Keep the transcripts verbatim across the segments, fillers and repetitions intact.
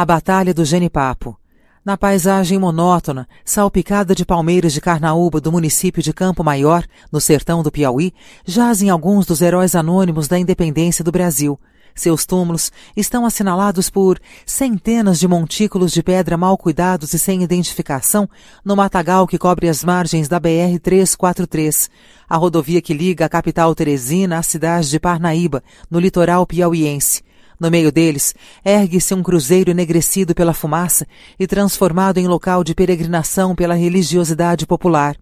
A Batalha do Jenipapo. Na paisagem monótona, salpicada de palmeiras de carnaúba do município de Campo Maior, no sertão do Piauí, jazem alguns dos heróis anônimos da independência do Brasil. Seus túmulos estão assinalados por centenas de montículos de pedra mal cuidados e sem identificação no matagal que cobre as margens da B R trezentos e quarenta e três, a rodovia que liga a capital Teresina à cidade de Parnaíba, no litoral piauiense. No meio deles, ergue-se um cruzeiro enegrecido pela fumaça e transformado em local de peregrinação pela religiosidade popular.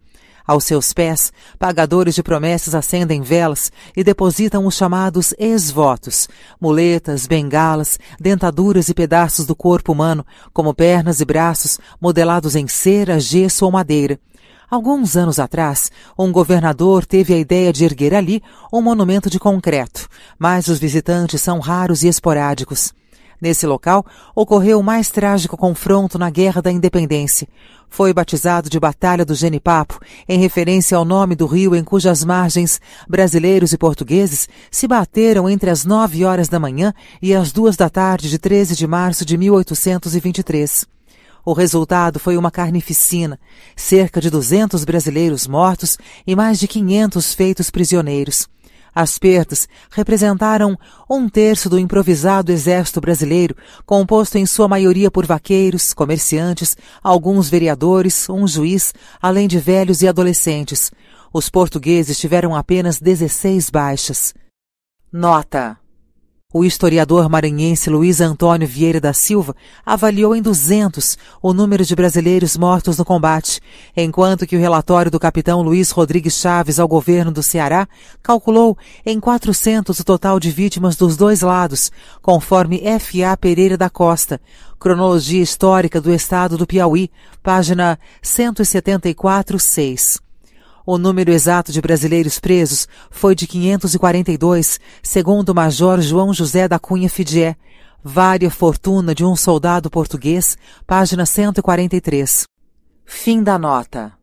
Aos seus pés, pagadores de promessas acendem velas e depositam os chamados ex-votos, muletas, bengalas, dentaduras e pedaços do corpo humano, como pernas e braços, modelados em cera, gesso ou madeira. Alguns anos atrás, um governador teve a ideia de erguer ali um monumento de concreto, mas os visitantes são raros e esporádicos. Nesse local, ocorreu o mais trágico confronto na Guerra da Independência. Foi batizado de Batalha do Jenipapo, em referência ao nome do rio em cujas margens brasileiros e portugueses se bateram entre as nove horas da manhã e as duas da tarde de treze de março de mil oitocentos e vinte e três. O resultado foi uma carnificina, cerca de duzentos brasileiros mortos e mais de quinhentos feitos prisioneiros. As perdas representaram um terço do improvisado exército brasileiro, composto em sua maioria por vaqueiros, comerciantes, alguns vereadores, um juiz, além de velhos e adolescentes. Os portugueses tiveram apenas dezesseis baixas. Nota: o historiador maranhense Luiz Antônio Vieira da Silva avaliou em duzentos o número de brasileiros mortos no combate, enquanto que o relatório do capitão Luiz Rodrigues Chaves ao governo do Ceará calculou em quatrocentos o total de vítimas dos dois lados, conforme F A Pereira da Costa, Cronologia Histórica do Estado do Piauí, página cento e setenta e quatro, seis. O número exato de brasileiros presos foi de quinhentos e quarenta e dois, segundo o major João José da Cunha Fidié, Vária Fortuna de um Soldado Português, página cento e quarenta e três. Fim da nota.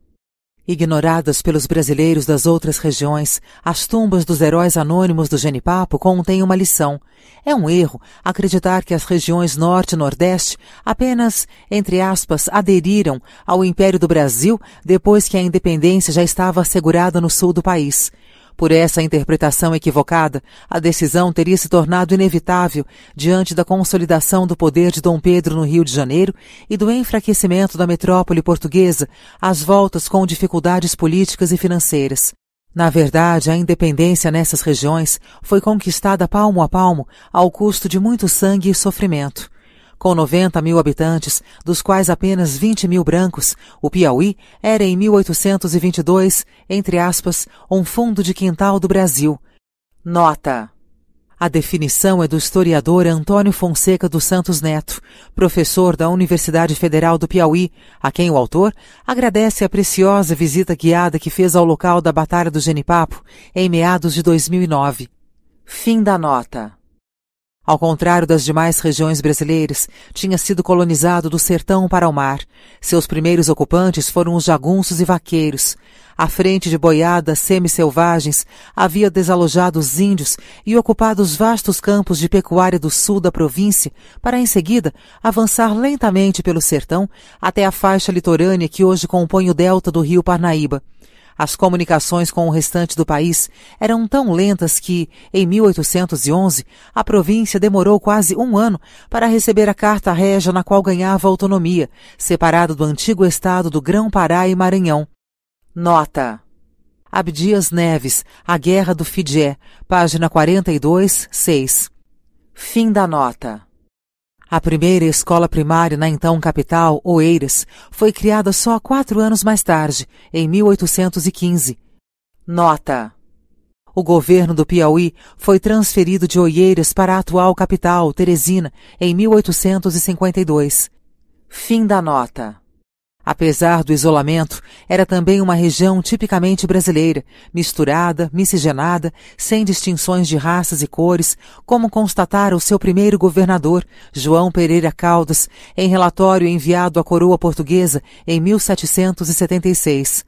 Ignoradas pelos brasileiros das outras regiões, as tumbas dos heróis anônimos do Jenipapo contêm uma lição. É um erro acreditar que as regiões Norte e Nordeste apenas, entre aspas, aderiram ao Império do Brasil depois que a independência já estava assegurada no sul do país. Por essa interpretação equivocada, a decisão teria se tornado inevitável diante da consolidação do poder de Dom Pedro no Rio de Janeiro e do enfraquecimento da metrópole portuguesa às voltas com dificuldades políticas e financeiras. Na verdade, a independência nessas regiões foi conquistada palmo a palmo ao custo de muito sangue e sofrimento. Com noventa mil habitantes, dos quais apenas vinte mil brancos, o Piauí era em mil oitocentos e vinte e dois, entre aspas, um fundo de quintal do Brasil. Nota: a definição é do historiador Antônio Fonseca dos Santos Neto, professor da Universidade Federal do Piauí, a quem o autor agradece a preciosa visita guiada que fez ao local da Batalha do Jenipapo em meados de dois mil e nove. Fim da nota. Ao contrário das demais regiões brasileiras, tinha sido colonizado do sertão para o mar. Seus primeiros ocupantes foram os jagunços e vaqueiros. À frente de boiadas semi-selvagens, havia desalojado os índios e ocupado os vastos campos de pecuária do sul da província, para em seguida avançar lentamente pelo sertão até a faixa litorânea que hoje compõe o delta do rio Parnaíba. As comunicações com o restante do país eram tão lentas que, em mil oitocentos e onze, a província demorou quase um ano para receber a Carta Régia na qual ganhava autonomia, separada do antigo estado do Grão-Pará e Maranhão. Nota: Abdias Neves, A Guerra do Fidié, página quarenta e dois, seis. Fim da nota. A primeira escola primária na então capital, Oeiras, foi criada só quatro anos mais tarde, em mil oitocentos e quinze. Nota: o governo do Piauí foi transferido de Oeiras para a atual capital, Teresina, em mil oitocentos e cinquenta e dois. Fim da nota. Apesar do isolamento, era também uma região tipicamente brasileira, misturada, miscigenada, sem distinções de raças e cores, como constatara o seu primeiro governador, João Pereira Caldas, em relatório enviado à coroa portuguesa em mil setecentos e setenta e seis.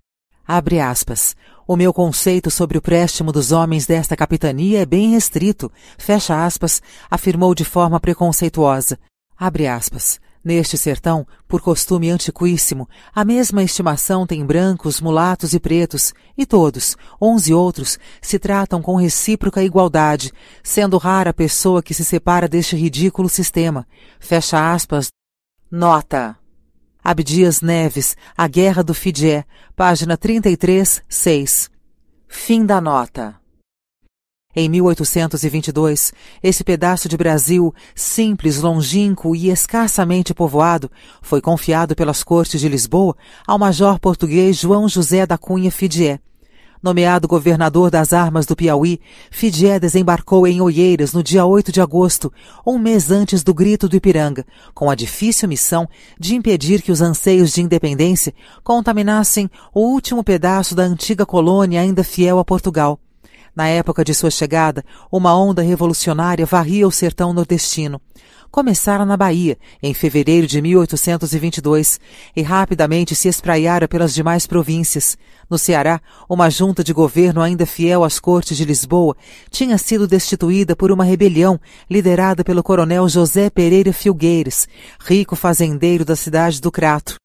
Abre aspas. O meu conceito sobre o préstimo dos homens desta capitania é bem restrito, fecha aspas, afirmou de forma preconceituosa. Abre aspas. Neste sertão, por costume antiquíssimo, a mesma estimação tem brancos, mulatos e pretos, e todos, uns e outros, se tratam com recíproca igualdade, sendo rara a pessoa que se separa deste ridículo sistema. Fecha aspas. Nota. Abdias Neves, A Guerra do Fidié, página trinta e três, seis. Fim da nota. Em mil oitocentos e vinte e dois, esse pedaço de Brasil, simples, longínquo e escassamente povoado, foi confiado pelas Cortes de Lisboa ao major português João José da Cunha Fidié. Nomeado governador das armas do Piauí, Fidié desembarcou em Oeiras no dia oito de agosto, um mês antes do Grito do Ipiranga, com a difícil missão de impedir que os anseios de independência contaminassem o último pedaço da antiga colônia ainda fiel a Portugal. Na época de sua chegada, uma onda revolucionária varria o sertão nordestino. Começara na Bahia, em fevereiro de mil oitocentos e vinte e dois, e rapidamente se espraiara pelas demais províncias. No Ceará, uma junta de governo ainda fiel às Cortes de Lisboa tinha sido destituída por uma rebelião liderada pelo coronel José Pereira Filgueiras, rico fazendeiro da cidade do Crato.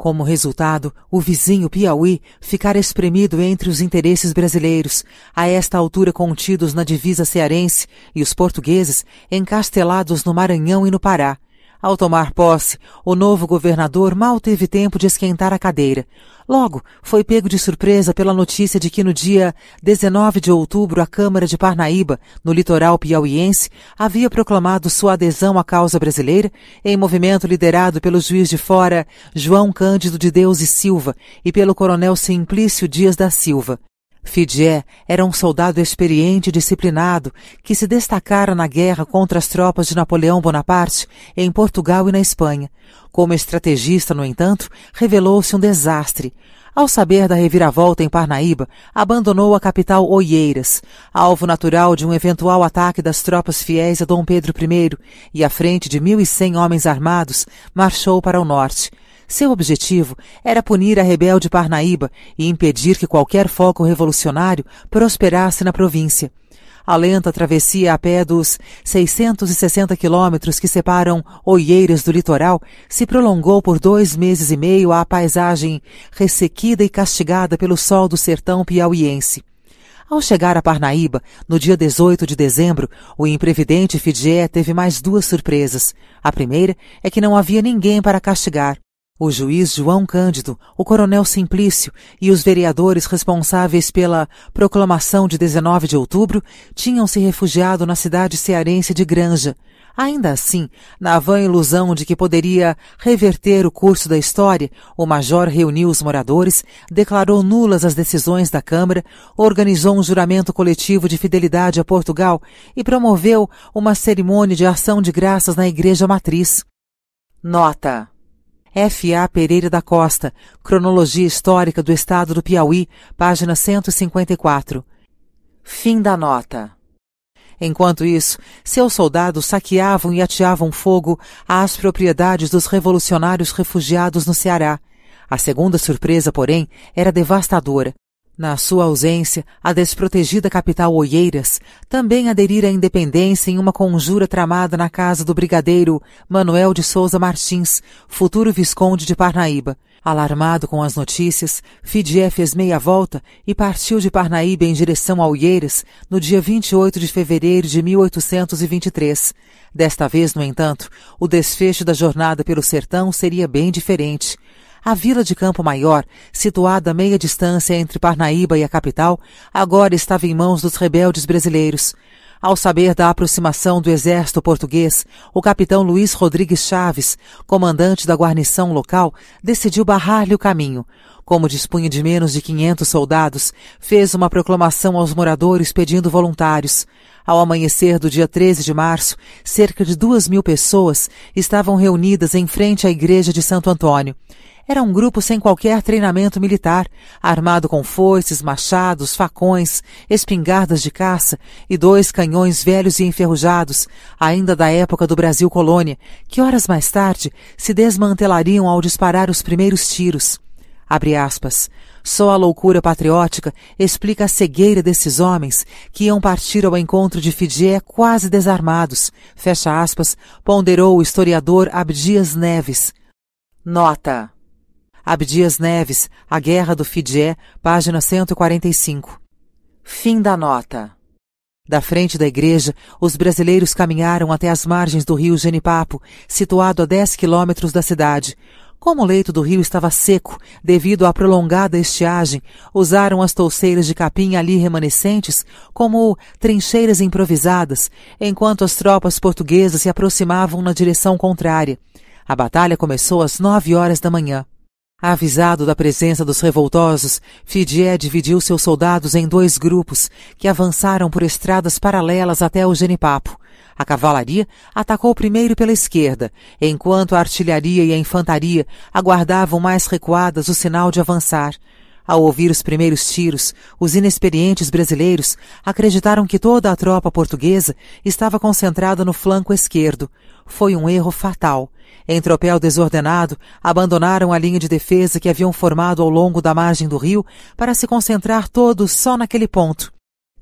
Como resultado, o vizinho Piauí ficara espremido entre os interesses brasileiros, a esta altura contidos na divisa cearense, e os portugueses encastelados no Maranhão e no Pará. Ao tomar posse, o novo governador mal teve tempo de esquentar a cadeira. Logo, foi pego de surpresa pela notícia de que no dia dezenove de outubro a Câmara de Parnaíba, no litoral piauiense, havia proclamado sua adesão à causa brasileira em movimento liderado pelo juiz de fora João Cândido de Deus e Silva e pelo coronel Simplício Dias da Silva. Fidié era um soldado experiente e disciplinado que se destacara na guerra contra as tropas de Napoleão Bonaparte em Portugal e na Espanha. Como estrategista, no entanto, revelou-se um desastre. Ao saber da reviravolta em Parnaíba, abandonou a capital Oeiras, alvo natural de um eventual ataque das tropas fiéis a Dom Pedro I, e à frente de mil e cem homens armados, marchou para o norte. Seu objetivo era punir a rebelde Parnaíba e impedir que qualquer foco revolucionário prosperasse na província. A lenta travessia a pé dos seiscentos e sessenta quilômetros que separam Oeiras do litoral se prolongou por dois meses e meio à paisagem ressequida e castigada pelo sol do sertão piauiense. Ao chegar a Parnaíba, no dia dezoito de dezembro, o imprevidente Fidié teve mais duas surpresas. A primeira é que não havia ninguém para castigar. O juiz João Cândido, o coronel Simplício e os vereadores responsáveis pela proclamação de dezenove de outubro tinham se refugiado na cidade cearense de Granja. Ainda assim, na vã ilusão de que poderia reverter o curso da história, o major reuniu os moradores, declarou nulas as decisões da Câmara, organizou um juramento coletivo de fidelidade a Portugal e promoveu uma cerimônia de ação de graças na Igreja Matriz. Nota. F A Pereira da Costa, Cronologia Histórica do Estado do Piauí, página cento e cinquenta e quatro. Fim da nota. Enquanto isso, seus soldados saqueavam e ateavam fogo às propriedades dos revolucionários refugiados no Ceará. A segunda surpresa, porém, era devastadora. Na sua ausência, a desprotegida capital Oeiras também aderira à independência em uma conjura tramada na casa do brigadeiro Manuel de Souza Martins, futuro visconde de Parnaíba. Alarmado com as notícias, Fidié fez meia volta e partiu de Parnaíba em direção a Oeiras no dia vinte e oito de fevereiro de mil oitocentos e vinte e três. Desta vez, no entanto, o desfecho da jornada pelo sertão seria bem diferente. A vila de Campo Maior, situada a meia distância entre Parnaíba e a capital, agora estava em mãos dos rebeldes brasileiros. Ao saber da aproximação do exército português, o capitão Luiz Rodrigues Chaves, comandante da guarnição local, decidiu barrar-lhe o caminho. Como dispunha de menos de quinhentos soldados, fez uma proclamação aos moradores pedindo voluntários. Ao amanhecer do dia treze de março, cerca de duas mil pessoas estavam reunidas em frente à igreja de Santo Antônio. Era um grupo sem qualquer treinamento militar, armado com foices, machados, facões, espingardas de caça e dois canhões velhos e enferrujados, ainda da época do Brasil colônia, que horas mais tarde se desmantelariam ao disparar os primeiros tiros. Abre aspas. Só a loucura patriótica explica a cegueira desses homens que iam partir ao encontro de Fidié quase desarmados, fecha aspas, ponderou o historiador Abdias Neves. Nota: Abdias Neves, A Guerra do Fidié, página cento e quarenta e cinco. Fim da nota. Da frente da igreja, os brasileiros caminharam até as margens do rio Jenipapo, situado a dez quilômetros da cidade. Como o leito do rio estava seco, devido à prolongada estiagem, usaram as touceiras de capim ali remanescentes como trincheiras improvisadas, enquanto as tropas portuguesas se aproximavam na direção contrária. A batalha começou às nove horas da manhã. Avisado da presença dos revoltosos, Fidié dividiu seus soldados em dois grupos, que avançaram por estradas paralelas até o Jenipapo. A cavalaria atacou primeiro pela esquerda, enquanto a artilharia e a infantaria aguardavam mais recuadas o sinal de avançar. Ao ouvir os primeiros tiros, os inexperientes brasileiros acreditaram que toda a tropa portuguesa estava concentrada no flanco esquerdo. Foi um erro fatal. Em tropel desordenado, abandonaram a linha de defesa que haviam formado ao longo da margem do rio para se concentrar todos só naquele ponto.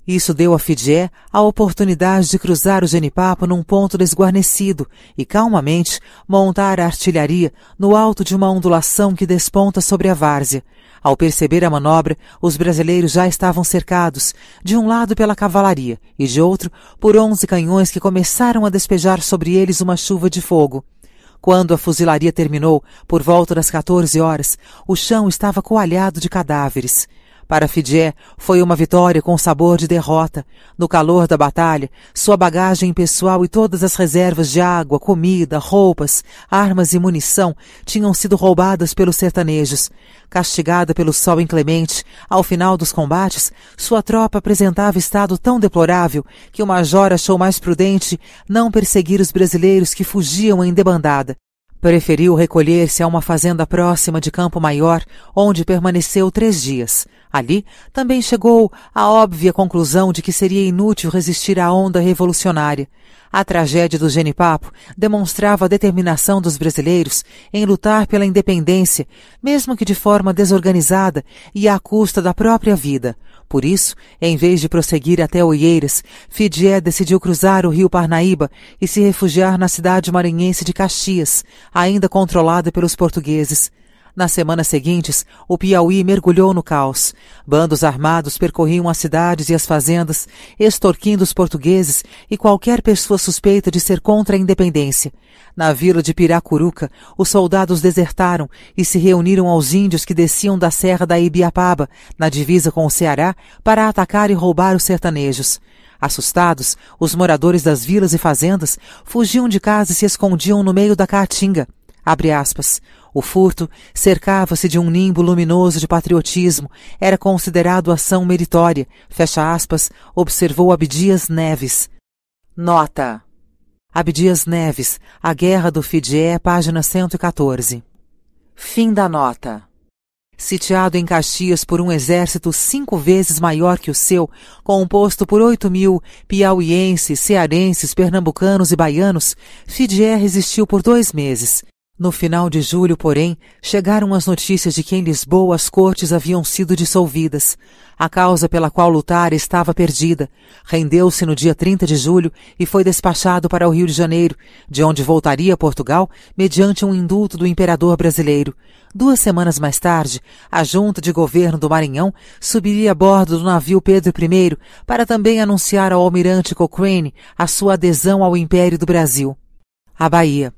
Isso deu a Fidié a oportunidade de cruzar o Jenipapo num ponto desguarnecido e, calmamente, montar a artilharia no alto de uma ondulação que desponta sobre a várzea. Ao perceber a manobra, os brasileiros já estavam cercados, de um lado pela cavalaria e de outro por onze canhões que começaram a despejar sobre eles uma chuva de fogo. Quando a fuzilaria terminou, por volta das quatorze horas, o chão estava coalhado de cadáveres. Para Fidié, foi uma vitória com sabor de derrota. No calor da batalha, sua bagagem pessoal e todas as reservas de água, comida, roupas, armas e munição tinham sido roubadas pelos sertanejos. Castigada pelo sol inclemente, ao final dos combates, sua tropa apresentava estado tão deplorável que o major achou mais prudente não perseguir os brasileiros que fugiam em debandada. Preferiu recolher-se a uma fazenda próxima de Campo Maior, onde permaneceu três dias. Ali também chegou à óbvia conclusão de que seria inútil resistir à onda revolucionária. A tragédia do Jenipapo demonstrava a determinação dos brasileiros em lutar pela independência, mesmo que de forma desorganizada e à custa da própria vida. Por isso, em vez de prosseguir até Oeiras, Fidié decidiu cruzar o rio Parnaíba e se refugiar na cidade maranhense de Caxias, ainda controlada pelos portugueses. Nas semanas seguintes, o Piauí mergulhou no caos. Bandos armados percorriam as cidades e as fazendas, extorquindo os portugueses e qualquer pessoa suspeita de ser contra a independência. Na vila de Piracuruca, os soldados desertaram e se reuniram aos índios que desciam da serra da Ibiapaba, na divisa com o Ceará, para atacar e roubar os sertanejos. Assustados, os moradores das vilas e fazendas fugiam de casa e se escondiam no meio da caatinga. Abre aspas. O furto cercava-se de um nimbo luminoso de patriotismo, era considerado ação meritória, fecha aspas, observou Abdias Neves. Nota: Abdias Neves, A Guerra do Fidié, página cento e catorze. Fim da nota. Sitiado em Caxias por um exército cinco vezes maior que o seu, composto por oito mil piauienses, cearenses, pernambucanos e baianos, Fidié resistiu por dois meses. No final de julho, porém, chegaram as notícias de que em Lisboa as cortes haviam sido dissolvidas. A causa pela qual lutara estava perdida. Rendeu-se no dia trinta de julho e foi despachado para o Rio de Janeiro, de onde voltaria a Portugal mediante um indulto do imperador brasileiro. Duas semanas mais tarde, a junta de governo do Maranhão subiria a bordo do navio Pedro primeiro para também anunciar ao almirante Cochrane a sua adesão ao Império do Brasil. A Bahia.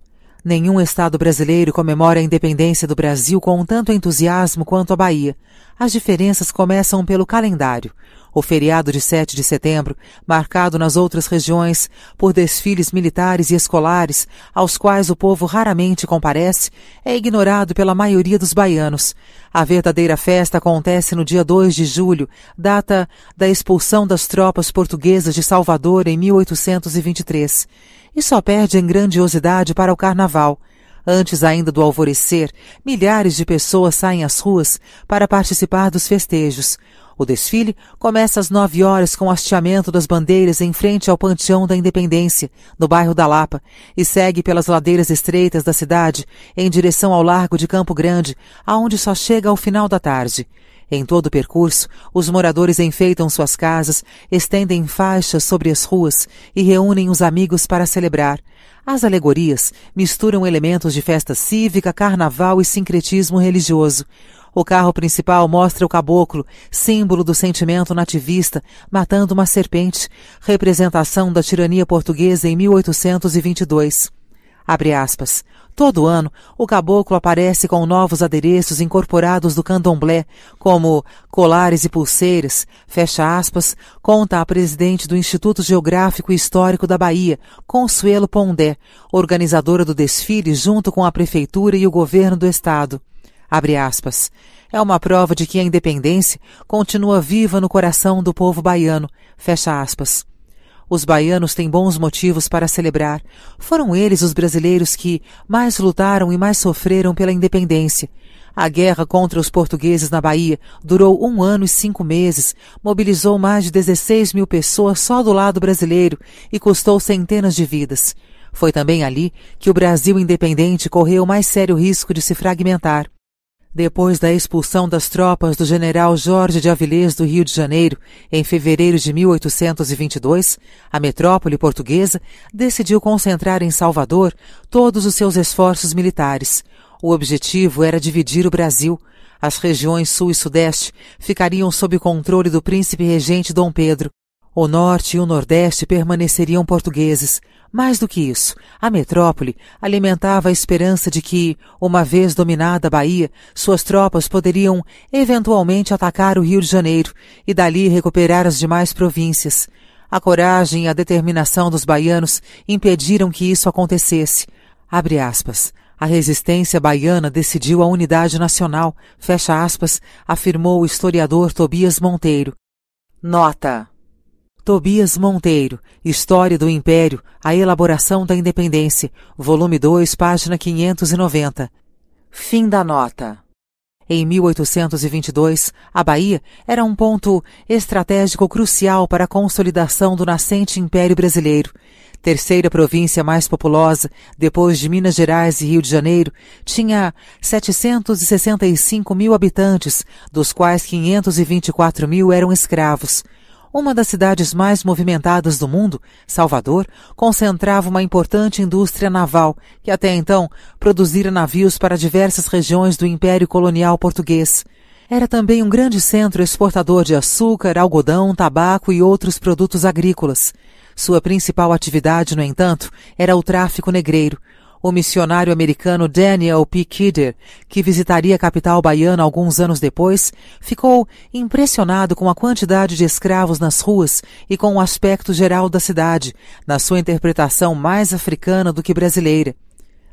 Nenhum estado brasileiro comemora a independência do Brasil com tanto entusiasmo quanto a Bahia. As diferenças começam pelo calendário. O feriado de sete de setembro, marcado nas outras regiões por desfiles militares e escolares, aos quais o povo raramente comparece, é ignorado pela maioria dos baianos. A verdadeira festa acontece no dia dois de julho, data da expulsão das tropas portuguesas de Salvador em mil oitocentos e vinte e três. E só perde em grandiosidade para o Carnaval. Antes ainda do alvorecer, milhares de pessoas saem às ruas para participar dos festejos. O desfile começa às nove horas com o hasteamento das bandeiras em frente ao Panteão da Independência, no bairro da Lapa, e segue pelas ladeiras estreitas da cidade em direção ao Largo de Campo Grande, aonde só chega ao final da tarde. Em todo o percurso, os moradores enfeitam suas casas, estendem faixas sobre as ruas e reúnem os amigos para celebrar. As alegorias misturam elementos de festa cívica, carnaval e sincretismo religioso. O carro principal mostra o caboclo, símbolo do sentimento nativista, matando uma serpente, representação da tirania portuguesa em mil oitocentos e vinte e dois. Abre aspas. Todo ano, o caboclo aparece com novos adereços incorporados do candomblé, como colares e pulseiras, fecha aspas, conta a presidente do Instituto Geográfico e Histórico da Bahia, Consuelo Pondé, organizadora do desfile junto com a Prefeitura e o Governo do Estado. Abre aspas. É uma prova de que a independência continua viva no coração do povo baiano, fecha aspas. Os baianos têm bons motivos para celebrar. Foram eles os brasileiros que mais lutaram e mais sofreram pela independência. A guerra contra os portugueses na Bahia durou um ano e cinco meses, mobilizou mais de dezesseis mil pessoas só do lado brasileiro e custou centenas de vidas. Foi também ali que o Brasil independente correu mais sério risco de se fragmentar. Depois da expulsão das tropas do general Jorge de Avilés do Rio de Janeiro, em fevereiro de mil oitocentos e vinte e dois, a metrópole portuguesa decidiu concentrar em Salvador todos os seus esforços militares. O objetivo era dividir o Brasil. As regiões sul e sudeste ficariam sob o controle do príncipe regente Dom Pedro. O norte e o nordeste permaneceriam portugueses. Mais do que isso, a metrópole alimentava a esperança de que, uma vez dominada a Bahia, suas tropas poderiam eventualmente atacar o Rio de Janeiro e dali recuperar as demais províncias. A coragem e a determinação dos baianos impediram que isso acontecesse. Abre aspas. A resistência baiana decidiu a unidade nacional, fecha aspas, afirmou o historiador Tobias Monteiro. Nota. Tobias Monteiro, História do Império, a Elaboração da Independência, volume dois, página quinhentos e noventa. Fim da nota. Em mil oitocentos e vinte e dois, a Bahia era um ponto estratégico crucial para a consolidação do nascente Império Brasileiro. Terceira província mais populosa, depois de Minas Gerais e Rio de Janeiro, tinha setecentos e sessenta e cinco mil habitantes, dos quais quinhentos e vinte e quatro mil eram escravos. Uma das cidades mais movimentadas do mundo, Salvador, concentrava uma importante indústria naval, que até então produzira navios para diversas regiões do Império Colonial Português. Era também um grande centro exportador de açúcar, algodão, tabaco e outros produtos agrícolas. Sua principal atividade, no entanto, era o tráfico negreiro. O missionário americano Daniel P. Kidder, que visitaria a capital baiana alguns anos depois, ficou impressionado com a quantidade de escravos nas ruas e com o aspecto geral da cidade, na sua interpretação mais africana do que brasileira.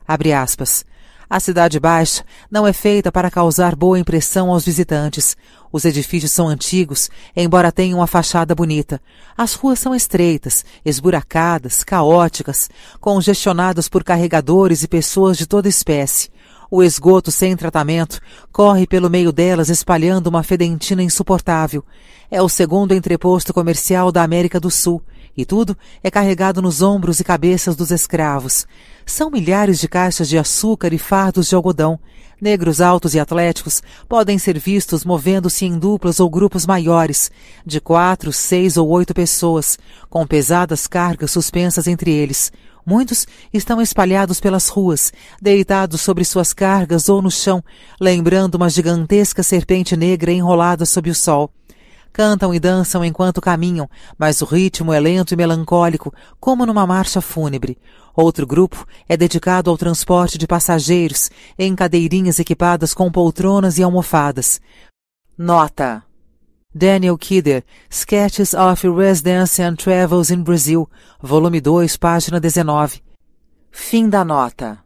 Abre aspas. A Cidade Baixa não é feita para causar boa impressão aos visitantes. Os edifícios são antigos, embora tenham uma fachada bonita. As ruas são estreitas, esburacadas, caóticas, congestionadas por carregadores e pessoas de toda espécie. O esgoto sem tratamento corre pelo meio delas espalhando uma fedentina insuportável. É o segundo entreposto comercial da América do Sul. E tudo é carregado nos ombros e cabeças dos escravos. São milhares de caixas de açúcar e fardos de algodão. Negros altos e atléticos podem ser vistos movendo-se em duplas ou grupos maiores, de quatro, seis ou oito pessoas, com pesadas cargas suspensas entre eles. Muitos estão espalhados pelas ruas, deitados sobre suas cargas ou no chão, lembrando uma gigantesca serpente negra enrolada sob o sol. Cantam e dançam enquanto caminham, mas o ritmo é lento e melancólico, como numa marcha fúnebre. Outro grupo é dedicado ao transporte de passageiros, em cadeirinhas equipadas com poltronas e almofadas. Nota. Daniel Kidder, Sketches of Residence and Travels in Brazil, volume dois, página dezenove. Fim da nota.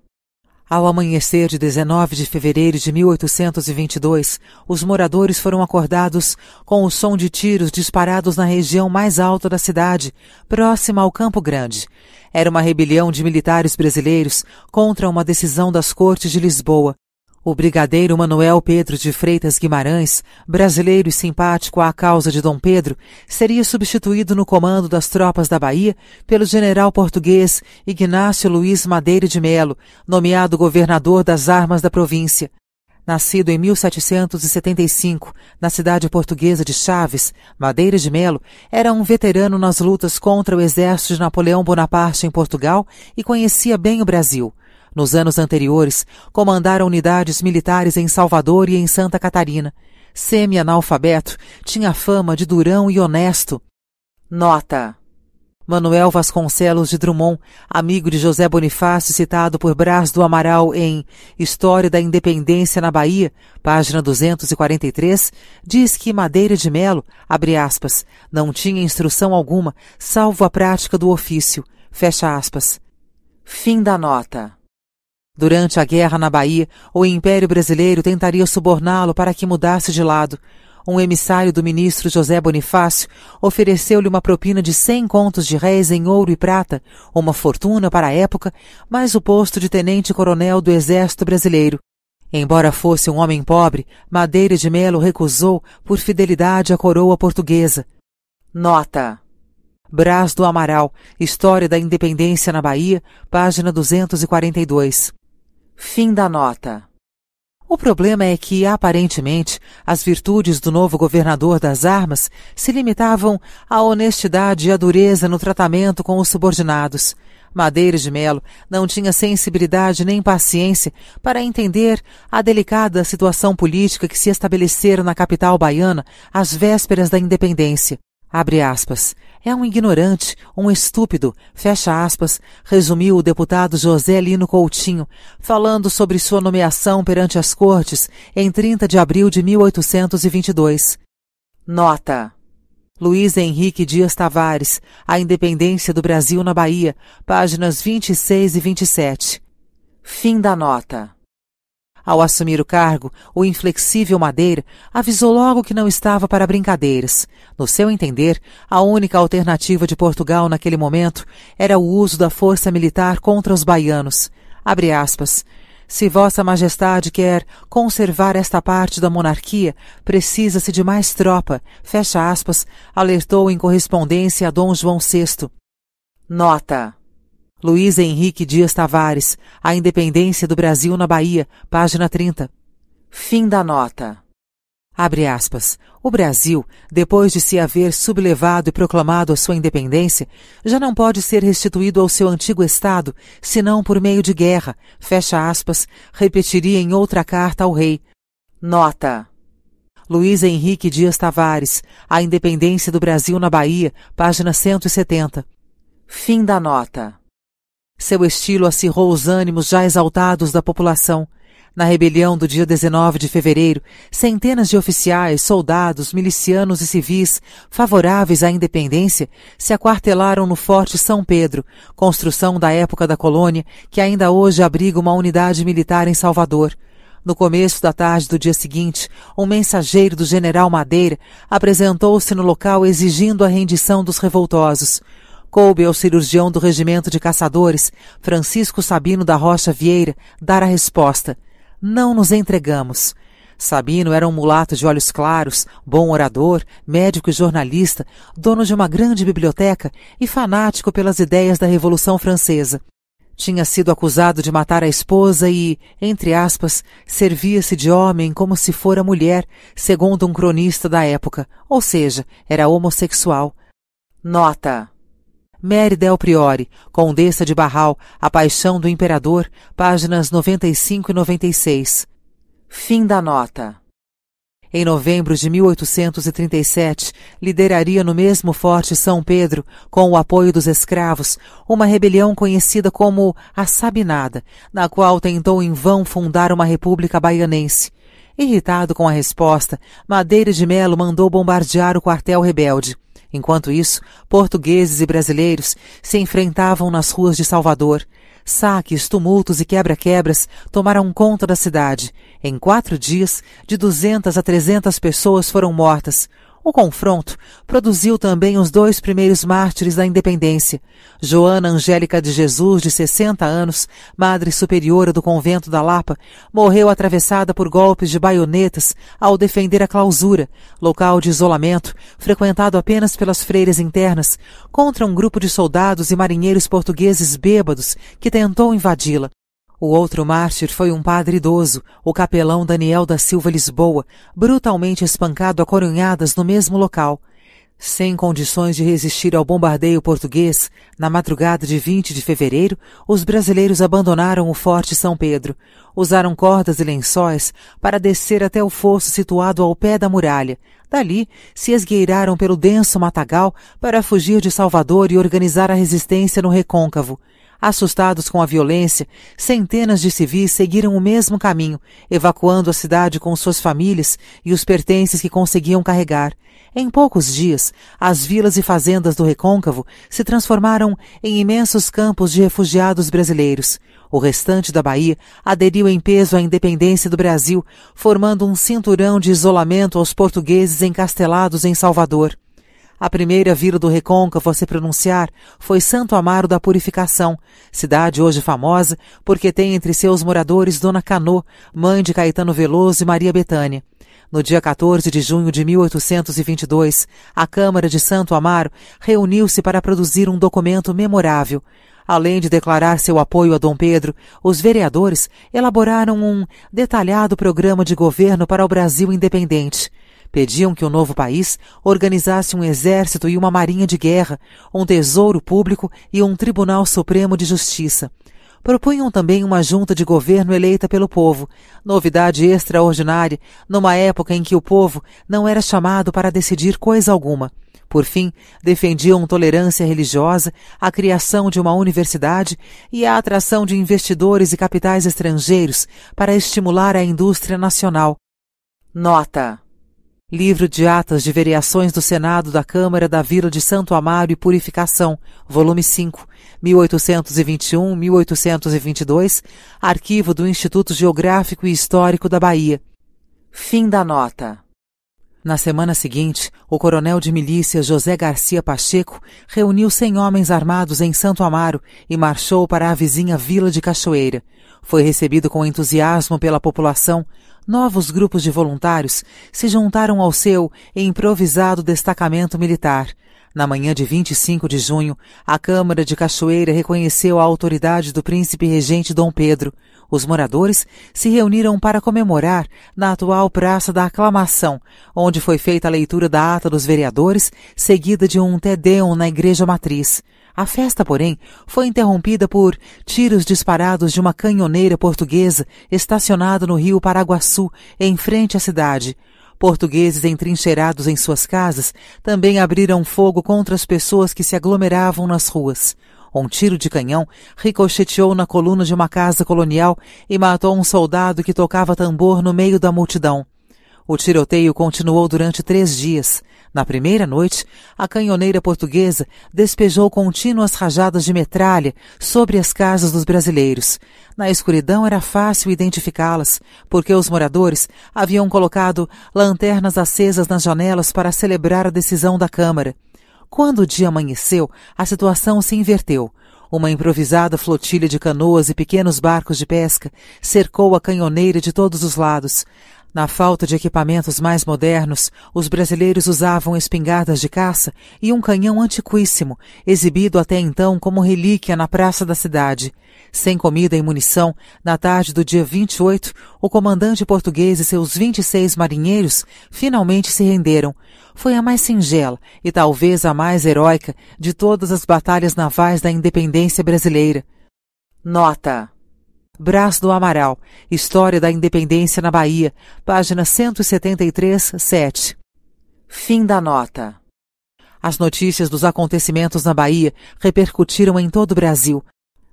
Ao amanhecer de dezenove de fevereiro de mil oitocentos e vinte e dois, os moradores foram acordados com o som de tiros disparados na região mais alta da cidade, próxima ao Campo Grande. Era uma rebelião de militares brasileiros contra uma decisão das Cortes de Lisboa. O brigadeiro Manuel Pedro de Freitas Guimarães, brasileiro e simpático à causa de Dom Pedro, seria substituído no comando das tropas da Bahia pelo general português Ignácio Luiz Madeira de Melo, nomeado governador das armas da província. nascido em mil setecentos e setenta e cinco, na cidade portuguesa de Chaves, Madeira de Melo, era um veterano nas lutas contra o exército de Napoleão Bonaparte em Portugal e conhecia bem o Brasil. Nos anos anteriores, comandara unidades militares em Salvador e em Santa Catarina. Semi-analfabeto, tinha fama de durão e honesto. Nota: Manuel Vasconcelos de Drummond, amigo de José Bonifácio, citado por Brás do Amaral em História da Independência na Bahia, página duzentos e quarenta e três, diz que Madeira de Melo, abre aspas, não tinha instrução alguma, salvo a prática do ofício, fecha aspas. Fim da nota. Durante a guerra na Bahia, o Império Brasileiro tentaria suborná-lo para que mudasse de lado. Um emissário do ministro José Bonifácio ofereceu-lhe uma propina de cem contos de réis em ouro e prata, uma fortuna para a época, mais o posto de tenente-coronel do Exército Brasileiro. Embora fosse um homem pobre, Madeira de Melo recusou por fidelidade à coroa portuguesa. Nota: Brás do Amaral, História da Independência na Bahia, página duzentos e quarenta e dois. Fim da nota. O problema é que, aparentemente, as virtudes do novo governador das armas se limitavam à honestidade e à dureza no tratamento com os subordinados. Madeira de Melo não tinha sensibilidade nem paciência para entender a delicada situação política que se estabelecera na capital baiana às vésperas da independência. Abre aspas. É um ignorante, um estúpido, fecha aspas, resumiu o deputado José Lino Coutinho, falando sobre sua nomeação perante as Cortes em trinta de abril de mil oitocentos e vinte e dois. Nota: Luiz Henrique Dias Tavares, A Independência do Brasil na Bahia, páginas vinte e seis e vinte e sete. Fim da nota. Ao assumir o cargo, o inflexível Madeira avisou logo que não estava para brincadeiras. No seu entender, a única alternativa de Portugal naquele momento era o uso da força militar contra os baianos. Abre aspas. Se Vossa Majestade quer conservar esta parte da monarquia, precisa-se de mais tropa, fecha aspas, alertou em correspondência a Dom João sexto. Nota: Luiz Henrique Dias Tavares, A Independência do Brasil na Bahia, página trinta. Fim da nota. Abre aspas. O Brasil, depois de se haver sublevado e proclamado a sua independência, já não pode ser restituído ao seu antigo estado, senão por meio de guerra, fecha aspas, repetiria em outra carta ao rei. Nota: Luiz Henrique Dias Tavares, A Independência do Brasil na Bahia, página cento e setenta. Fim da nota. Seu estilo acirrou os ânimos já exaltados da população. Na rebelião do dia dezenove de fevereiro, centenas de oficiais, soldados, milicianos e civis favoráveis à independência se aquartelaram no Forte São Pedro, construção da época da colônia que ainda hoje abriga uma unidade militar em Salvador. No começo da tarde do dia seguinte, um mensageiro do general Madeira apresentou-se no local exigindo a rendição dos revoltosos. Coube ao cirurgião do regimento de caçadores, Francisco Sabino da Rocha Vieira, dar a resposta: não nos entregamos. Sabino era um mulato de olhos claros, bom orador, médico e jornalista, dono de uma grande biblioteca e fanático pelas ideias da Revolução Francesa. Tinha sido acusado de matar a esposa e, entre aspas, servia-se de homem como se fora mulher, segundo um cronista da época, ou seja, era homossexual. Nota: Mary Del Priore, Condessa de Barral, A Paixão do Imperador, páginas noventa e cinco e noventa e seis. Fim da nota. Em novembro de mil oitocentos e trinta e sete, lideraria no mesmo Forte São Pedro, com o apoio dos escravos, uma rebelião conhecida como a Sabinada, na qual tentou em vão fundar uma república baianense. Irritado com a resposta, Madeira de Melo mandou bombardear o quartel rebelde. Enquanto isso, portugueses e brasileiros se enfrentavam nas ruas de Salvador. Saques, tumultos e quebra-quebras tomaram conta da cidade. Em quatro dias, de duzentas a trezentas pessoas foram mortas. O confronto produziu também os dois primeiros mártires da independência: Joana Angélica de Jesus, de sessenta anos, madre superiora do convento da Lapa, morreu atravessada por golpes de baionetas ao defender a clausura, local de isolamento frequentado apenas pelas freiras internas, contra um grupo de soldados e marinheiros portugueses bêbados que tentou invadi-la. O outro mártir foi um padre idoso, o capelão Daniel da Silva Lisboa, brutalmente espancado a coronhadas no mesmo local. Sem condições de resistir ao bombardeio português, na madrugada de vinte de fevereiro, os brasileiros abandonaram o Forte São Pedro. Usaram cordas e lençóis para descer até o fosso situado ao pé da muralha. Dali, se esgueiraram pelo denso matagal para fugir de Salvador e organizar a resistência no recôncavo. Assustados com a violência, centenas de civis seguiram o mesmo caminho, evacuando a cidade com suas famílias e os pertences que conseguiam carregar. Em poucos dias, as vilas e fazendas do recôncavo se transformaram em imensos campos de refugiados brasileiros. O restante da Bahia aderiu em peso à independência do Brasil, formando um cinturão de isolamento aos portugueses encastelados em Salvador. A primeira vila do recôncavo a se pronunciar foi Santo Amaro da Purificação, cidade hoje famosa porque tem entre seus moradores Dona Canô, mãe de Caetano Veloso e Maria Bethânia. No dia quatorze de junho de mil oitocentos e vinte e dois, a Câmara de Santo Amaro reuniu-se para produzir um documento memorável. Além de declarar seu apoio a Dom Pedro, os vereadores elaboraram um detalhado programa de governo para o Brasil independente. Pediam que o novo país organizasse um exército e uma marinha de guerra, um tesouro público e um Tribunal Supremo de Justiça. Propunham também uma junta de governo eleita pelo povo, novidade extraordinária numa época em que o povo não era chamado para decidir coisa alguma. Por fim, defendiam tolerância religiosa, a criação de uma universidade e a atração de investidores e capitais estrangeiros para estimular a indústria nacional. Nota: Livro de Atas de Vereações do Senado da Câmara da Vila de Santo Amaro e Purificação, volume cinco, mil oitocentos e vinte e um a mil oitocentos e vinte e dois, arquivo do Instituto Geográfico e Histórico da Bahia. Fim da nota. Na semana seguinte, o coronel de milícia José Garcia Pacheco reuniu cem homens armados em Santo Amaro e marchou para a vizinha Vila de Cachoeira. Foi recebido com entusiasmo pela população. Novos grupos de voluntários se juntaram ao seu improvisado destacamento militar. Na manhã de vinte e cinco de junho, a Câmara de Cachoeira reconheceu a autoridade do príncipe regente Dom Pedro. Os moradores se reuniram para comemorar na atual Praça da Aclamação, onde foi feita a leitura da ata dos vereadores, seguida de um Te Deum na Igreja Matriz. A festa, porém, foi interrompida por tiros disparados de uma canhoneira portuguesa estacionada no rio Paraguaçu, em frente à cidade. Portugueses entrincheirados em suas casas também abriram fogo contra as pessoas que se aglomeravam nas ruas. Um tiro de canhão ricocheteou na coluna de uma casa colonial e matou um soldado que tocava tambor no meio da multidão. O tiroteio continuou durante três dias. Na primeira noite, a canhoneira portuguesa despejou contínuas rajadas de metralha sobre as casas dos brasileiros. Na escuridão era fácil identificá-las, porque os moradores haviam colocado lanternas acesas nas janelas para celebrar a decisão da Câmara. Quando o dia amanheceu, a situação se inverteu. Uma improvisada flotilha de canoas e pequenos barcos de pesca cercou a canhoneira de todos os lados. Na falta de equipamentos mais modernos, os brasileiros usavam espingardas de caça e um canhão antiquíssimo, exibido até então como relíquia na praça da cidade. Sem comida e munição, na tarde do dia vinte e oito, o comandante português e seus vinte e seis marinheiros finalmente se renderam. Foi a mais singela e talvez a mais heróica de todas as batalhas navais da independência brasileira. Nota: Brás do Amaral, História da Independência na Bahia, página cento e setenta e três, sete. Fim da nota. As notícias dos acontecimentos na Bahia repercutiram em todo o Brasil.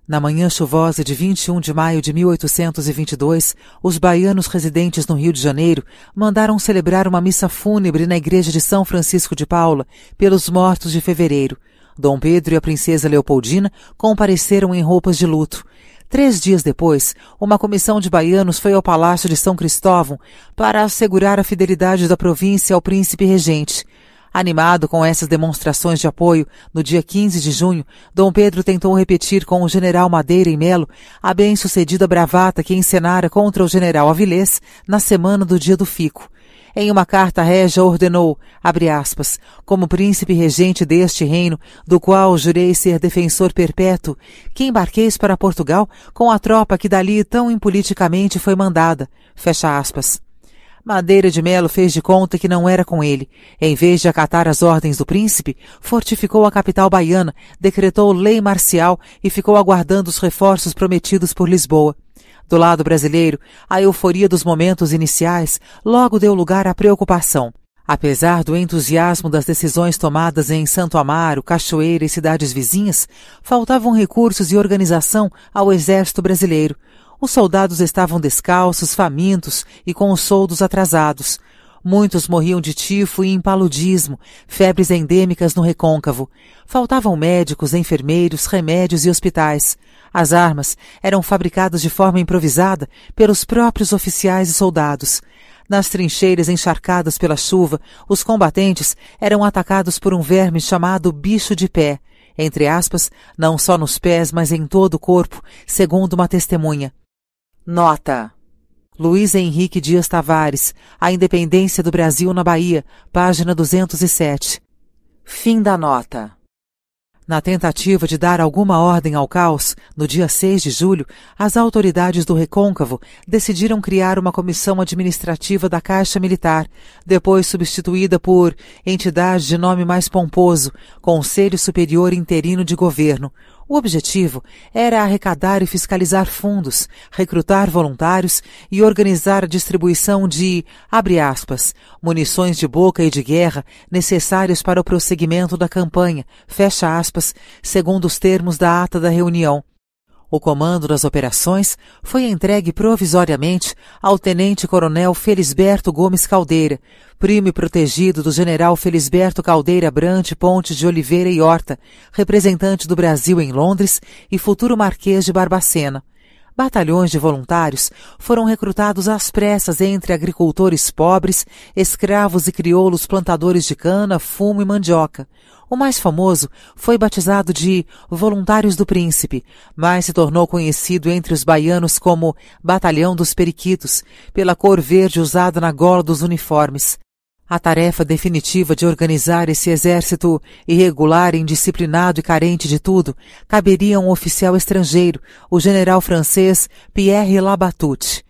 Na manhã chuvosa de vinte e um de maio de mil oitocentos e vinte e dois, os baianos residentes no Rio de Janeiro mandaram celebrar uma missa fúnebre na igreja de São Francisco de Paula pelos mortos de fevereiro. Dom Pedro e a princesa Leopoldina compareceram em roupas de luto. Três dias depois, uma comissão de baianos foi ao Palácio de São Cristóvão para assegurar a fidelidade da província ao príncipe regente. Animado com essas demonstrações de apoio, no dia quinze de junho, Dom Pedro tentou repetir com o general Madeira e Melo a bem-sucedida bravata que encenara contra o general Avilés na semana do dia do Fico. Em uma carta régia ordenou, abre aspas, como príncipe regente deste reino, do qual jurei ser defensor perpétuo, que embarqueis para Portugal com a tropa que dali tão impoliticamente foi mandada, fecha aspas. Madeira de Melo fez de conta que não era com ele. Em vez de acatar as ordens do príncipe, fortificou a capital baiana, decretou lei marcial e ficou aguardando os reforços prometidos por Lisboa. Do lado brasileiro, a euforia dos momentos iniciais logo deu lugar à preocupação. Apesar do entusiasmo das decisões tomadas em Santo Amaro, Cachoeira e cidades vizinhas, faltavam recursos e organização ao exército brasileiro. Os soldados estavam descalços, famintos e com os soldos atrasados. Muitos morriam de tifo e impaludismo, febres endêmicas no recôncavo. Faltavam médicos, enfermeiros, remédios e hospitais. As armas eram fabricadas de forma improvisada pelos próprios oficiais e soldados. Nas trincheiras encharcadas pela chuva, os combatentes eram atacados por um verme chamado bicho de pé, entre aspas, não só nos pés, mas em todo o corpo, segundo uma testemunha. Nota: Luiz Henrique Dias Tavares, A Independência do Brasil na Bahia, página duzentos e sete. Fim da nota. Na tentativa de dar alguma ordem ao caos, no dia seis de julho, as autoridades do Recôncavo decidiram criar uma comissão administrativa da Caixa Militar, depois substituída por entidade de nome mais pomposo, Conselho Superior Interino de Governo. O objetivo era arrecadar e fiscalizar fundos, recrutar voluntários e organizar a distribuição de, abre aspas, munições de boca e de guerra necessárias para o prosseguimento da campanha, fecha aspas, segundo os termos da ata da reunião. O comando das operações foi entregue provisoriamente ao tenente-coronel Felisberto Gomes Caldeira, primo e protegido do general Felisberto Caldeira Brant Pontes de Oliveira e Horta, representante do Brasil em Londres e futuro marquês de Barbacena. Batalhões de voluntários foram recrutados às pressas entre agricultores pobres, escravos e crioulos plantadores de cana, fumo e mandioca. O mais famoso foi batizado de Voluntários do Príncipe, mas se tornou conhecido entre os baianos como Batalhão dos Periquitos, pela cor verde usada na gola dos uniformes. A tarefa definitiva de organizar esse exército irregular, indisciplinado e carente de tudo, caberia a um oficial estrangeiro, o general francês Pierre Labatut.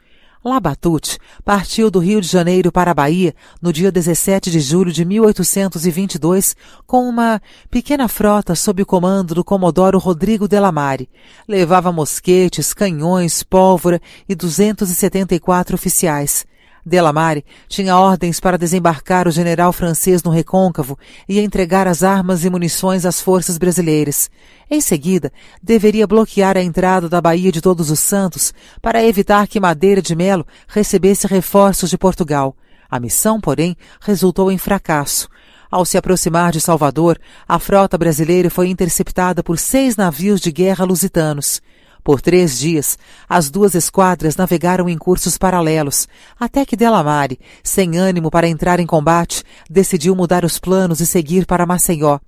Labatut partiu do Rio de Janeiro para a Bahia no dia dezessete de julho de mil oitocentos e vinte e dois com uma pequena frota sob o comando do comodoro Rodrigo Delamare. Levava mosquetes, canhões, pólvora e duzentos e setenta e quatro oficiais. Delamare tinha ordens para desembarcar o general francês no Recôncavo e entregar as armas e munições às forças brasileiras. Em seguida, deveria bloquear a entrada da Baía de Todos os Santos para evitar que Madeira de Melo recebesse reforços de Portugal. A missão, porém, resultou em fracasso. Ao se aproximar de Salvador, a frota brasileira foi interceptada por seis navios de guerra lusitanos. Por três dias, as duas esquadras navegaram em cursos paralelos, até que Delamare, sem ânimo para entrar em combate, decidiu mudar os planos e seguir para Maceió.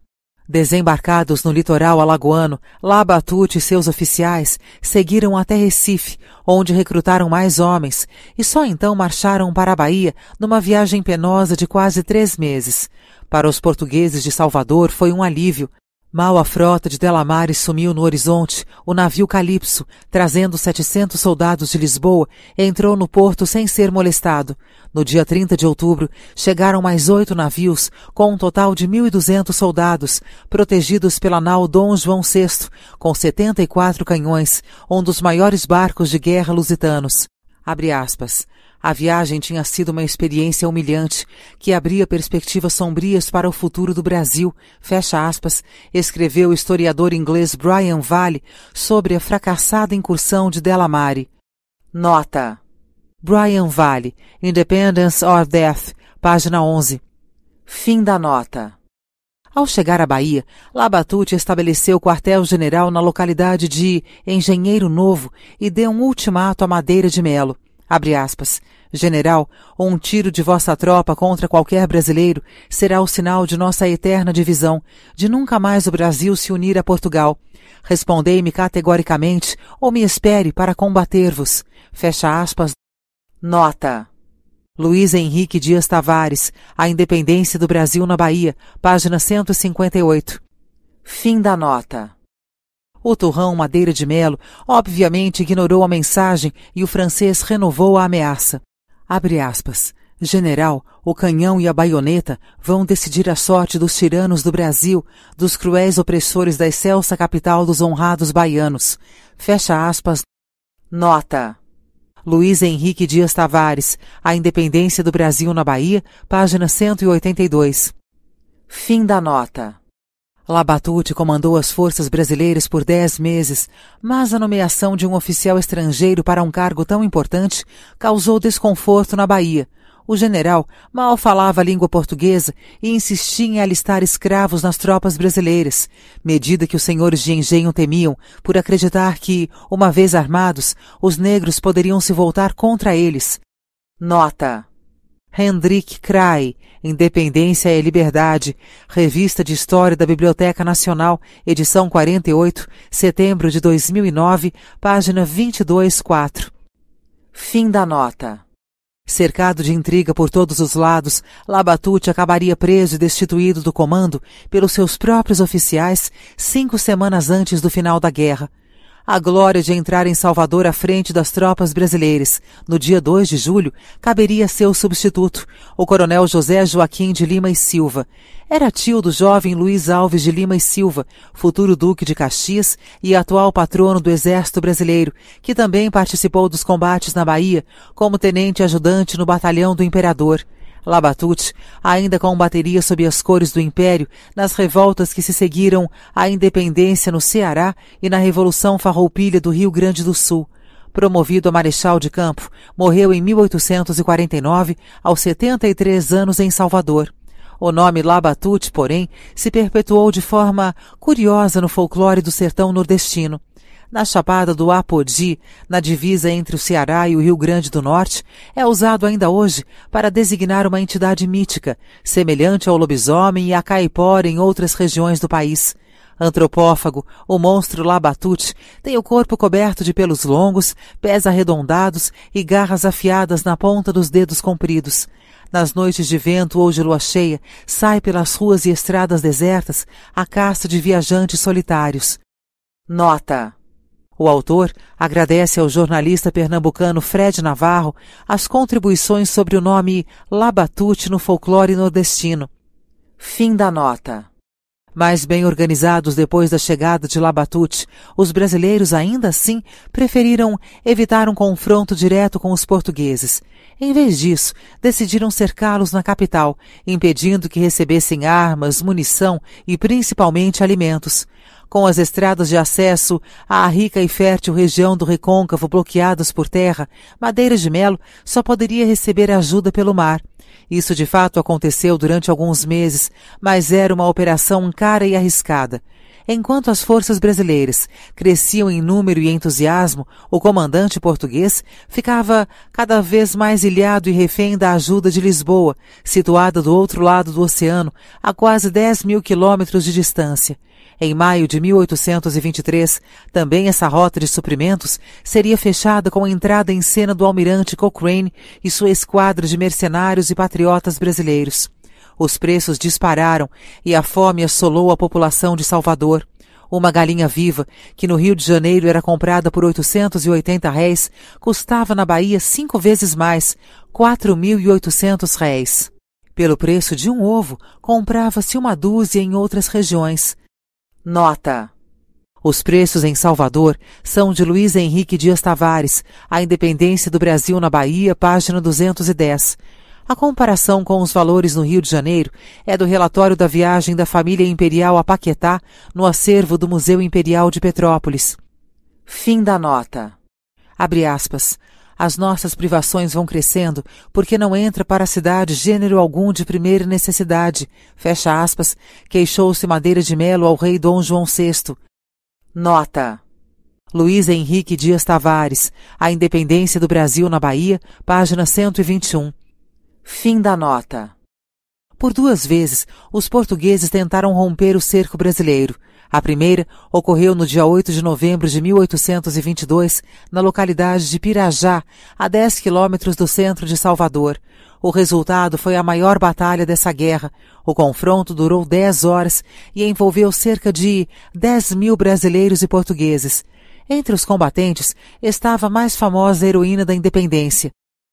Desembarcados no litoral alagoano, Labatut e seus oficiais seguiram até Recife, onde recrutaram mais homens, e só então marcharam para a Bahia numa viagem penosa de quase três meses. Para os portugueses de Salvador foi um alívio. Mal a frota de Delamare sumiu no horizonte, o navio Calypso, trazendo setecentos soldados de Lisboa, entrou no porto sem ser molestado. No dia trinta de outubro, chegaram mais oito navios, com um total de mil e duzentos soldados, protegidos pela nau Dom João sexto, com setenta e quatro canhões, um dos maiores barcos de guerra lusitanos. Abre aspas. A viagem tinha sido uma experiência humilhante, que abria perspectivas sombrias para o futuro do Brasil, fecha aspas, escreveu o historiador inglês Brian Vale sobre a fracassada incursão de Delamare. Nota: Brian Vale, Independence or Death, página onze. Fim da nota. Ao chegar à Bahia, Labatut estabeleceu quartel-general na localidade de Engenheiro Novo e deu um ultimato a Madeira de Melo. Abre aspas. General, um tiro de vossa tropa contra qualquer brasileiro será o sinal de nossa eterna divisão, de nunca mais o Brasil se unir a Portugal. Respondei-me categoricamente, ou me espere para combater-vos. Fecha aspas. Nota. Luiz Henrique Dias Tavares, A Independência do Brasil na Bahia, página cento e cinquenta e oito. Fim da nota. O Turrão Madeira de Melo obviamente ignorou a mensagem e o francês renovou a ameaça. Abre aspas. General, o canhão e a baioneta vão decidir a sorte dos tiranos do Brasil, dos cruéis opressores da excelsa capital dos honrados baianos. Fecha aspas. Nota. Luiz Henrique Dias Tavares, A Independência do Brasil na Bahia, página cento e oitenta e dois. Fim da nota. Labatut comandou as forças brasileiras por dez meses, mas a nomeação de um oficial estrangeiro para um cargo tão importante causou desconforto na Bahia. O general mal falava a língua portuguesa e insistia em alistar escravos nas tropas brasileiras, medida que os senhores de engenho temiam por acreditar que, uma vez armados, os negros poderiam se voltar contra eles. Nota. Hendrik Cray, Independência e Liberdade, Revista de História da Biblioteca Nacional, edição quarenta e oito, setembro de dois mil e nove, página vinte e dois, quatro. Fim da nota. Cercado de intriga por todos os lados, Labatut acabaria preso e destituído do comando pelos seus próprios oficiais cinco semanas antes do final da guerra. A glória de entrar em Salvador à frente das tropas brasileiras, no dia dois de julho, caberia a seu substituto, o coronel José Joaquim de Lima e Silva. Era tio do jovem Luiz Alves de Lima e Silva, futuro duque de Caxias e atual patrono do Exército Brasileiro, que também participou dos combates na Bahia como tenente-ajudante no batalhão do Imperador. Labatut ainda combateria sob as cores do Império nas revoltas que se seguiram à Independência no Ceará e na Revolução Farroupilha do Rio Grande do Sul. Promovido a marechal de campo, morreu em mil oitocentos e quarenta e nove, aos setenta e três anos, em Salvador. O nome Labatut, porém, se perpetuou de forma curiosa no folclore do sertão nordestino. Na Chapada do Apodi, na divisa entre o Ceará e o Rio Grande do Norte, é usado ainda hoje para designar uma entidade mítica, semelhante ao lobisomem e à caipora em outras regiões do país. Antropófago, o monstro Labatut tem o corpo coberto de pelos longos, pés arredondados e garras afiadas na ponta dos dedos compridos. Nas noites de vento ou de lua cheia, sai pelas ruas e estradas desertas a caça de viajantes solitários. Nota. O autor agradece ao jornalista pernambucano Fred Navarro as contribuições sobre o nome Labatut no folclore nordestino. Fim da nota. Mais bem organizados depois da chegada de Labatut, os brasileiros ainda assim preferiram evitar um confronto direto com os portugueses. Em vez disso, decidiram cercá-los na capital, impedindo que recebessem armas, munição e principalmente alimentos. Com as estradas de acesso à rica e fértil região do Recôncavo bloqueadas por terra, Madeira de Melo só poderia receber ajuda pelo mar. Isso de fato aconteceu durante alguns meses, mas era uma operação cara e arriscada. Enquanto as forças brasileiras cresciam em número e entusiasmo, o comandante português ficava cada vez mais ilhado e refém da ajuda de Lisboa, situada do outro lado do oceano, a quase dez mil quilômetros de distância. Em maio de mil oitocentos e vinte e três, também essa rota de suprimentos seria fechada com a entrada em cena do almirante Cochrane e sua esquadra de mercenários e patriotas brasileiros. Os preços dispararam e a fome assolou a população de Salvador. Uma galinha viva, que no Rio de Janeiro era comprada por oitocentos e oitenta réis, custava na Bahia cinco vezes mais, quatro mil e oitocentos réis. Pelo preço de um ovo, comprava-se uma dúzia em outras regiões. Nota. Os preços em Salvador são de Luiz Henrique Dias Tavares, A Independência do Brasil na Bahia, página duzentos e dez. A comparação com os valores no Rio de Janeiro é do relatório da viagem da família imperial a Paquetá, no acervo do Museu Imperial de Petrópolis. Fim da nota. Abre aspas. As nossas privações vão crescendo porque não entra para a cidade gênero algum de primeira necessidade. Fecha aspas. Queixou-se Madeira de Melo ao rei Dom João sexto. Nota. Luiz Henrique Dias Tavares, A Independência do Brasil na Bahia, página cento e vinte e um. Fim da nota. Por duas vezes, os portugueses tentaram romper o cerco brasileiro. A primeira ocorreu no dia oito de novembro de mil oitocentos e vinte e dois, na localidade de Pirajá, a dez quilômetros do centro de Salvador. O resultado foi a maior batalha dessa guerra. O confronto durou dez horas e envolveu cerca de dez mil brasileiros e portugueses. Entre os combatentes estava a mais famosa heroína da independência.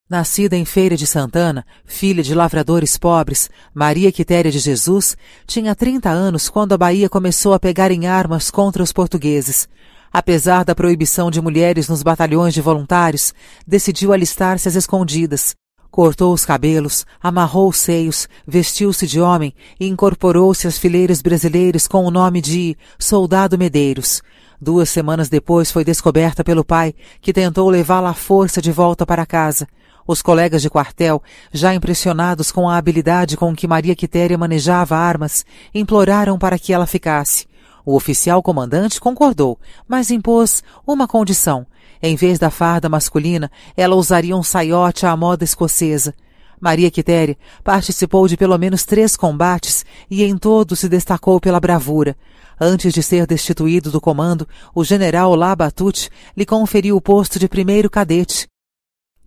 Nascida em Feira de Santana, filha de lavradores pobres, Maria Quitéria de Jesus tinha trinta anos quando a Bahia começou a pegar em armas contra os portugueses. Apesar da proibição de mulheres nos batalhões de voluntários, decidiu alistar-se às escondidas. Cortou os cabelos, amarrou os seios, vestiu-se de homem e incorporou-se às fileiras brasileiras com o nome de Soldado Medeiros. Duas semanas depois foi descoberta pelo pai, que tentou levá-la à força de volta para casa. Os colegas de quartel, já impressionados com a habilidade com que Maria Quitéria manejava armas, imploraram para que ela ficasse. O oficial comandante concordou, mas impôs uma condição. Em vez da farda masculina, ela usaria um saiote à moda escocesa. Maria Quitéria participou de pelo menos três combates e em todos se destacou pela bravura. Antes de ser destituído do comando, o general Labatut lhe conferiu o posto de primeiro cadete.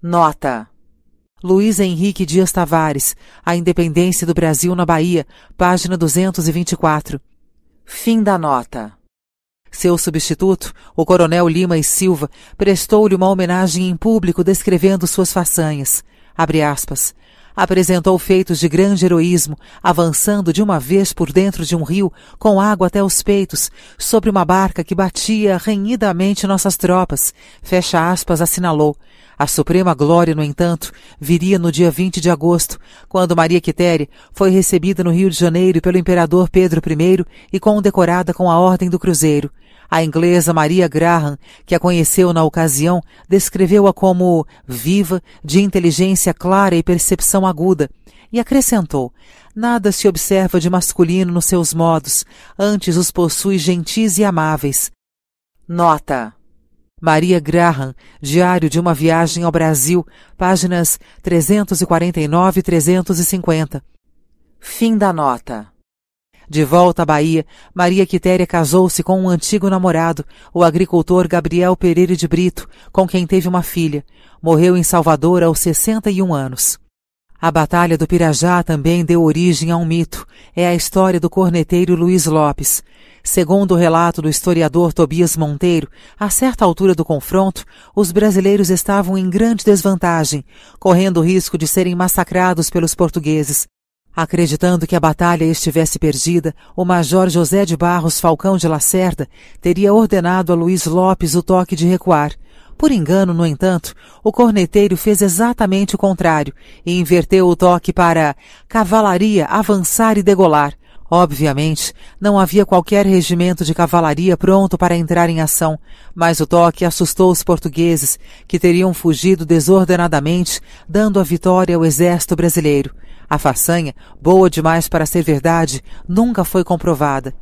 Nota: Luiz Henrique Dias Tavares, A Independência do Brasil na Bahia, página duzentos e vinte e quatro. Fim da nota. Seu substituto, o coronel Lima e Silva, prestou-lhe uma homenagem em público descrevendo suas façanhas. Abre aspas. Apresentou feitos de grande heroísmo, avançando de uma vez por dentro de um rio, com água até os peitos, sobre uma barca que batia renhidamente nossas tropas. Fecha aspas, assinalou. A suprema glória, no entanto, viria no dia vinte de agosto, quando Maria Quitéria foi recebida no Rio de Janeiro pelo imperador Pedro primeiro e condecorada com a Ordem do Cruzeiro. A inglesa Maria Graham, que a conheceu na ocasião, descreveu-a como viva, de inteligência clara e percepção aguda, e acrescentou: nada se observa de masculino nos seus modos, antes os possui gentis e amáveis. Nota: Maria Graham, Diário de uma Viagem ao Brasil, páginas trezentos e quarenta e nove e trezentos e cinquenta. Fim da nota. De volta à Bahia, Maria Quitéria casou-se com um antigo namorado, o agricultor Gabriel Pereira de Brito, com quem teve uma filha. Morreu em Salvador aos sessenta e um anos. A Batalha do Pirajá também deu origem a um mito. É a história do corneteiro Luiz Lopes. Segundo o relato do historiador Tobias Monteiro, a certa altura do confronto, os brasileiros estavam em grande desvantagem, correndo o risco de serem massacrados pelos portugueses. Acreditando que a batalha estivesse perdida, o major José de Barros Falcão de Lacerda teria ordenado a Luiz Lopes o toque de recuar. Por engano, no entanto, o corneteiro fez exatamente o contrário e inverteu o toque para cavalaria avançar e degolar. Obviamente, não havia qualquer regimento de cavalaria pronto para entrar em ação, mas o toque assustou os portugueses, que teriam fugido desordenadamente, dando a vitória ao exército brasileiro. A façanha, boa demais para ser verdade, nunca foi comprovada.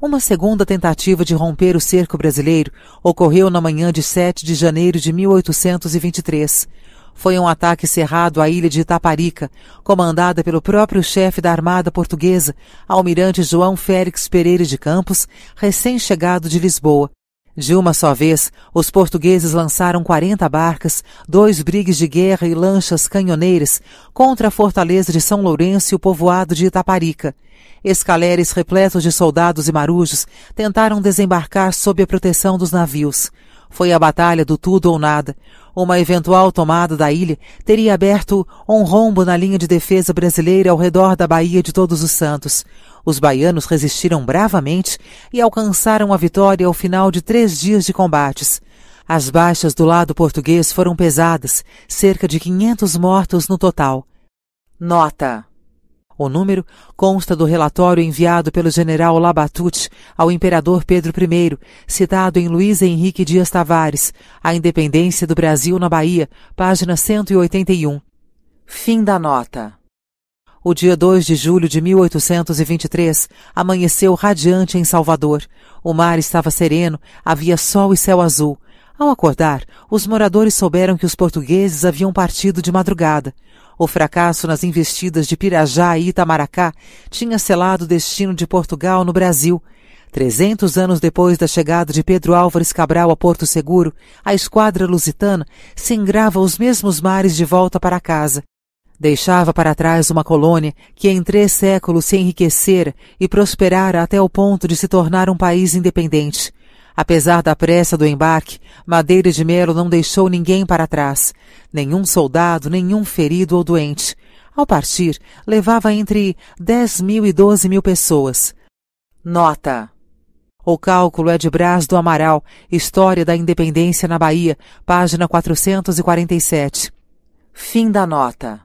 Uma segunda tentativa de romper o cerco brasileiro ocorreu na manhã de sete de janeiro de mil oitocentos e vinte e três. Foi um ataque cerrado à ilha de Itaparica, comandada pelo próprio chefe da Armada Portuguesa, almirante João Félix Pereira de Campos, recém-chegado de Lisboa. De uma só vez, os portugueses lançaram quarenta barcas, dois brigues de guerra e lanchas canhoneiras contra a fortaleza de São Lourenço e o povoado de Itaparica. Escaleres repletos de soldados e marujos tentaram desembarcar sob a proteção dos navios. Foi a batalha do tudo ou nada. Uma eventual tomada da ilha teria aberto um rombo na linha de defesa brasileira ao redor da Baía de Todos os Santos. Os baianos resistiram bravamente e alcançaram a vitória ao final de três dias de combates. As baixas do lado português foram pesadas, cerca de quinhentos mortos no total. Nota: o número consta do relatório enviado pelo general Labatut ao imperador Pedro primeiro, citado em Luiz Henrique Dias Tavares, A Independência do Brasil na Bahia, página cento e oitenta e um. Fim da nota. O dia dois de julho de mil oitocentos e vinte e três amanheceu radiante em Salvador. O mar estava sereno, havia sol e céu azul. Ao acordar, os moradores souberam que os portugueses haviam partido de madrugada. O fracasso nas investidas de Pirajá e Itamaracá tinha selado o destino de Portugal no Brasil. trezentos anos depois da chegada de Pedro Álvares Cabral a Porto Seguro, a esquadra lusitana singrava os mesmos mares de volta para casa. Deixava para trás uma colônia que em três séculos se enriquecera e prosperara até o ponto de se tornar um país independente. Apesar da pressa do embarque, Madeira de Melo não deixou ninguém para trás, nenhum soldado, nenhum ferido ou doente. Ao partir, levava entre dez mil e doze mil pessoas. Nota: o cálculo é de Brás do Amaral, História da Independência na Bahia, página quatrocentos e quarenta e sete. Fim da nota.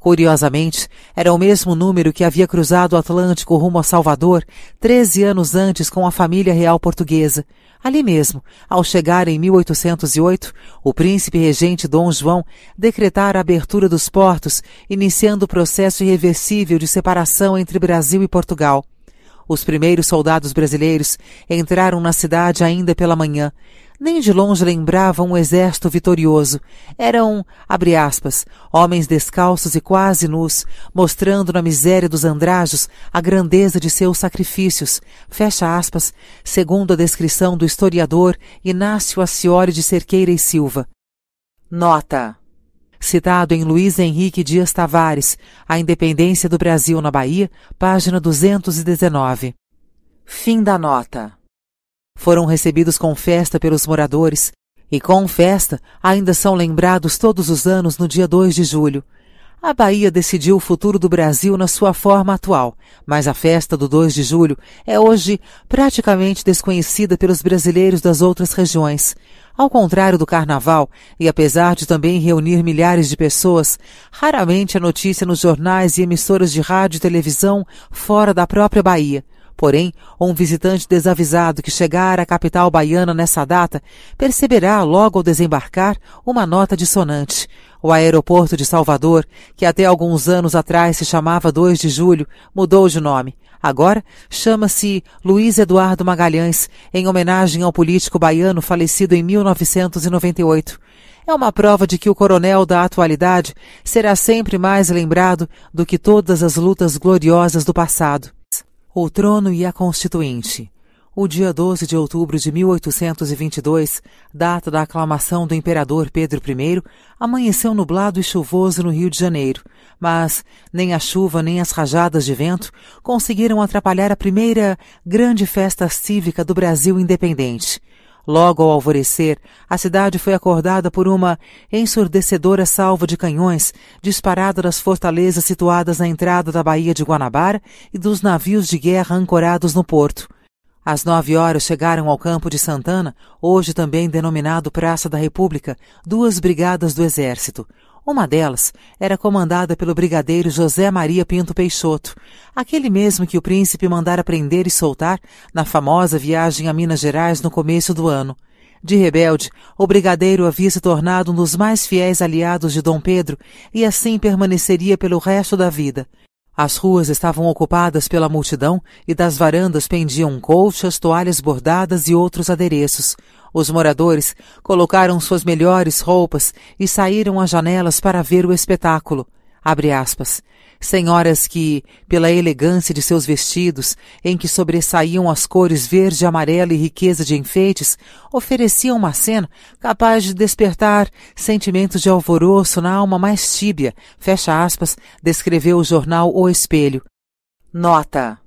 Curiosamente, era o mesmo número que havia cruzado o Atlântico rumo a Salvador treze anos antes com a família real portuguesa. Ali mesmo, ao chegar em mil oitocentos e oito, o príncipe regente Dom João decretara a abertura dos portos, iniciando o processo irreversível de separação entre Brasil e Portugal. Os primeiros soldados brasileiros entraram na cidade ainda pela manhã. Nem de longe lembravam um exército vitorioso. Eram, abre aspas, homens descalços e quase nus, mostrando na miséria dos andrajos a grandeza de seus sacrifícios, fecha aspas, segundo a descrição do historiador Inácio Ascioli de Cerqueira e Silva. Nota: citado em Luiz Henrique Dias Tavares, A Independência do Brasil na Bahia, página duzentos e dezenove. Fim da nota. Foram recebidos com festa pelos moradores, e com festa ainda são lembrados todos os anos no dia dois de julho. A Bahia decidiu o futuro do Brasil na sua forma atual, mas a festa do dois de julho é hoje praticamente desconhecida pelos brasileiros das outras regiões. Ao contrário do Carnaval, e apesar de também reunir milhares de pessoas, raramente é notícia nos jornais e emissoras de rádio e televisão fora da própria Bahia. Porém, um visitante desavisado que chegar à capital baiana nessa data perceberá, logo ao desembarcar, uma nota dissonante. O aeroporto de Salvador, que até alguns anos atrás se chamava dois de julho, mudou de nome. Agora chama-se Luiz Eduardo Magalhães, em homenagem ao político baiano falecido em mil novecentos e noventa e oito. É uma prova de que o coronel da atualidade será sempre mais lembrado do que todas as lutas gloriosas do passado. O trono e a Constituinte. O dia doze de outubro de mil oitocentos e vinte e dois, data da aclamação do imperador Pedro primeiro, amanheceu nublado e chuvoso no Rio de Janeiro, mas nem a chuva nem as rajadas de vento conseguiram atrapalhar a primeira grande festa cívica do Brasil independente. Logo ao alvorecer, a cidade foi acordada por uma ensurdecedora salva de canhões disparada das fortalezas situadas na entrada da Baía de Guanabara e dos navios de guerra ancorados no porto. Às nove horas chegaram ao Campo de Santana, hoje também denominado Praça da República, duas brigadas do Exército. Uma delas era comandada pelo brigadeiro José Maria Pinto Peixoto, aquele mesmo que o príncipe mandara prender e soltar na famosa viagem a Minas Gerais no começo do ano. De rebelde, o brigadeiro havia se tornado um dos mais fiéis aliados de Dom Pedro e assim permaneceria pelo resto da vida. As ruas estavam ocupadas pela multidão e das varandas pendiam colchas, toalhas bordadas e outros adereços. Os moradores colocaram suas melhores roupas e saíram às janelas para ver o espetáculo. Abre aspas. Senhoras que, pela elegância de seus vestidos, em que sobressaíam as cores verde, amarelo e riqueza de enfeites, ofereciam uma cena capaz de despertar sentimentos de alvoroço na alma mais tíbia, fecha aspas, descreveu o jornal O Espelho. Nota: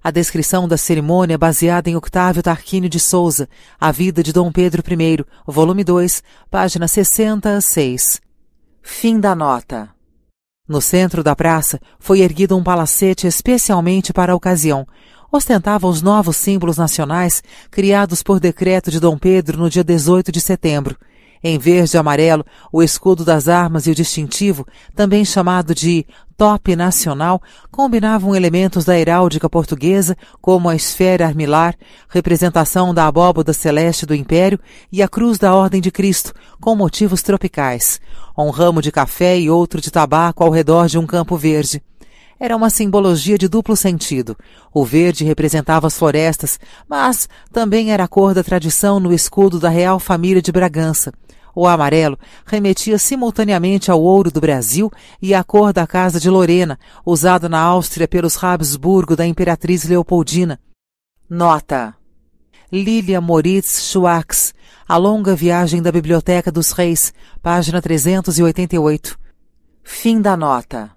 a descrição da cerimônia é baseada em Octávio Tarquínio de Souza, A Vida de Dom Pedro primeiro, volume dois, página sessenta e seis. Fim da nota. No centro da praça foi erguido um palacete especialmente para a ocasião. Ostentava os novos símbolos nacionais criados por decreto de Dom Pedro no dia dezoito de setembro. Em verde e amarelo, o escudo das armas e o distintivo, também chamado de top nacional, combinavam elementos da heráldica portuguesa, como a esfera armilar, representação da abóboda celeste do Império, e a cruz da Ordem de Cristo, com motivos tropicais, um ramo de café e outro de tabaco ao redor de um campo verde. Era uma simbologia de duplo sentido. O verde representava as florestas, mas também era a cor da tradição no escudo da Real Família de Bragança. O amarelo remetia simultaneamente ao ouro do Brasil e à cor da Casa de Lorena, usada na Áustria pelos Habsburgo da Imperatriz Leopoldina. Nota: Lilia Moritz Schwarcz, A Longa Viagem da Biblioteca dos Reis, página trezentos e oitenta e oito. Fim da nota.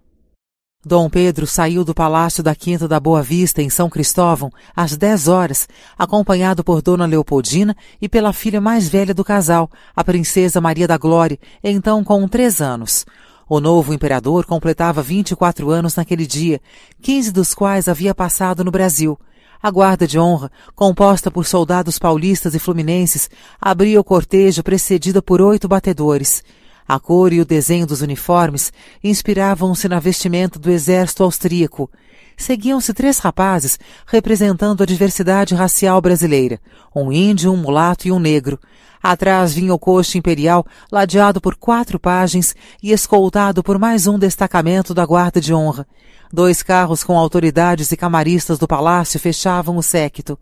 Dom Pedro saiu do Palácio da Quinta da Boa Vista, em São Cristóvão, às dez horas, acompanhado por Dona Leopoldina e pela filha mais velha do casal, a princesa Maria da Glória, então com três anos. O novo imperador completava vinte e quatro anos naquele dia, quinze dos quais havia passado no Brasil. A guarda de honra, composta por soldados paulistas e fluminenses, abria o cortejo precedida por oito batedores. A cor e o desenho dos uniformes inspiravam-se na vestimenta do exército austríaco. Seguiam-se três rapazes representando a diversidade racial brasileira, um índio, um mulato e um negro. Atrás vinha o coche imperial, ladeado por quatro pajens e escoltado por mais um destacamento da guarda de honra. Dois carros com autoridades e camaristas do palácio fechavam o séquito.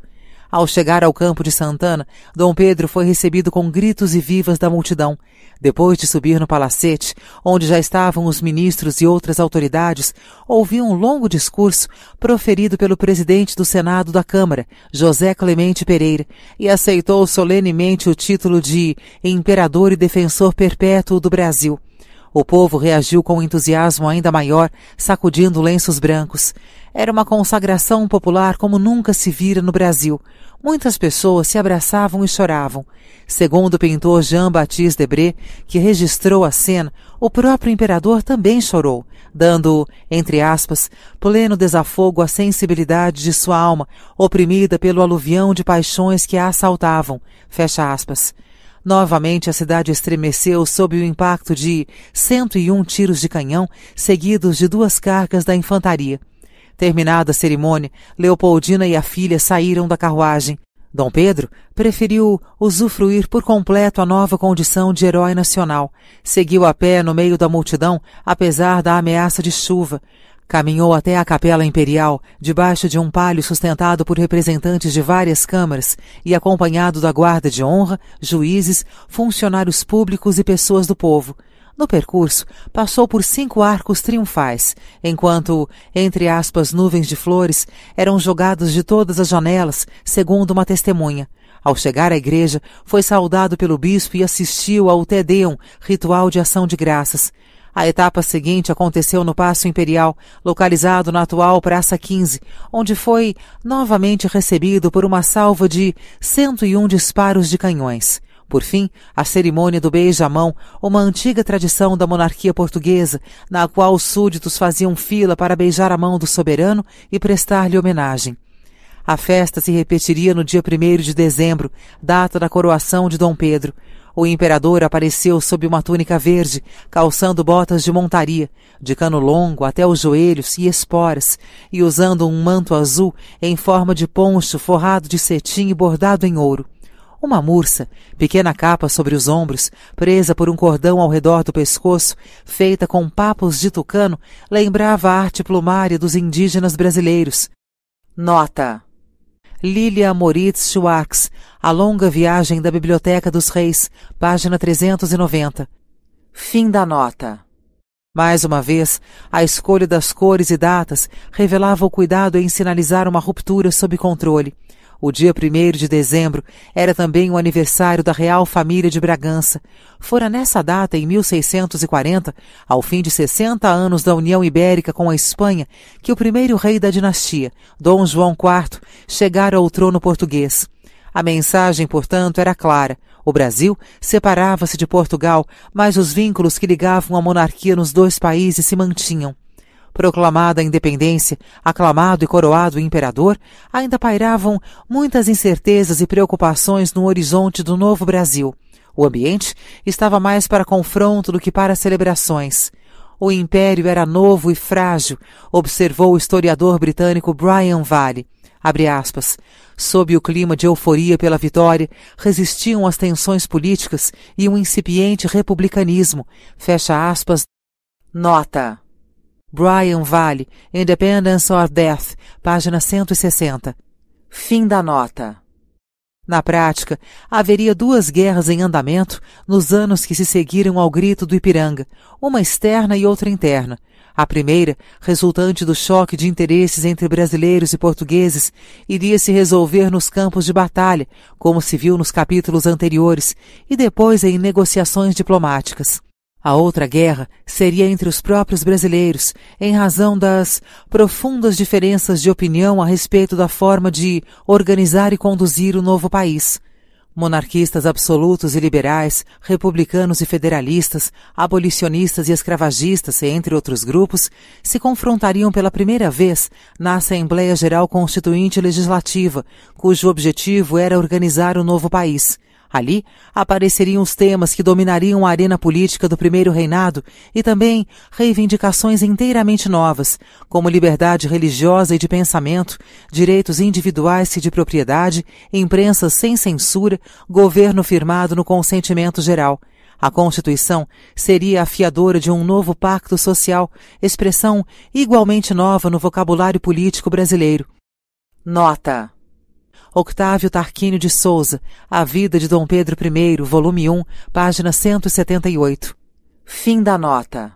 Ao chegar ao Campo de Santana, Dom Pedro foi recebido com gritos e vivas da multidão. Depois de subir no palacete, onde já estavam os ministros e outras autoridades, ouviu um longo discurso proferido pelo presidente do Senado da Câmara, José Clemente Pereira, e aceitou solenemente o título de Imperador e Defensor Perpétuo do Brasil. O povo reagiu com um entusiasmo ainda maior, sacudindo lenços brancos. Era uma consagração popular como nunca se vira no Brasil. Muitas pessoas se abraçavam e choravam. Segundo o pintor Jean-Baptiste Debré, que registrou a cena, o próprio imperador também chorou, dando, entre aspas, pleno desafogo à sensibilidade de sua alma, oprimida pelo aluvião de paixões que a assaltavam, fecha aspas. Novamente a cidade estremeceu sob o impacto de cento e um tiros de canhão, seguidos de duas cargas da infantaria. Terminada a cerimônia, Leopoldina e a filha saíram da carruagem. Dom Pedro preferiu usufruir por completo a nova condição de herói nacional. Seguiu a pé no meio da multidão, apesar da ameaça de chuva. Caminhou até a Capela Imperial, debaixo de um palio sustentado por representantes de várias câmaras e acompanhado da guarda de honra, juízes, funcionários públicos e pessoas do povo. No percurso, passou por cinco arcos triunfais, enquanto, entre aspas, nuvens de flores eram jogadas de todas as janelas, segundo uma testemunha. Ao chegar à igreja, foi saudado pelo bispo e assistiu ao Te Deum, ritual de ação de graças. A etapa seguinte aconteceu no Paço Imperial, localizado na atual Praça quinze, onde foi novamente recebido por uma salva de cento e um disparos de canhões. Por fim, a cerimônia do beijamão, uma antiga tradição da monarquia portuguesa, na qual os súditos faziam fila para beijar a mão do soberano e prestar-lhe homenagem. A festa se repetiria no dia primeiro de dezembro, data da coroação de Dom Pedro. O imperador apareceu sob uma túnica verde, calçando botas de montaria, de cano longo até os joelhos e esporas, e usando um manto azul em forma de poncho forrado de cetim e bordado em ouro. Uma murça, pequena capa sobre os ombros, presa por um cordão ao redor do pescoço, feita com papos de tucano, lembrava a arte plumária dos indígenas brasileiros. Nota: Lilia Moritz Schwarcz, A Longa Viagem da Biblioteca dos Reis, página trezentos e noventa. Fim da nota. Mais uma vez, a escolha das cores e datas revelava o cuidado em sinalizar uma ruptura sob controle. O dia primeiro de dezembro era também o aniversário da Real Família de Bragança. Fora nessa data, em mil seiscentos e quarenta, ao fim de sessenta anos da União Ibérica com a Espanha, que o primeiro rei da dinastia, Dom João quarto, chegara ao trono português. A mensagem, portanto, era clara. O Brasil separava-se de Portugal, mas os vínculos que ligavam a monarquia nos dois países se mantinham. Proclamada a independência, aclamado e coroado imperador, ainda pairavam muitas incertezas e preocupações no horizonte do novo Brasil. O ambiente estava mais para confronto do que para celebrações. O império era novo e frágil, observou o historiador britânico Brian Vale. Abre aspas. Sob o clima de euforia pela vitória, resistiam as tensões políticas e um incipiente republicanismo. Fecha aspas. Nota: Brian Vale, Independence or Death, página cento e sessenta. Fim da nota. Na prática, haveria duas guerras em andamento nos anos que se seguiram ao Grito do Ipiranga, uma externa e outra interna. A primeira, resultante do choque de interesses entre brasileiros e portugueses, iria se resolver nos campos de batalha, como se viu nos capítulos anteriores, e depois em negociações diplomáticas. A outra guerra seria entre os próprios brasileiros, em razão das profundas diferenças de opinião a respeito da forma de organizar e conduzir o novo país. Monarquistas absolutos e liberais, republicanos e federalistas, abolicionistas e escravagistas, entre outros grupos, se confrontariam pela primeira vez na Assembleia Geral Constituinte Legislativa, cujo objetivo era organizar o novo país. Ali apareceriam os temas que dominariam a arena política do primeiro reinado e também reivindicações inteiramente novas, como liberdade religiosa e de pensamento, direitos individuais e de propriedade, imprensa sem censura, governo firmado no consentimento geral. A Constituição seria afiadora de um novo pacto social, expressão igualmente nova no vocabulário político brasileiro. Nota: Octávio Tarquínio de Souza, A Vida de Dom Pedro I, volume um, página cento e setenta e oito. Fim da nota.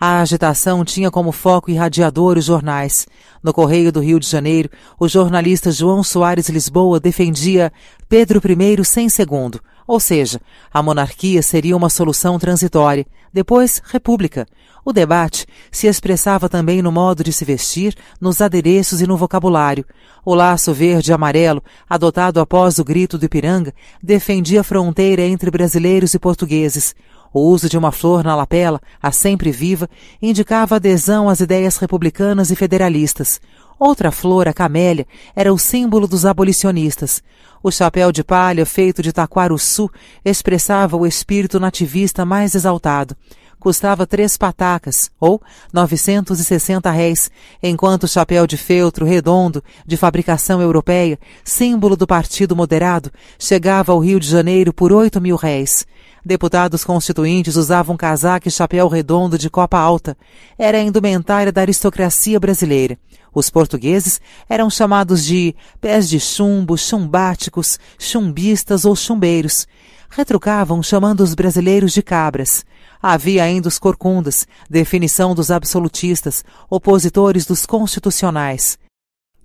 A agitação tinha como foco irradiador os jornais. No Correio do Rio de Janeiro, o jornalista João Soares Lisboa defendia Pedro I sem segundo, ou seja, a monarquia seria uma solução transitória, depois república. O debate se expressava também no modo de se vestir, nos adereços e no vocabulário. O laço verde e amarelo, adotado após o Grito do Ipiranga, defendia a fronteira entre brasileiros e portugueses. O uso de uma flor na lapela, a sempre viva, indicava adesão às ideias republicanas e federalistas. Outra flor, a camélia, era o símbolo dos abolicionistas. O chapéu de palha, feito de taquaruçu, expressava o espírito nativista mais exaltado. Custava três patacas, ou novecentos e sessenta réis, enquanto o chapéu de feltro redondo, de fabricação europeia, símbolo do Partido Moderado, chegava ao Rio de Janeiro por oito mil réis. Deputados constituintes usavam casaca e chapéu redondo de copa alta. Era a indumentária da aristocracia brasileira. Os portugueses eram chamados de pés de chumbo, chumbáticos, chumbistas ou chumbeiros. Retrucavam chamando os brasileiros de cabras. Havia ainda os corcundas, definição dos absolutistas, opositores dos constitucionais.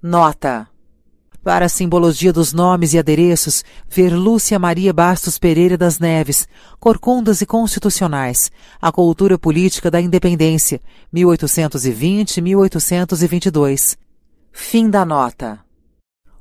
Nota: para a simbologia dos nomes e adereços, ver Lúcia Maria Bastos Pereira das Neves, Corcundas e Constitucionais, A Cultura Política da Independência, mil oitocentos e vinte a mil oitocentos e vinte e dois. Fim da nota.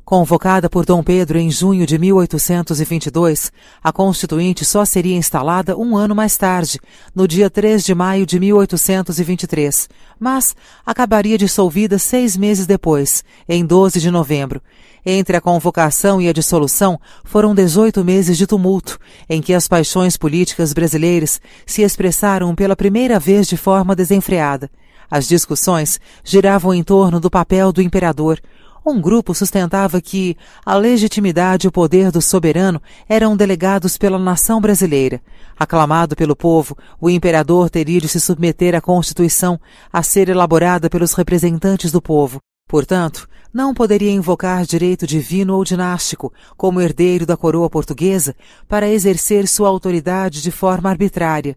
Convocada por Dom Pedro em junho de mil oitocentos e vinte e dois, a Constituinte só seria instalada um ano mais tarde, no dia três de maio de mil oitocentos e vinte e três, mas acabaria dissolvida seis meses depois, em doze de novembro. Entre a convocação e a dissolução foram dezoito meses de tumulto, em que as paixões políticas brasileiras se expressaram pela primeira vez de forma desenfreada. As discussões giravam em torno do papel do imperador. Um grupo sustentava que a legitimidade e o poder do soberano eram delegados pela nação brasileira. Aclamado pelo povo, o imperador teria de se submeter à Constituição, a ser elaborada pelos representantes do povo. Portanto, não poderia invocar direito divino ou dinástico, como herdeiro da coroa portuguesa, para exercer sua autoridade de forma arbitrária.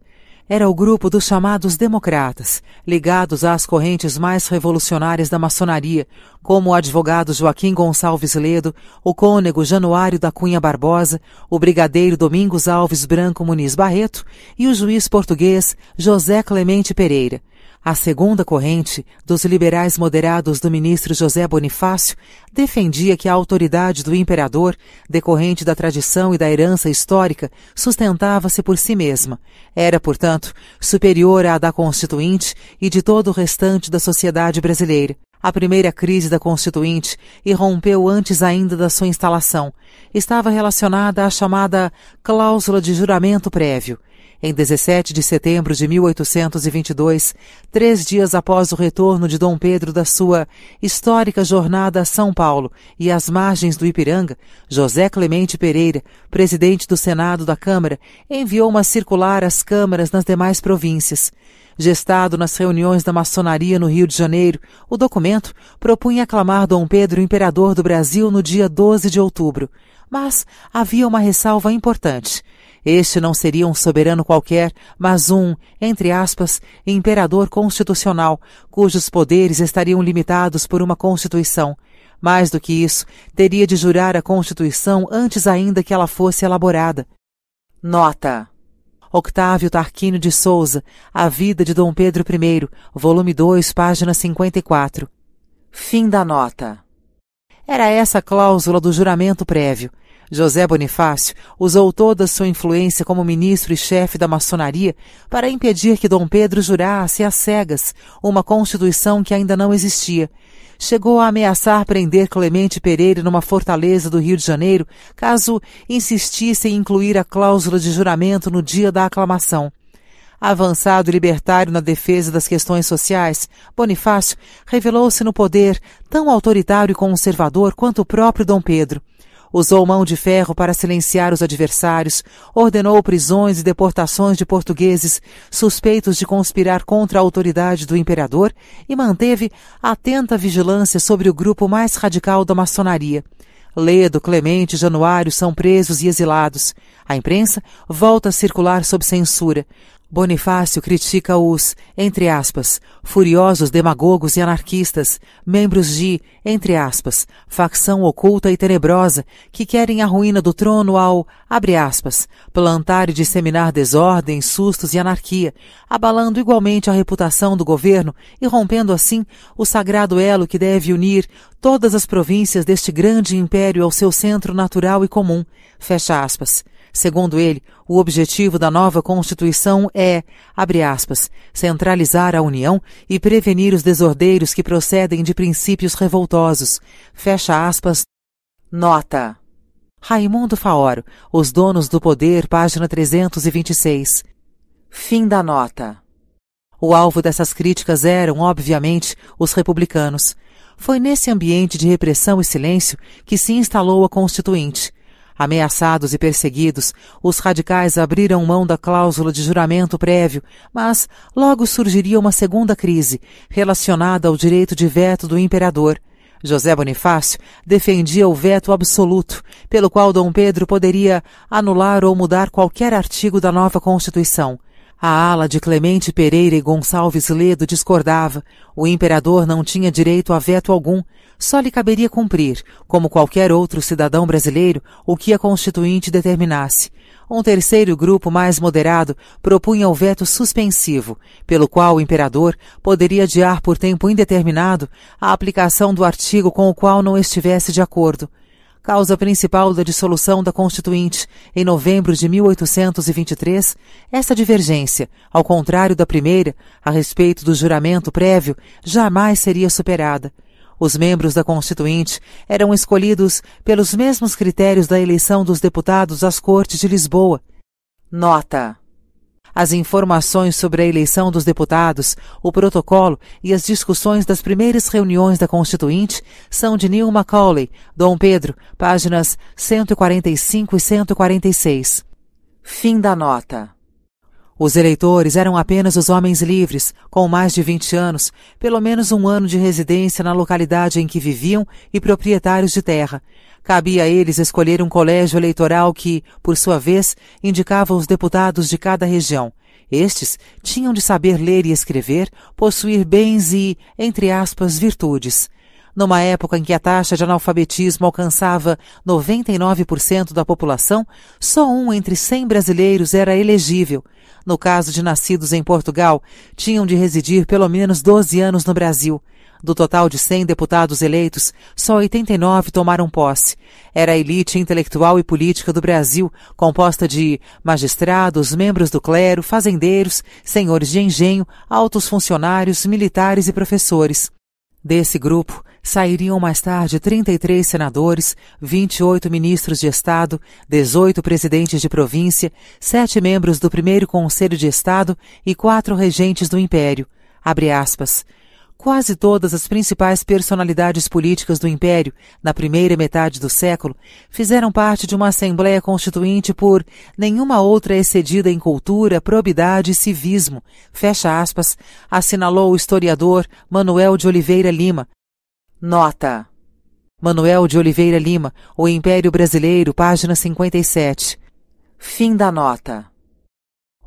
Era o grupo dos chamados democratas, ligados às correntes mais revolucionárias da maçonaria, como o advogado Joaquim Gonçalves Ledo, o cônego Januário da Cunha Barbosa, o brigadeiro Domingos Alves Branco Muniz Barreto e o juiz português José Clemente Pereira. A segunda corrente, dos liberais moderados do ministro José Bonifácio, defendia que a autoridade do imperador, decorrente da tradição e da herança histórica, sustentava-se por si mesma. Era, portanto, superior à da Constituinte e de todo o restante da sociedade brasileira. A primeira crise da Constituinte irrompeu antes ainda da sua instalação. Estava relacionada à chamada cláusula de juramento prévio. Em dezessete de setembro de mil oitocentos e vinte e dois, três dias após o retorno de Dom Pedro da sua histórica jornada a São Paulo e às margens do Ipiranga, José Clemente Pereira, presidente do Senado da Câmara, enviou uma circular às câmaras nas demais províncias. Gestado nas reuniões da maçonaria no Rio de Janeiro, o documento propunha aclamar Dom Pedro imperador do Brasil no dia doze de outubro. Mas havia uma ressalva importante. Este não seria um soberano qualquer, mas um, entre aspas, imperador constitucional, cujos poderes estariam limitados por uma Constituição. Mais do que isso, teria de jurar a Constituição antes ainda que ela fosse elaborada. Nota: Octávio Tarquínio de Souza, A Vida de Dom Pedro I, volume dois, página cinquenta e quatro. Fim da nota. Era essa a cláusula do juramento prévio. José Bonifácio usou toda sua influência como ministro e chefe da maçonaria para impedir que Dom Pedro jurasse às cegas uma Constituição que ainda não existia. Chegou a ameaçar prender Clemente Pereira numa fortaleza do Rio de Janeiro caso insistisse em incluir a cláusula de juramento no dia da aclamação. Avançado e libertário na defesa das questões sociais, Bonifácio revelou-se no poder tão autoritário e conservador quanto o próprio Dom Pedro. Usou mão de ferro para silenciar os adversários, ordenou prisões e deportações de portugueses suspeitos de conspirar contra a autoridade do imperador e manteve atenta vigilância sobre o grupo mais radical da maçonaria. Ledo, Clemente e Januário são presos e exilados. A imprensa volta a circular sob censura. Bonifácio critica os, entre aspas, furiosos demagogos e anarquistas, membros de, entre aspas, facção oculta e tenebrosa, que querem a ruína do trono ao, abre aspas, plantar e disseminar desordem, sustos e anarquia, abalando igualmente a reputação do governo e rompendo assim o sagrado elo que deve unir todas as províncias deste grande império ao seu centro natural e comum, fecha aspas. Segundo ele, o objetivo da nova Constituição é, abre aspas, centralizar a União e prevenir os desordeiros que procedem de princípios revoltosos, fecha aspas. Nota: Raimundo Faoro, Os Donos do Poder, página trezentos e vinte e seis. Fim da nota. O alvo dessas críticas eram, obviamente, os republicanos. Foi nesse ambiente de repressão e silêncio que se instalou a Constituinte. Ameaçados e perseguidos, os radicais abriram mão da cláusula de juramento prévio, mas logo surgiria uma segunda crise, relacionada ao direito de veto do imperador. José Bonifácio defendia o veto absoluto, pelo qual Dom Pedro poderia anular ou mudar qualquer artigo da nova Constituição. A ala de Clemente Pereira e Gonçalves Ledo discordava. O imperador não tinha direito a veto algum. Só lhe caberia cumprir, como qualquer outro cidadão brasileiro, o que a Constituinte determinasse. Um terceiro grupo mais moderado propunha o veto suspensivo, pelo qual o imperador poderia adiar por tempo indeterminado a aplicação do artigo com o qual não estivesse de acordo. Causa principal da dissolução da Constituinte, em novembro de mil oitocentos e vinte e três, essa divergência, ao contrário da primeira, a respeito do juramento prévio, jamais seria superada. Os membros da Constituinte eram escolhidos pelos mesmos critérios da eleição dos deputados às Cortes de Lisboa. Nota: as informações sobre a eleição dos deputados, o protocolo e as discussões das primeiras reuniões da Constituinte são de Neil Macaulay, Dom Pedro, páginas cento e quarenta e cinco e cento e quarenta e seis. Fim da nota. Os eleitores eram apenas os homens livres, com mais de vinte anos, pelo menos um ano de residência na localidade em que viviam e proprietários de terra. Cabia a eles escolher um colégio eleitoral que, por sua vez, indicava os deputados de cada região. Estes tinham de saber ler e escrever, possuir bens e, entre aspas, virtudes. Numa época em que a taxa de analfabetismo alcançava noventa e nove por cento da população, só um entre cem brasileiros era elegível. No caso de nascidos em Portugal, tinham de residir pelo menos doze anos no Brasil. Do total de cem deputados eleitos, só oitenta e nove tomaram posse. Era a elite intelectual e política do Brasil, composta de magistrados, membros do clero, fazendeiros, senhores de engenho, altos funcionários, militares e professores. Desse grupo, sairiam mais tarde trinta e três senadores, vinte e oito ministros de Estado, dezoito presidentes de província, sete membros do primeiro Conselho de Estado e quatro regentes do Império, abre aspas. Quase todas as principais personalidades políticas do Império, na primeira metade do século, fizeram parte de uma Assembleia Constituinte por nenhuma outra excedida em cultura, probidade e civismo, fecha aspas, assinalou o historiador Manuel de Oliveira Lima. Nota: Manuel de Oliveira Lima, O Império Brasileiro, página cinquenta e sete. Fim da nota.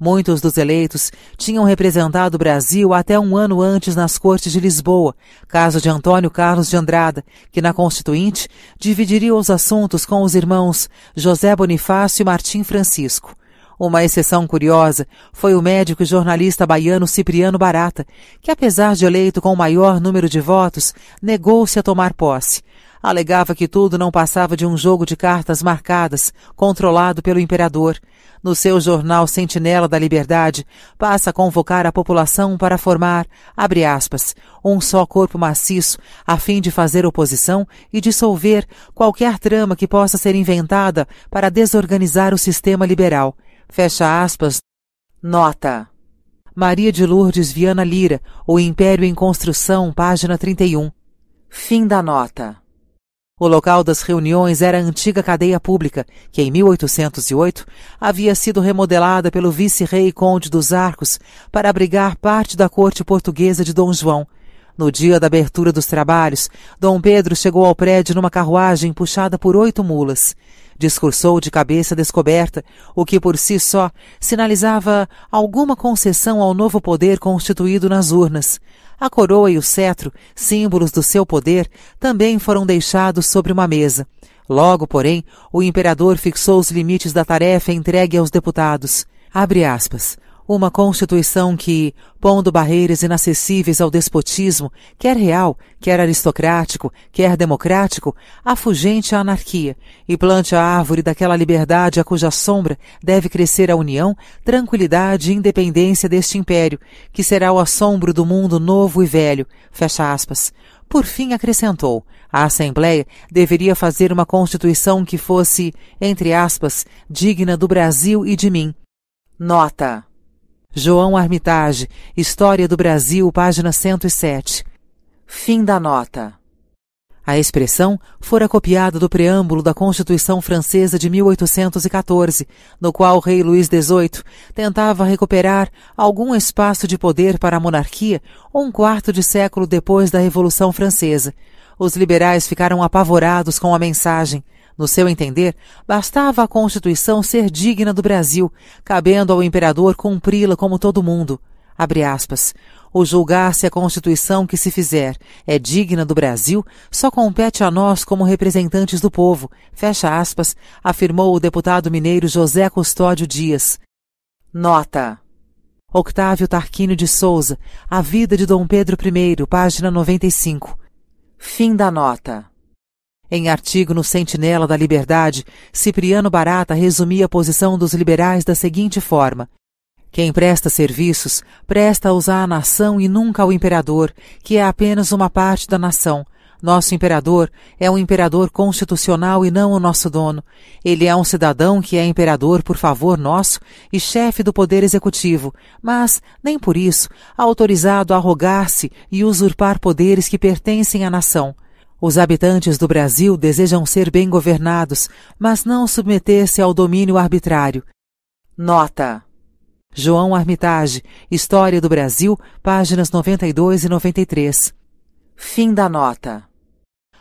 Muitos dos eleitos tinham representado o Brasil até um ano antes nas Cortes de Lisboa, caso de Antônio Carlos de Andrada, que na Constituinte dividiria os assuntos com os irmãos José Bonifácio e Martim Francisco. Uma exceção curiosa foi o médico e jornalista baiano Cipriano Barata, que apesar de eleito com o maior número de votos, negou-se a tomar posse. Alegava que tudo não passava de um jogo de cartas marcadas, controlado pelo imperador. No seu jornal Sentinela da Liberdade, passa a convocar a população para formar, abre aspas, um só corpo maciço, a fim de fazer oposição e dissolver qualquer trama que possa ser inventada para desorganizar o sistema liberal. Fecha aspas. Nota. Maria de Lourdes Viana Lira, O Império em Construção, página trinta e um. Fim da nota. O local das reuniões era a antiga cadeia pública, que em mil oitocentos e oito havia sido remodelada pelo vice-rei Conde dos Arcos para abrigar parte da corte portuguesa de Dom João. No dia da abertura dos trabalhos, Dom Pedro chegou ao prédio numa carruagem puxada por oito mulas. Discursou de cabeça descoberta, o que por si só sinalizava alguma concessão ao novo poder constituído nas urnas. A coroa e o cetro, símbolos do seu poder, também foram deixados sobre uma mesa. Logo, porém, o imperador fixou os limites da tarefa entregue aos deputados. Abre aspas. Uma Constituição que, pondo barreiras inacessíveis ao despotismo, quer real, quer aristocrático, quer democrático, afugente à anarquia, e plante a árvore daquela liberdade a cuja sombra deve crescer a união, tranquilidade e independência deste império, que será o assombro do mundo novo e velho. Fecha aspas. Por fim, acrescentou, a Assembleia deveria fazer uma Constituição que fosse, entre aspas, digna do Brasil e de mim. Nota. João Armitage, História do Brasil, página cento e sete. Fim da nota. A expressão fora copiada do preâmbulo da Constituição Francesa de mil oitocentos e quatorze, no qual o rei Luís dezoito tentava recuperar algum espaço de poder para a monarquia um quarto de século depois da Revolução Francesa. Os liberais ficaram apavorados com a mensagem. No seu entender, bastava a Constituição ser digna do Brasil, cabendo ao imperador cumpri-la como todo mundo. Abre aspas. O julgar-se a Constituição que se fizer é digna do Brasil só compete a nós como representantes do povo. Fecha aspas, afirmou o deputado mineiro José Custódio Dias. Nota. Octávio Tarquínio de Souza, A Vida de Dom Pedro I, página noventa e cinco. Fim da nota. Em artigo no Sentinela da Liberdade, Cipriano Barata resumia a posição dos liberais da seguinte forma. Quem presta serviços, presta-os à nação e nunca ao imperador, que é apenas uma parte da nação. Nosso imperador é um imperador constitucional e não o nosso dono. Ele é um cidadão que é imperador por favor nosso e chefe do poder executivo, mas, nem por isso, autorizado a arrogar-se e usurpar poderes que pertencem à nação. Os habitantes do Brasil desejam ser bem governados, mas não submeter-se ao domínio arbitrário. Nota. João Armitage, História do Brasil, páginas noventa e dois e noventa e três. Fim da nota.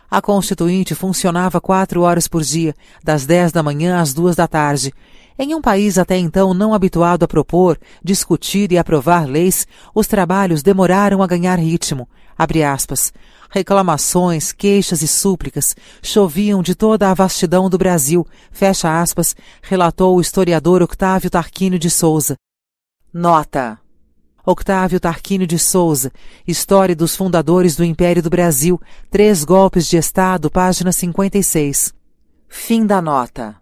A Constituinte funcionava quatro horas por dia, das dez da manhã às duas da tarde. Em um país até então não habituado a propor, discutir e aprovar leis, os trabalhos demoraram a ganhar ritmo. Abre aspas. Reclamações, queixas e súplicas choviam de toda a vastidão do Brasil. Fecha aspas, relatou o historiador Octávio Tarquínio de Souza. Nota. Octávio Tarquínio de Souza, História dos Fundadores do Império do Brasil, Três Golpes de Estado, página cinquenta e seis. Fim da nota.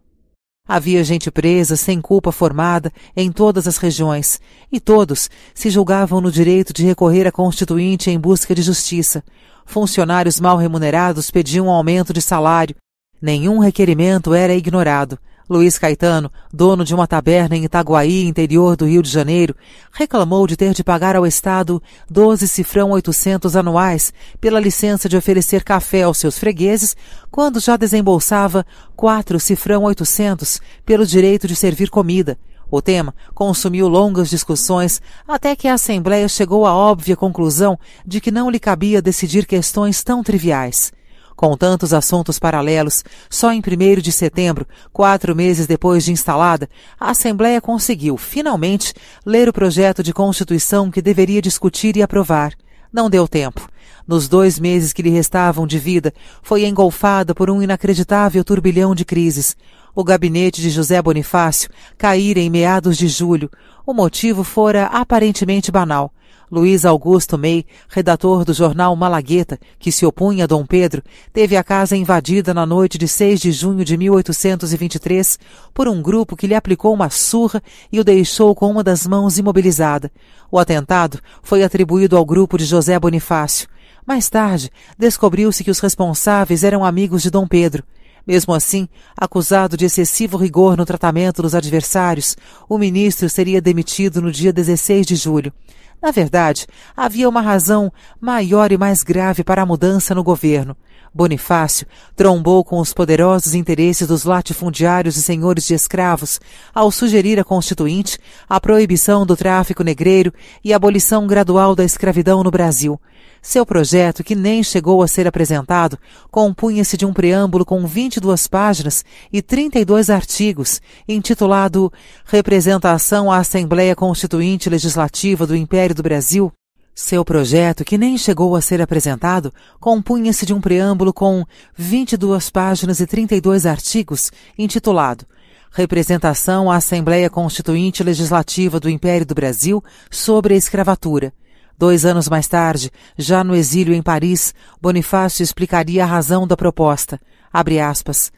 Havia gente presa, sem culpa formada, em todas as regiões, e todos se julgavam no direito de recorrer à Constituinte em busca de justiça. Funcionários mal remunerados pediam aumento de salário. Nenhum requerimento era ignorado. Luiz Caetano, dono de uma taberna em Itaguaí, interior do Rio de Janeiro, reclamou de ter de pagar ao Estado doze cifrão oitocentos anuais pela licença de oferecer café aos seus fregueses, quando já desembolsava quatro cifrão oitocentos pelo direito de servir comida. O tema consumiu longas discussões, até que a Assembleia chegou à óbvia conclusão de que não lhe cabia decidir questões tão triviais. Com tantos assuntos paralelos, só em primeiro de setembro, quatro meses depois de instalada, a Assembleia conseguiu, finalmente, ler o projeto de Constituição que deveria discutir e aprovar. Não deu tempo. Nos dois meses que lhe restavam de vida, foi engolfada por um inacreditável turbilhão de crises. O gabinete de José Bonifácio caíra em meados de julho. O motivo fora aparentemente banal. Luiz Augusto May, redator do jornal Malagueta, que se opunha a Dom Pedro, teve a casa invadida na noite de seis de junho de mil oitocentos e vinte e três por um grupo que lhe aplicou uma surra e o deixou com uma das mãos imobilizada. O atentado foi atribuído ao grupo de José Bonifácio. Mais tarde, descobriu-se que os responsáveis eram amigos de Dom Pedro. Mesmo assim, acusado de excessivo rigor no tratamento dos adversários, o ministro seria demitido no dia dezesseis de julho. Na verdade, havia uma razão maior e mais grave para a mudança no governo. Bonifácio trombou com os poderosos interesses dos latifundiários e senhores de escravos ao sugerir à Constituinte a proibição do tráfico negreiro e a abolição gradual da escravidão no Brasil. Seu projeto, que nem chegou a ser apresentado, compunha-se de um preâmbulo com vinte e duas páginas e trinta e dois artigos, intitulado Representação à Assembleia Constituinte Legislativa do Império do Brasil. Seu projeto, que nem chegou a ser apresentado, compunha-se de um preâmbulo com vinte e duas páginas e trinta e dois artigos, intitulado Representação à Assembleia Constituinte Legislativa do Império do Brasil sobre a Escravatura. Dois anos mais tarde, já no exílio em Paris, Bonifácio explicaria a razão da proposta. Abre aspas.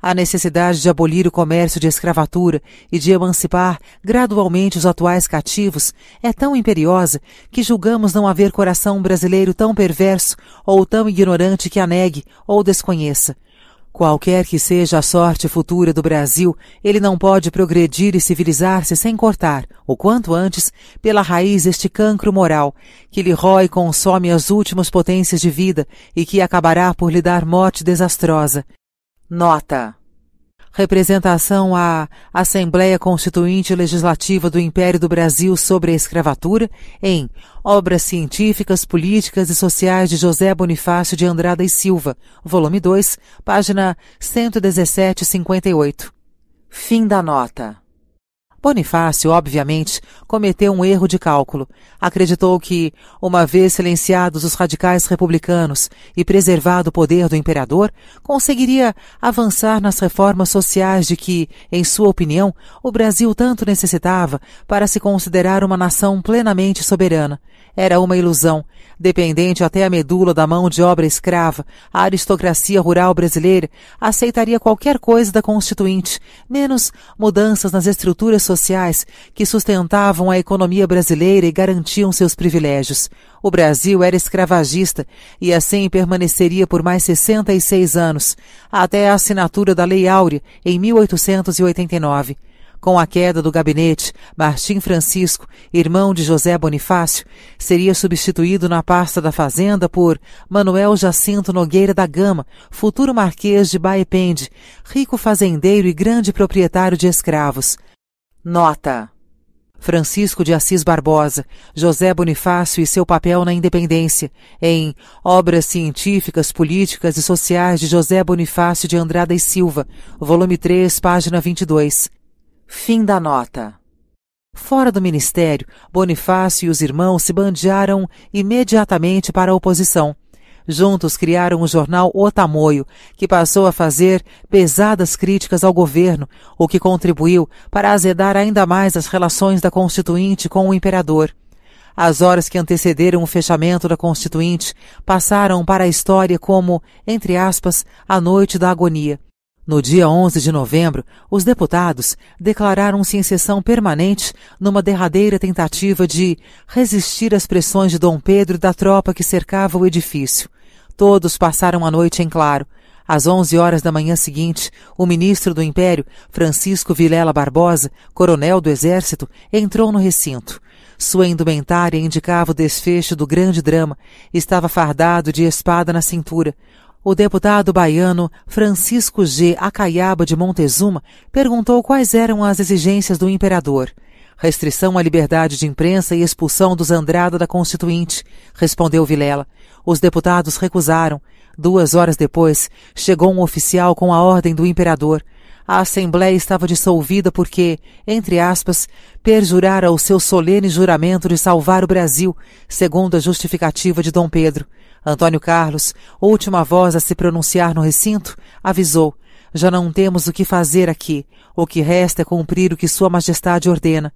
A necessidade de abolir o comércio de escravatura e de emancipar gradualmente os atuais cativos é tão imperiosa que julgamos não haver coração brasileiro tão perverso ou tão ignorante que a negue ou desconheça. Qualquer que seja a sorte futura do Brasil, ele não pode progredir e civilizar-se sem cortar, o quanto antes, pela raiz este cancro moral, que lhe rói e consome as últimas potências de vida e que acabará por lhe dar morte desastrosa. Nota. Representação à Assembleia Constituinte Legislativa do Império do Brasil sobre a Escravatura em Obras Científicas, Políticas e Sociais de José Bonifácio de Andrada e Silva, volume dois, página cento e dezessete a cinquenta e oito. Fim da nota. Bonifácio, obviamente, cometeu um erro de cálculo. Acreditou que, uma vez silenciados os radicais republicanos e preservado o poder do imperador, conseguiria avançar nas reformas sociais de que, em sua opinião, o Brasil tanto necessitava para se considerar uma nação plenamente soberana. Era uma ilusão. Dependente até a medula da mão de obra escrava, a aristocracia rural brasileira aceitaria qualquer coisa da Constituinte, menos mudanças nas estruturas sociais sociais que sustentavam a economia brasileira e garantiam seus privilégios. O Brasil era escravagista e assim permaneceria por mais sessenta e seis anos, até a assinatura da Lei Áurea em mil oitocentos e oitenta e nove. Com a queda do gabinete, Martim Francisco, irmão de José Bonifácio, seria substituído na pasta da Fazenda por Manuel Jacinto Nogueira da Gama, futuro marquês de Baepende, rico fazendeiro e grande proprietário de escravos. Nota. Francisco de Assis Barbosa, José Bonifácio e seu papel na Independência, em Obras Científicas, Políticas e Sociais de José Bonifácio de Andrada e Silva, volume três, página vinte e dois. Fim da nota. Fora do ministério, Bonifácio e os irmãos se bandearam imediatamente para a oposição. Juntos criaram o jornal O Tamoio, que passou a fazer pesadas críticas ao governo, o que contribuiu para azedar ainda mais as relações da Constituinte com o imperador. As horas que antecederam o fechamento da Constituinte passaram para a história como, entre aspas, a noite da agonia. No dia onze de novembro, os deputados declararam-se em sessão permanente numa derradeira tentativa de resistir às pressões de Dom Pedro e da tropa que cercava o edifício. Todos passaram a noite em claro. Às onze horas da manhã seguinte, o ministro do Império, Francisco Vilela Barbosa, coronel do Exército, entrou no recinto. Sua indumentária indicava o desfecho do grande drama. Estava fardado de espada na cintura. O deputado baiano Francisco G. Acaiaba de Montezuma perguntou quais eram as exigências do imperador. restrição à liberdade de imprensa e expulsão dos Andrada da Constituinte, respondeu Vilela. Os deputados recusaram. Duas horas depois, chegou um oficial com a ordem do imperador. A Assembleia estava dissolvida porque, entre aspas, perjurara o seu solene juramento de salvar o Brasil, segundo a justificativa de Dom Pedro. Antônio Carlos, última voz a se pronunciar no recinto, avisou: já não temos o que fazer aqui. O que resta é cumprir o que Sua Majestade ordena.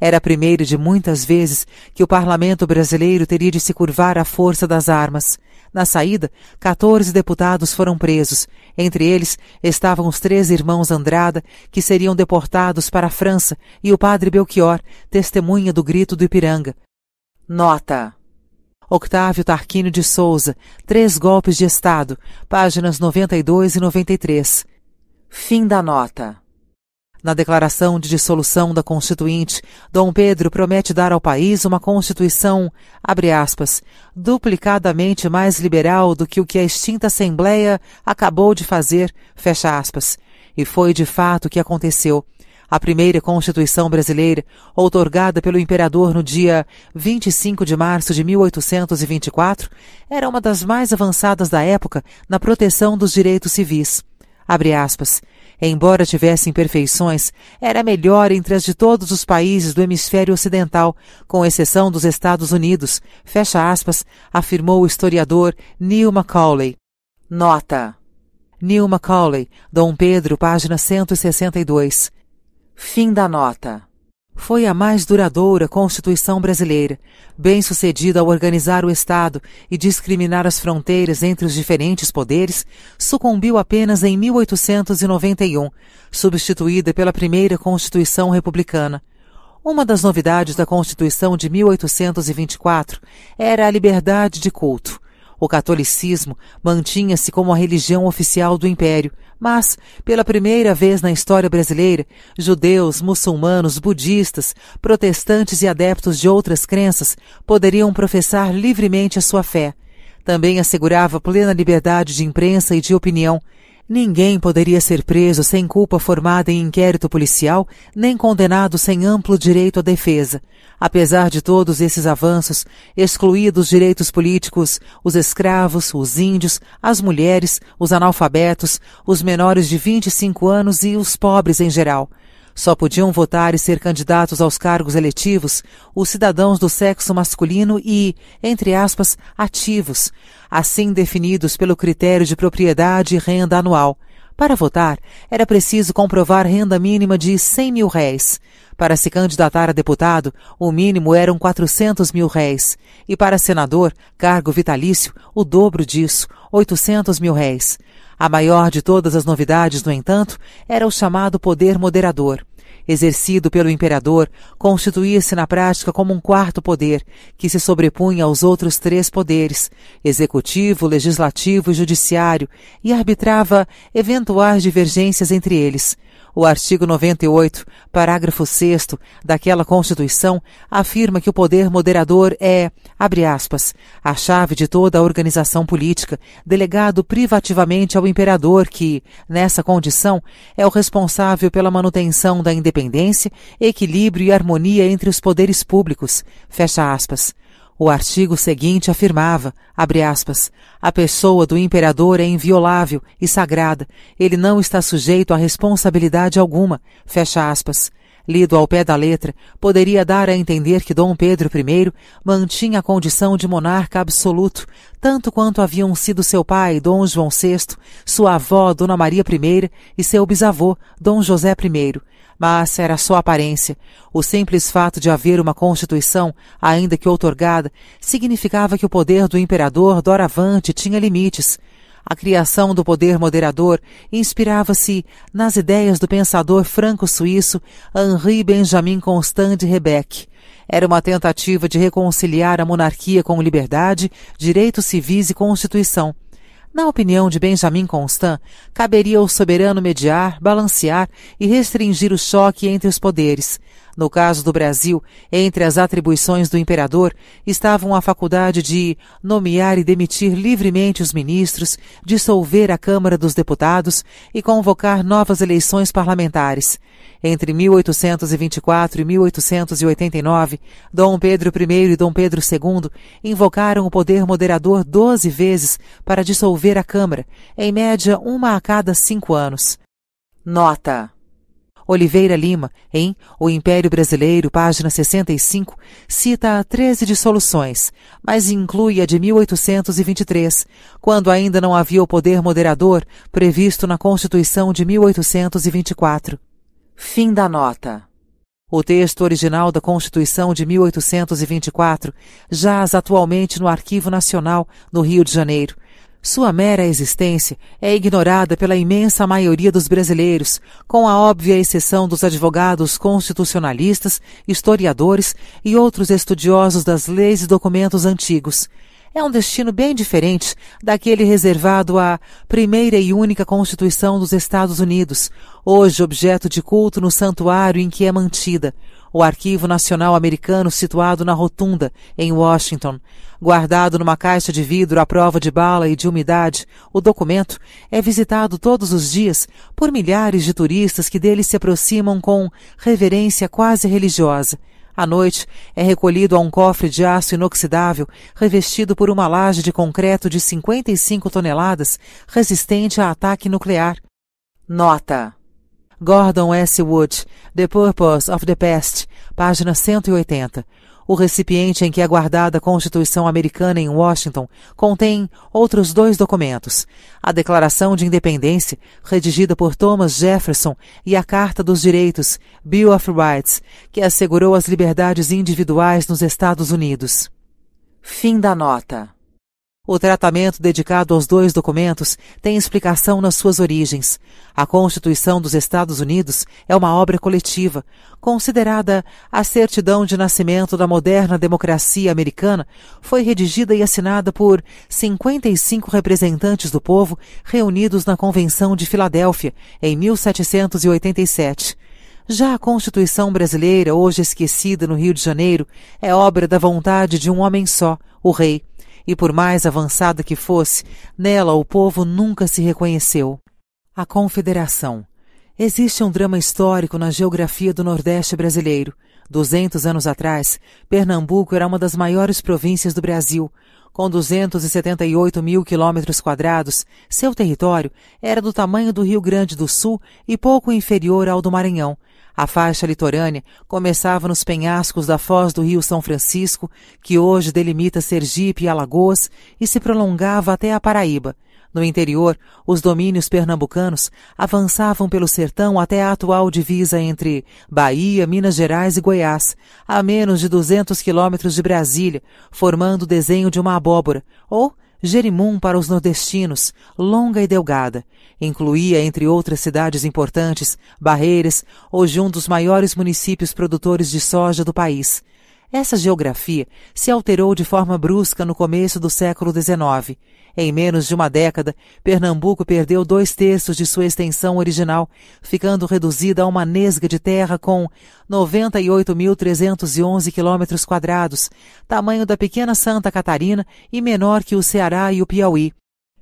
Era a primeira de muitas vezes que o parlamento brasileiro teria de se curvar à força das armas. Na saída, quatorze deputados foram presos. Entre eles estavam os três irmãos Andrada, que seriam deportados para a França, e o padre Belchior, testemunha do Grito do Ipiranga. Nota: Octávio Tarquínio de Souza, Três Golpes de Estado, páginas noventa e dois e noventa e três. Fim da nota. Na declaração de dissolução da Constituinte, Dom Pedro promete dar ao país uma Constituição, abre aspas, duplicadamente mais liberal do que o que a extinta Assembleia acabou de fazer, fecha aspas. E foi de fato o que aconteceu. A primeira Constituição brasileira, outorgada pelo imperador no dia vinte e cinco de março de mil oitocentos e vinte e quatro, era uma das mais avançadas da época na proteção dos direitos civis. Abre aspas. Embora tivesse imperfeições, era melhor entre as de todos os países do hemisfério ocidental, com exceção dos Estados Unidos, fecha aspas, afirmou o historiador Neil Macaulay. Nota: Neil Macaulay, Dom Pedro, página cento e sessenta e dois. Fim da nota. Foi a mais duradoura Constituição brasileira, bem-sucedida ao organizar o Estado e discriminar as fronteiras entre os diferentes poderes, sucumbiu apenas em mil oitocentos e noventa e um, substituída pela primeira Constituição republicana. Uma das novidades da Constituição de mil oitocentos e vinte e quatro era a liberdade de culto. O catolicismo mantinha-se como a religião oficial do Império, mas, pela primeira vez na história brasileira, judeus, muçulmanos, budistas, protestantes e adeptos de outras crenças poderiam professar livremente a sua fé. Também assegurava plena liberdade de imprensa e de opinião. Ninguém poderia ser preso sem culpa formada em inquérito policial, nem condenado sem amplo direito à defesa. Apesar de todos esses avanços, excluídos os direitos políticos, os escravos, os índios, as mulheres, os analfabetos, os menores de vinte e cinco anos e os pobres em geral. Só podiam votar e ser candidatos aos cargos eletivos os cidadãos do sexo masculino e, entre aspas, ativos, assim definidos pelo critério de propriedade e renda anual. Para votar, era preciso comprovar renda mínima de cem mil réis. Para se candidatar a deputado, o mínimo eram quatrocentos mil réis. E para senador, cargo vitalício, o dobro disso, oitocentos mil réis. A maior de todas as novidades, no entanto, era o chamado poder moderador. Exercido pelo imperador, constituía-se na prática como um quarto poder, que se sobrepunha aos outros três poderes, executivo, legislativo e judiciário, e arbitrava eventuais divergências entre eles. O artigo noventa e oito, parágrafo sexto, daquela Constituição, afirma que o poder moderador é, abre aspas, a chave de toda a organização política, delegado privativamente ao imperador que, nessa condição, é o responsável pela manutenção da independência, equilíbrio e harmonia entre os poderes públicos, fecha aspas. O artigo seguinte afirmava, abre aspas, a pessoa do imperador é inviolável e sagrada, ele não está sujeito a responsabilidade alguma, fecha aspas. Lido ao pé da letra, poderia dar a entender que Dom Pedro I mantinha a condição de monarca absoluto, tanto quanto haviam sido seu pai, Dom João sexto, sua avó, Dona Maria I, e seu bisavô, Dom José I. Mas era só aparência. O simples fato de haver uma Constituição, ainda que outorgada, significava que o poder do imperador doravante tinha limites. A criação do poder moderador inspirava-se nas ideias do pensador franco-suíço Henri Benjamin Constant de Rebecque. Era uma tentativa de reconciliar a monarquia com liberdade, direitos civis e Constituição. Na opinião de Benjamin Constant, caberia ao soberano mediar, balancear e restringir o choque entre os poderes. No caso do Brasil, entre as atribuições do imperador estavam a faculdade de nomear e demitir livremente os ministros, dissolver a Câmara dos Deputados e convocar novas eleições parlamentares. Entre mil oitocentos e vinte e quatro e mil oitocentos e oitenta e nove, Dom Pedro primeiro e Dom Pedro segundo invocaram o poder moderador doze vezes para dissolver a Câmara, em média uma a cada cinco anos. Nota: Oliveira Lima, em O Império Brasileiro, página sessenta e cinco, cita treze dissoluções, mas inclui a de mil oitocentos e vinte e três, quando ainda não havia o poder moderador previsto na Constituição de mil oitocentos e vinte e quatro. Fim da nota. O texto original da Constituição de mil oitocentos e vinte e quatro jaz atualmente no Arquivo Nacional, no Rio de Janeiro. Sua mera existência é ignorada pela imensa maioria dos brasileiros, com a óbvia exceção dos advogados constitucionalistas, historiadores e outros estudiosos das leis e documentos antigos. É um destino bem diferente daquele reservado à primeira e única Constituição dos Estados Unidos, hoje objeto de culto no santuário em que é mantida, o Arquivo Nacional Americano, situado na Rotunda, em Washington. Guardado numa caixa de vidro à prova de bala e de umidade, o documento é visitado todos os dias por milhares de turistas que dele se aproximam com reverência quase religiosa. À noite, é recolhido a um cofre de aço inoxidável, revestido por uma laje de concreto de cinquenta e cinco toneladas, resistente a ataque nuclear. Nota: Gordon S. Wood, The Purpose of the Past, página cento e oitenta. O recipiente em que é guardada a Constituição Americana em Washington contém outros dois documentos: a Declaração de Independência, redigida por Thomas Jefferson, e a Carta dos Direitos, Bill of Rights, que assegurou as liberdades individuais nos Estados Unidos. Fim da nota. O tratamento dedicado aos dois documentos tem explicação nas suas origens. A Constituição dos Estados Unidos é uma obra coletiva, considerada a certidão de nascimento da moderna democracia americana. Foi redigida e assinada por cinquenta e cinco representantes do povo reunidos na Convenção de Filadélfia, em mil setecentos e oitenta e sete. Já a Constituição brasileira, hoje esquecida no Rio de Janeiro, é obra da vontade de um homem só, o rei. E por mais avançada que fosse, nela o povo nunca se reconheceu. A Confederação. Existe um drama histórico na geografia do Nordeste brasileiro. duzentos anos atrás, Pernambuco era uma das maiores províncias do Brasil. Com duzentos e setenta e oito mil quilômetros quadrados, seu território era do tamanho do Rio Grande do Sul e pouco inferior ao do Maranhão. A faixa litorânea começava nos penhascos da foz do Rio São Francisco, que hoje delimita Sergipe e Alagoas, e se prolongava até a Paraíba. No interior, os domínios pernambucanos avançavam pelo sertão até a atual divisa entre Bahia, Minas Gerais e Goiás, a menos de duzentos quilômetros de Brasília, formando o desenho de uma abóbora, ou jerimum para os nordestinos, longa e delgada. Incluía, entre outras cidades importantes, Barreiras, hoje um dos maiores municípios produtores de soja do país. Essa geografia se alterou de forma brusca no começo do século dezenove. Em menos de uma década, Pernambuco perdeu dois terços de sua extensão original, ficando reduzida a uma nesga de terra com noventa e oito mil trezentos e onze quilômetros quadrados, tamanho da pequena Santa Catarina e menor que o Ceará e o Piauí.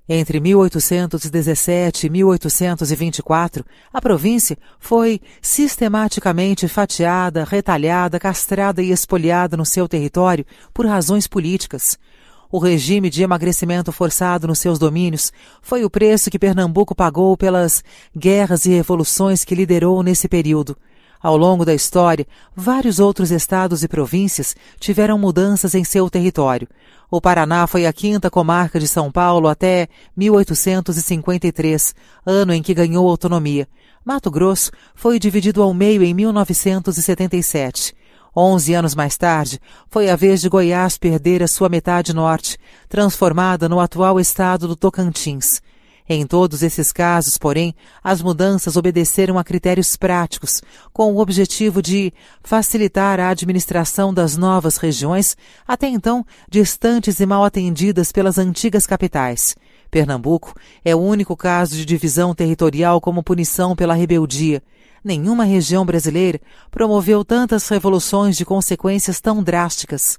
Entre mil oitocentos e dezessete e mil oitocentos e vinte e quatro, a província foi sistematicamente fatiada, retalhada, castrada e espolhada no seu território por razões políticas. O regime de emagrecimento forçado nos seus domínios foi o preço que Pernambuco pagou pelas guerras e revoluções que liderou nesse período. Ao longo da história, vários outros estados e províncias tiveram mudanças em seu território. O Paraná foi a quinta comarca de São Paulo até mil oitocentos e cinquenta e três, ano em que ganhou autonomia. Mato Grosso foi dividido ao meio em mil novecentos e setenta e sete. Onze anos mais tarde, foi a vez de Goiás perder a sua metade norte, transformada no atual estado do Tocantins. Em todos esses casos, porém, as mudanças obedeceram a critérios práticos, com o objetivo de facilitar a administração das novas regiões, até então distantes e mal atendidas pelas antigas capitais. Pernambuco é o único caso de divisão territorial como punição pela rebeldia. Nenhuma região brasileira promoveu tantas revoluções de consequências tão drásticas.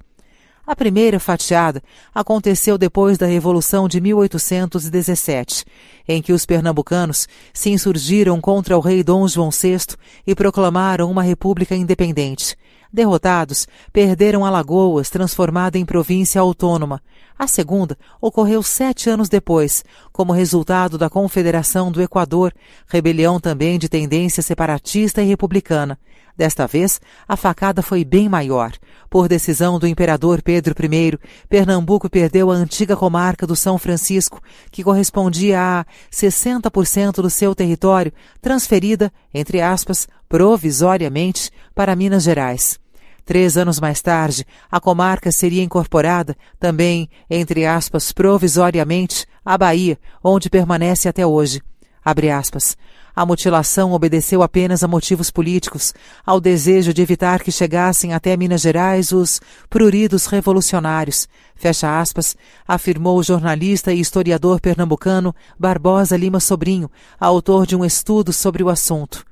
A primeira fatiada aconteceu depois da Revolução de mil oitocentos e dezessete, em que os pernambucanos se insurgiram contra o rei Dom João sexto e proclamaram uma república independente. Derrotados, perderam Alagoas, transformada em província autônoma. A segunda ocorreu sete anos depois, como resultado da Confederação do Equador, rebelião também de tendência separatista e republicana. Desta vez, a facada foi bem maior. Por decisão do imperador Pedro primeiro, Pernambuco perdeu a antiga comarca do São Francisco, que correspondia a sessenta por cento do seu território, transferida, entre aspas, provisoriamente, para Minas Gerais. Três anos mais tarde, a comarca seria incorporada, também, entre aspas, provisoriamente, à Bahia, onde permanece até hoje. Abre aspas. A mutilação obedeceu apenas a motivos políticos, ao desejo de evitar que chegassem até Minas Gerais os pruridos revolucionários, fecha aspas, afirmou o jornalista e historiador pernambucano Barbosa Lima Sobrinho, autor de um estudo sobre o assunto.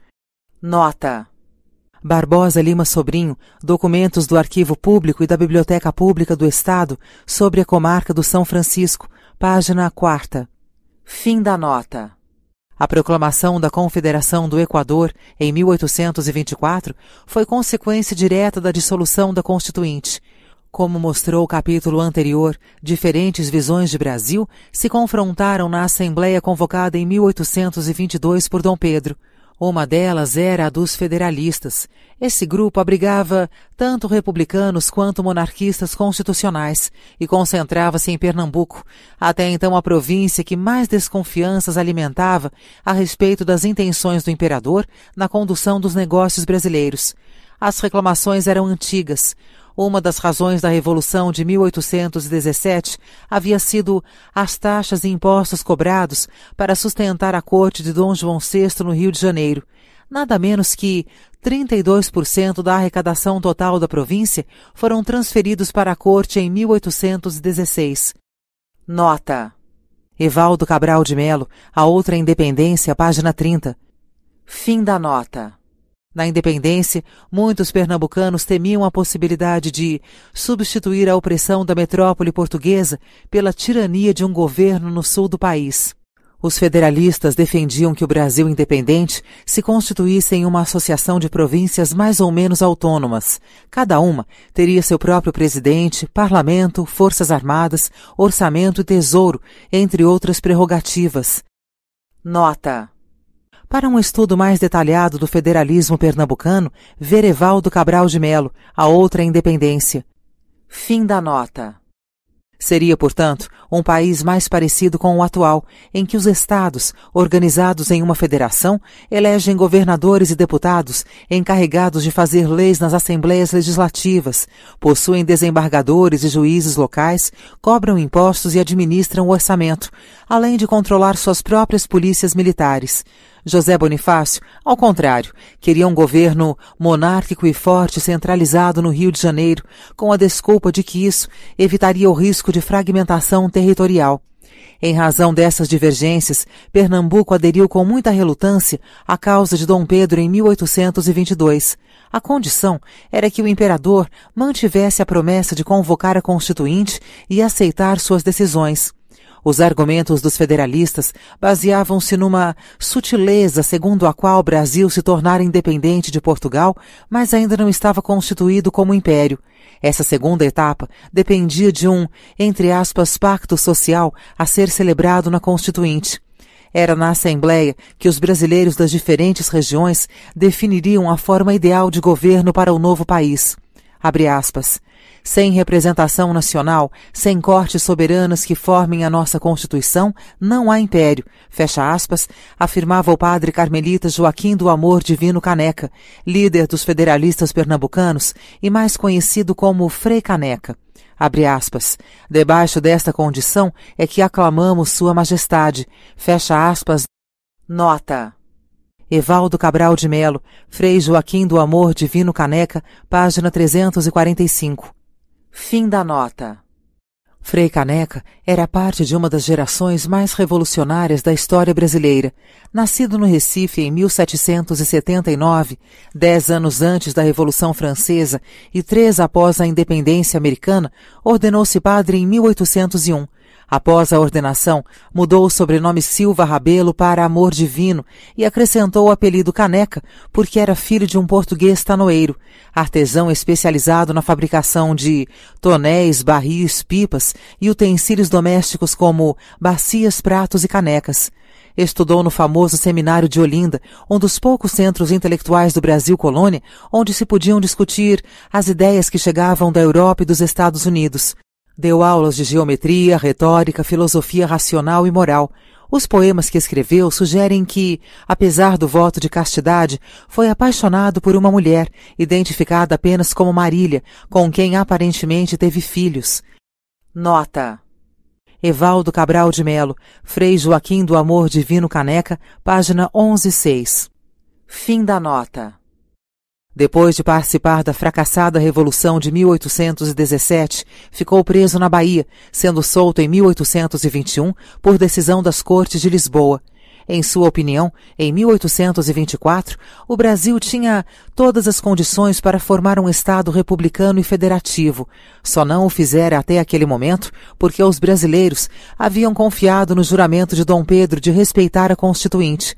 Nota. Barbosa Lima Sobrinho, documentos do Arquivo Público e da Biblioteca Pública do Estado sobre a comarca do São Francisco, página quarta. Fim da nota. A proclamação da Confederação do Equador, em mil oitocentos e vinte e quatro, foi consequência direta da dissolução da Constituinte. Como mostrou o capítulo anterior, diferentes visões de Brasil se confrontaram na Assembleia convocada em mil oitocentos e vinte e dois por Dom Pedro. Uma delas era a dos federalistas. Esse grupo abrigava tanto republicanos quanto monarquistas constitucionais e concentrava-se em Pernambuco, até então a província que mais desconfianças alimentava a respeito das intenções do imperador na condução dos negócios brasileiros. As reclamações eram antigas. Uma das razões da Revolução de mil oitocentos e dezessete havia sido as taxas e impostos cobrados para sustentar a corte de Dom João sexto no Rio de Janeiro. Nada menos que trinta e dois por cento da arrecadação total da província foram transferidos para a corte em mil oitocentos e dezesseis. Nota. Evaldo Cabral de Melo, A Outra Independência, página trinta. Fim da nota. Na independência, muitos pernambucanos temiam a possibilidade de substituir a opressão da metrópole portuguesa pela tirania de um governo no sul do país. Os federalistas defendiam que o Brasil independente se constituísse em uma associação de províncias mais ou menos autônomas. Cada uma teria seu próprio presidente, parlamento, forças armadas, orçamento e tesouro, entre outras prerrogativas. Nota. Para um estudo mais detalhado do federalismo pernambucano, ver Evaldo Cabral de Melo, A Outra Independência. Fim da nota. Seria, portanto, um país mais parecido com o atual, em que os estados, organizados em uma federação, elegem governadores e deputados encarregados de fazer leis nas assembleias legislativas, possuem desembargadores e juízes locais, cobram impostos e administram o orçamento, além de controlar suas próprias polícias militares. José Bonifácio, ao contrário, queria um governo monárquico e forte centralizado no Rio de Janeiro, com a desculpa de que isso evitaria o risco de fragmentação territorial. Em razão dessas divergências, Pernambuco aderiu com muita relutância à causa de Dom Pedro em mil oitocentos e vinte e dois. A condição era que o imperador mantivesse a promessa de convocar a Constituinte e aceitar suas decisões. Os argumentos dos federalistas baseavam-se numa sutileza segundo a qual o Brasil se tornara independente de Portugal, mas ainda não estava constituído como império. Essa segunda etapa dependia de um, entre aspas, pacto social a ser celebrado na Constituinte. Era na Assembleia que os brasileiros das diferentes regiões definiriam a forma ideal de governo para o novo país. Abre aspas. Sem representação nacional, sem cortes soberanas que formem a nossa Constituição, não há império, fecha aspas, afirmava o padre carmelita Joaquim do Amor Divino Caneca, líder dos federalistas pernambucanos e mais conhecido como Frei Caneca. Abre aspas. Debaixo desta condição é que aclamamos Sua Majestade, fecha aspas. Nota. Evaldo Cabral de Melo, Frei Joaquim do Amor Divino Caneca, página trezentos e quarenta e cinco. Fim da nota. Frei Caneca era parte de uma das gerações mais revolucionárias da história brasileira, nascido no Recife em mil setecentos e setenta e nove, dez anos antes da Revolução Francesa e três após a Independência Americana. Ordenou-se padre em mil oitocentos e um. Após a ordenação, mudou o sobrenome Silva Rabelo para Amor Divino e acrescentou o apelido Caneca porque era filho de um português tanoeiro, artesão especializado na fabricação de tonéis, barris, pipas e utensílios domésticos como bacias, pratos e canecas. Estudou no famoso Seminário de Olinda, um dos poucos centros intelectuais do Brasil colônia, onde se podiam discutir as ideias que chegavam da Europa e dos Estados Unidos. Deu aulas de geometria, retórica, filosofia racional e moral. Os poemas que escreveu sugerem que, apesar do voto de castidade, foi apaixonado por uma mulher, identificada apenas como Marília, com quem aparentemente teve filhos. Nota: Evaldo Cabral de Melo, Frei Joaquim do Amor Divino Caneca, página onze seis. Fim da nota. Depois de participar da fracassada Revolução de mil oitocentos e dezessete, ficou preso na Bahia, sendo solto em mil oitocentos e vinte e um por decisão das Cortes de Lisboa. Em sua opinião, em mil oitocentos e vinte e quatro, o Brasil tinha todas as condições para formar um Estado republicano e federativo. Só não o fizera até aquele momento porque os brasileiros haviam confiado no juramento de Dom Pedro de respeitar a Constituinte.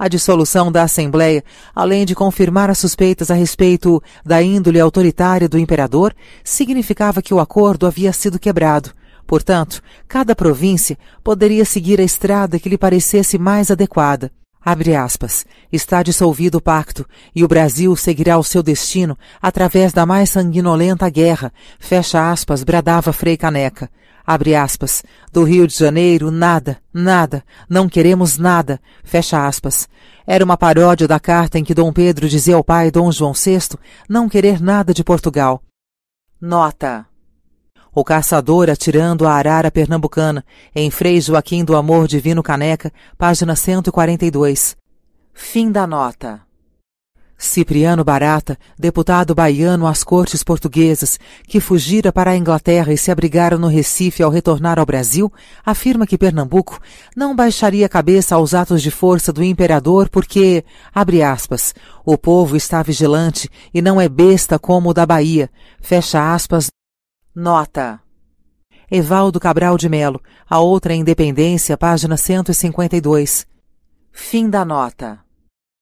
A dissolução da Assembleia, além de confirmar as suspeitas a respeito da índole autoritária do imperador, significava que o acordo havia sido quebrado. Portanto, cada província poderia seguir a estrada que lhe parecesse mais adequada. Abre aspas. Está dissolvido o pacto e o Brasil seguirá o seu destino através da mais sanguinolenta guerra. Fecha aspas, bradava Frei Caneca. Abre aspas. Do Rio de Janeiro, nada, nada, não queremos nada. Fecha aspas. Era uma paródia da carta em que Dom Pedro dizia ao pai Dom João sexto não querer nada de Portugal. Nota. O caçador atirando a arara pernambucana, em Frei Joaquim do Amor Divino Caneca, página cento e quarenta e dois. Fim da nota. Cipriano Barata, deputado baiano às Cortes Portuguesas, que fugira para a Inglaterra e se abrigara no Recife ao retornar ao Brasil, afirma que Pernambuco não baixaria a cabeça aos atos de força do imperador porque, abre aspas, o povo está vigilante e não é besta como o da Bahia, fecha aspas. Nota. Evaldo Cabral de Melo, A Outra Independência, página cento e cinquenta e dois. Fim da nota.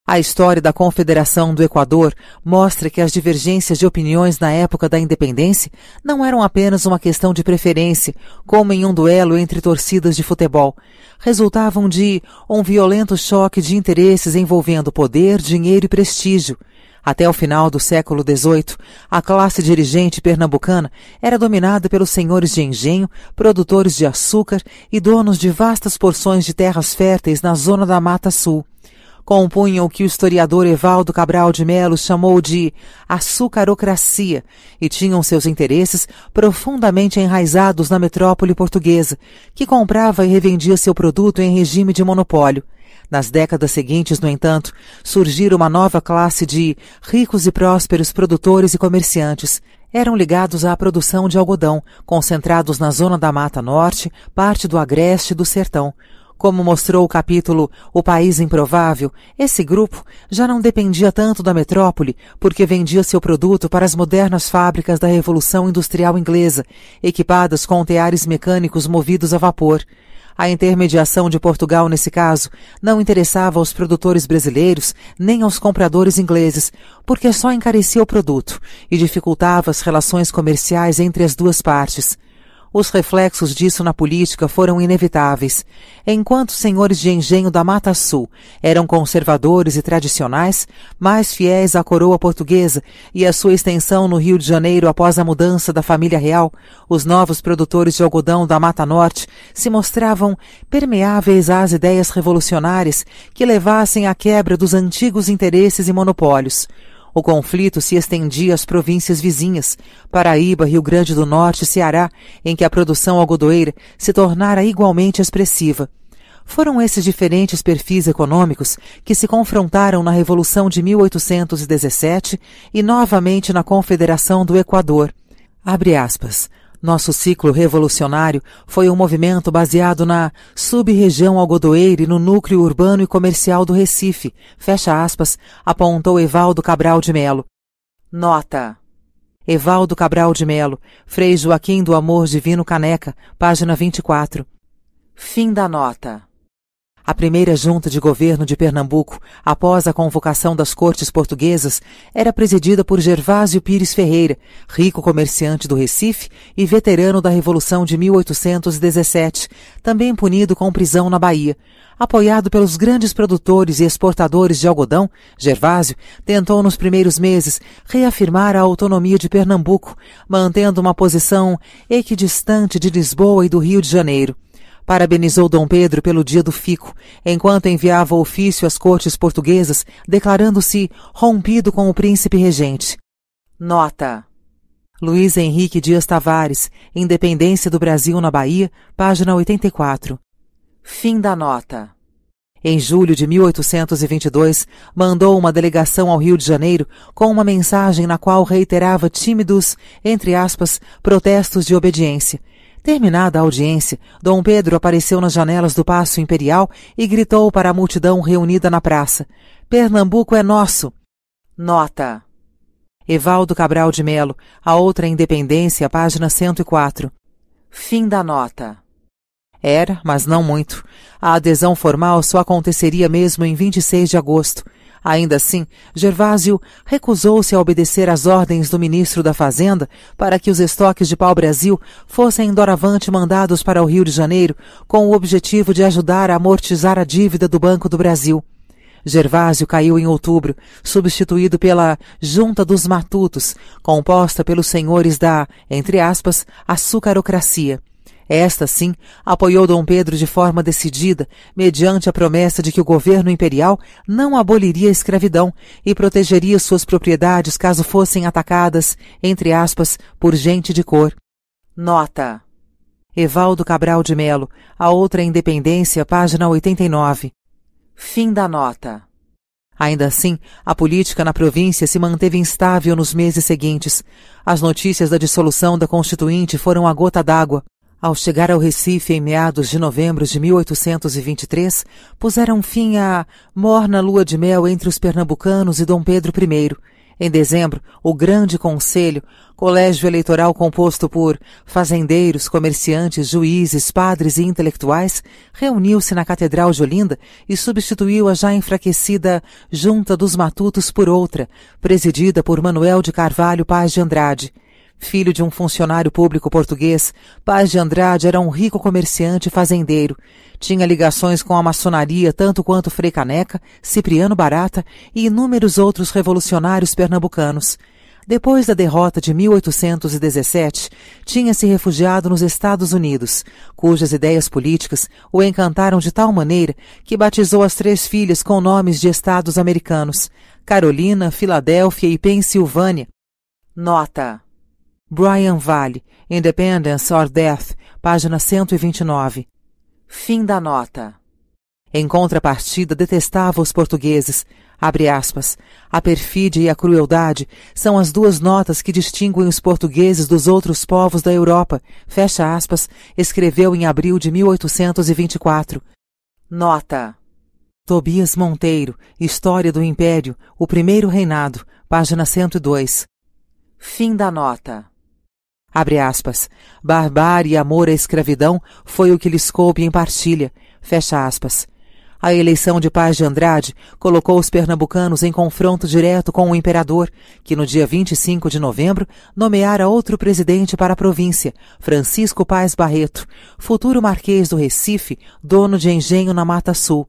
A história da Confederação do Equador mostra que as divergências de opiniões na época da independência não eram apenas uma questão de preferência, como em um duelo entre torcidas de futebol. Resultavam de um violento choque de interesses envolvendo poder, dinheiro e prestígio. Até o final do século dezoito, a classe dirigente pernambucana era dominada pelos senhores de engenho, produtores de açúcar e donos de vastas porções de terras férteis na zona da Mata Sul. Compunham o que o historiador Evaldo Cabral de Melo chamou de açucarocracia e tinham seus interesses profundamente enraizados na metrópole portuguesa, que comprava e revendia seu produto em regime de monopólio. Nas décadas seguintes, no entanto, surgiu uma nova classe de ricos e prósperos produtores e comerciantes. Eram ligados à produção de algodão, concentrados na zona da Mata Norte, parte do Agreste e do Sertão. Como mostrou o capítulo O País Improvável, esse grupo já não dependia tanto da metrópole porque vendia seu produto para as modernas fábricas da Revolução Industrial Inglesa, equipadas com teares mecânicos movidos a vapor. A intermediação de Portugal, nesse caso, não interessava aos produtores brasileiros nem aos compradores ingleses, porque só encarecia o produto e dificultava as relações comerciais entre as duas partes. Os reflexos disso na política foram inevitáveis. Enquanto os senhores de engenho da Mata Sul eram conservadores e tradicionais, mais fiéis à coroa portuguesa e à sua extensão no Rio de Janeiro após a mudança da família real, os novos produtores de algodão da Mata Norte se mostravam permeáveis às ideias revolucionárias que levassem à quebra dos antigos interesses e monopólios. O conflito se estendia às províncias vizinhas, Paraíba, Rio Grande do Norte e Ceará, em que a produção algodoeira se tornara igualmente expressiva. Foram esses diferentes perfis econômicos que se confrontaram na Revolução de mil oitocentos e dezessete e novamente na Confederação do Equador. Abre aspas. Nosso ciclo revolucionário foi um movimento baseado na sub-região algodoeira e no núcleo urbano e comercial do Recife, fecha aspas, apontou Evaldo Cabral de Melo. Nota. Evaldo Cabral de Melo, Frei Joaquim do Amor Divino Caneca, página vinte e quatro. Fim da nota. A primeira junta de governo de Pernambuco, após a convocação das cortes portuguesas, era presidida por Gervásio Pires Ferreira, rico comerciante do Recife e veterano da Revolução de mil oitocentos e dezessete, também punido com prisão na Bahia. Apoiado pelos grandes produtores e exportadores de algodão, Gervásio tentou nos primeiros meses reafirmar a autonomia de Pernambuco, mantendo uma posição equidistante de Lisboa e do Rio de Janeiro. Parabenizou Dom Pedro pelo dia do fico, enquanto enviava ofício às cortes portuguesas, declarando-se rompido com o príncipe regente. Nota. Luiz Henrique Dias Tavares, Independência do Brasil na Bahia, página oitenta e quatro. Fim da nota. Em julho de mil oitocentos e vinte e dois, mandou uma delegação ao Rio de Janeiro com uma mensagem na qual reiterava tímidos, entre aspas, protestos de obediência. Terminada a audiência, Dom Pedro apareceu nas janelas do Paço Imperial e gritou para a multidão reunida na praça: "Pernambuco é nosso!" Nota. Evaldo Cabral de Melo, A Outra Independência, página cento e quatro. Fim da nota. Era, mas não muito. A adesão formal só aconteceria mesmo em vinte e seis de agosto. Ainda assim, Gervásio recusou-se a obedecer às ordens do ministro da Fazenda para que os estoques de pau-brasil fossem doravante mandados para o Rio de Janeiro com o objetivo de ajudar a amortizar a dívida do Banco do Brasil. Gervásio caiu em outubro, substituído pela Junta dos Matutos, composta pelos senhores da, entre aspas, açucarocracia. Esta, sim, apoiou Dom Pedro de forma decidida, mediante a promessa de que o governo imperial não aboliria a escravidão e protegeria suas propriedades caso fossem atacadas, entre aspas, por gente de cor. Nota. Evaldo Cabral de Melo, A Outra Independência, página oitenta e nove. Fim da nota. Ainda assim, a política na província se manteve instável nos meses seguintes. As notícias da dissolução da Constituinte foram a gota d'água. Ao chegar ao Recife em meados de novembro de mil oitocentos e vinte e três, puseram fim à morna lua-de-mel entre os pernambucanos e Dom Pedro I. Em dezembro, o Grande Conselho, colégio eleitoral composto por fazendeiros, comerciantes, juízes, padres e intelectuais, reuniu-se na Catedral de Olinda e substituiu a já enfraquecida Junta dos Matutos por outra, presidida por Manuel de Carvalho Paz de Andrade. Filho de um funcionário público português, Paz de Andrade era um rico comerciante e fazendeiro. Tinha ligações com a maçonaria tanto quanto Frei Caneca, Cipriano Barata e inúmeros outros revolucionários pernambucanos. Depois da derrota de mil oitocentos e dezessete, tinha se refugiado nos Estados Unidos, cujas ideias políticas o encantaram de tal maneira que batizou as três filhas com nomes de estados americanos: Carolina, Filadélfia e Pensilvânia. Nota. Brian Vale, Independence or Death, página cento e vinte e nove. Fim da nota. Em contrapartida, detestava os portugueses. Abre aspas. A perfídia e a crueldade são as duas notas que distinguem os portugueses dos outros povos da Europa. Fecha aspas, escreveu em abril de mil oitocentos e vinte e quatro. Nota. Tobias Monteiro, História do Império, O Primeiro Reinado, página cento e dois. Fim da nota. Abre aspas. Barbárie e amor à escravidão foi o que lhes coube em partilha. Fecha aspas. A eleição de Paz de Andrade colocou os pernambucanos em confronto direto com o imperador, que no dia vinte e cinco de novembro nomeara outro presidente para a província, Francisco Paz Barreto, futuro marquês do Recife, dono de engenho na Mata Sul.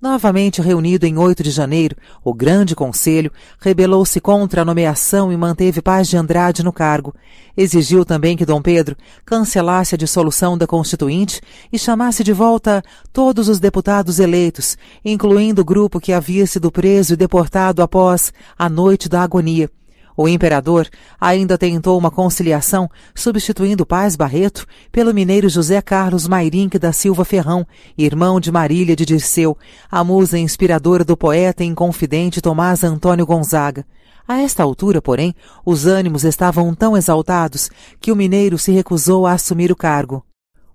Novamente reunido em oito de janeiro, o Grande Conselho rebelou-se contra a nomeação e manteve Paz de Andrade no cargo. Exigiu também que Dom Pedro cancelasse a dissolução da Constituinte e chamasse de volta todos os deputados eleitos, incluindo o grupo que havia sido preso e deportado após a Noite da Agonia. O imperador ainda tentou uma conciliação, substituindo Paz Barreto pelo mineiro José Carlos Mairinque da Silva Ferrão, irmão de Marília de Dirceu, a musa inspiradora do poeta e inconfidente Tomás Antônio Gonzaga. A esta altura, porém, os ânimos estavam tão exaltados que o mineiro se recusou a assumir o cargo.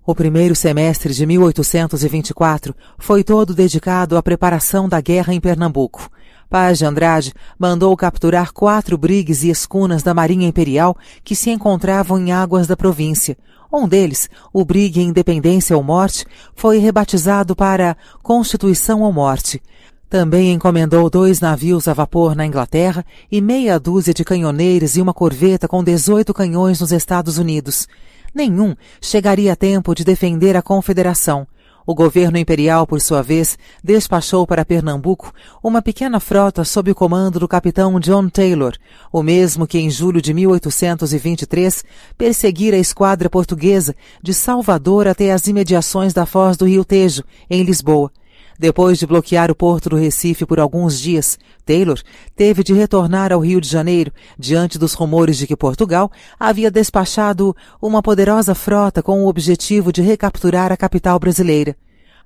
O primeiro semestre de mil oitocentos e vinte e quatro foi todo dedicado à preparação da guerra em Pernambuco. Paz de Andrade mandou capturar quatro brigues e escunas da Marinha Imperial que se encontravam em águas da província. Um deles, o brigue Independência ou Morte, foi rebatizado para Constituição ou Morte. Também encomendou dois navios a vapor na Inglaterra e meia dúzia de canhoneiros e uma corveta com dezoito canhões nos Estados Unidos. Nenhum chegaria a tempo de defender a Confederação. O governo imperial, por sua vez, despachou para Pernambuco uma pequena frota sob o comando do capitão John Taylor, o mesmo que em julho de mil oitocentos e vinte e três perseguira a esquadra portuguesa de Salvador até as imediações da foz do Rio Tejo, em Lisboa. Depois de bloquear o porto do Recife por alguns dias, Taylor teve de retornar ao Rio de Janeiro, diante dos rumores de que Portugal havia despachado uma poderosa frota com o objetivo de recapturar a capital brasileira.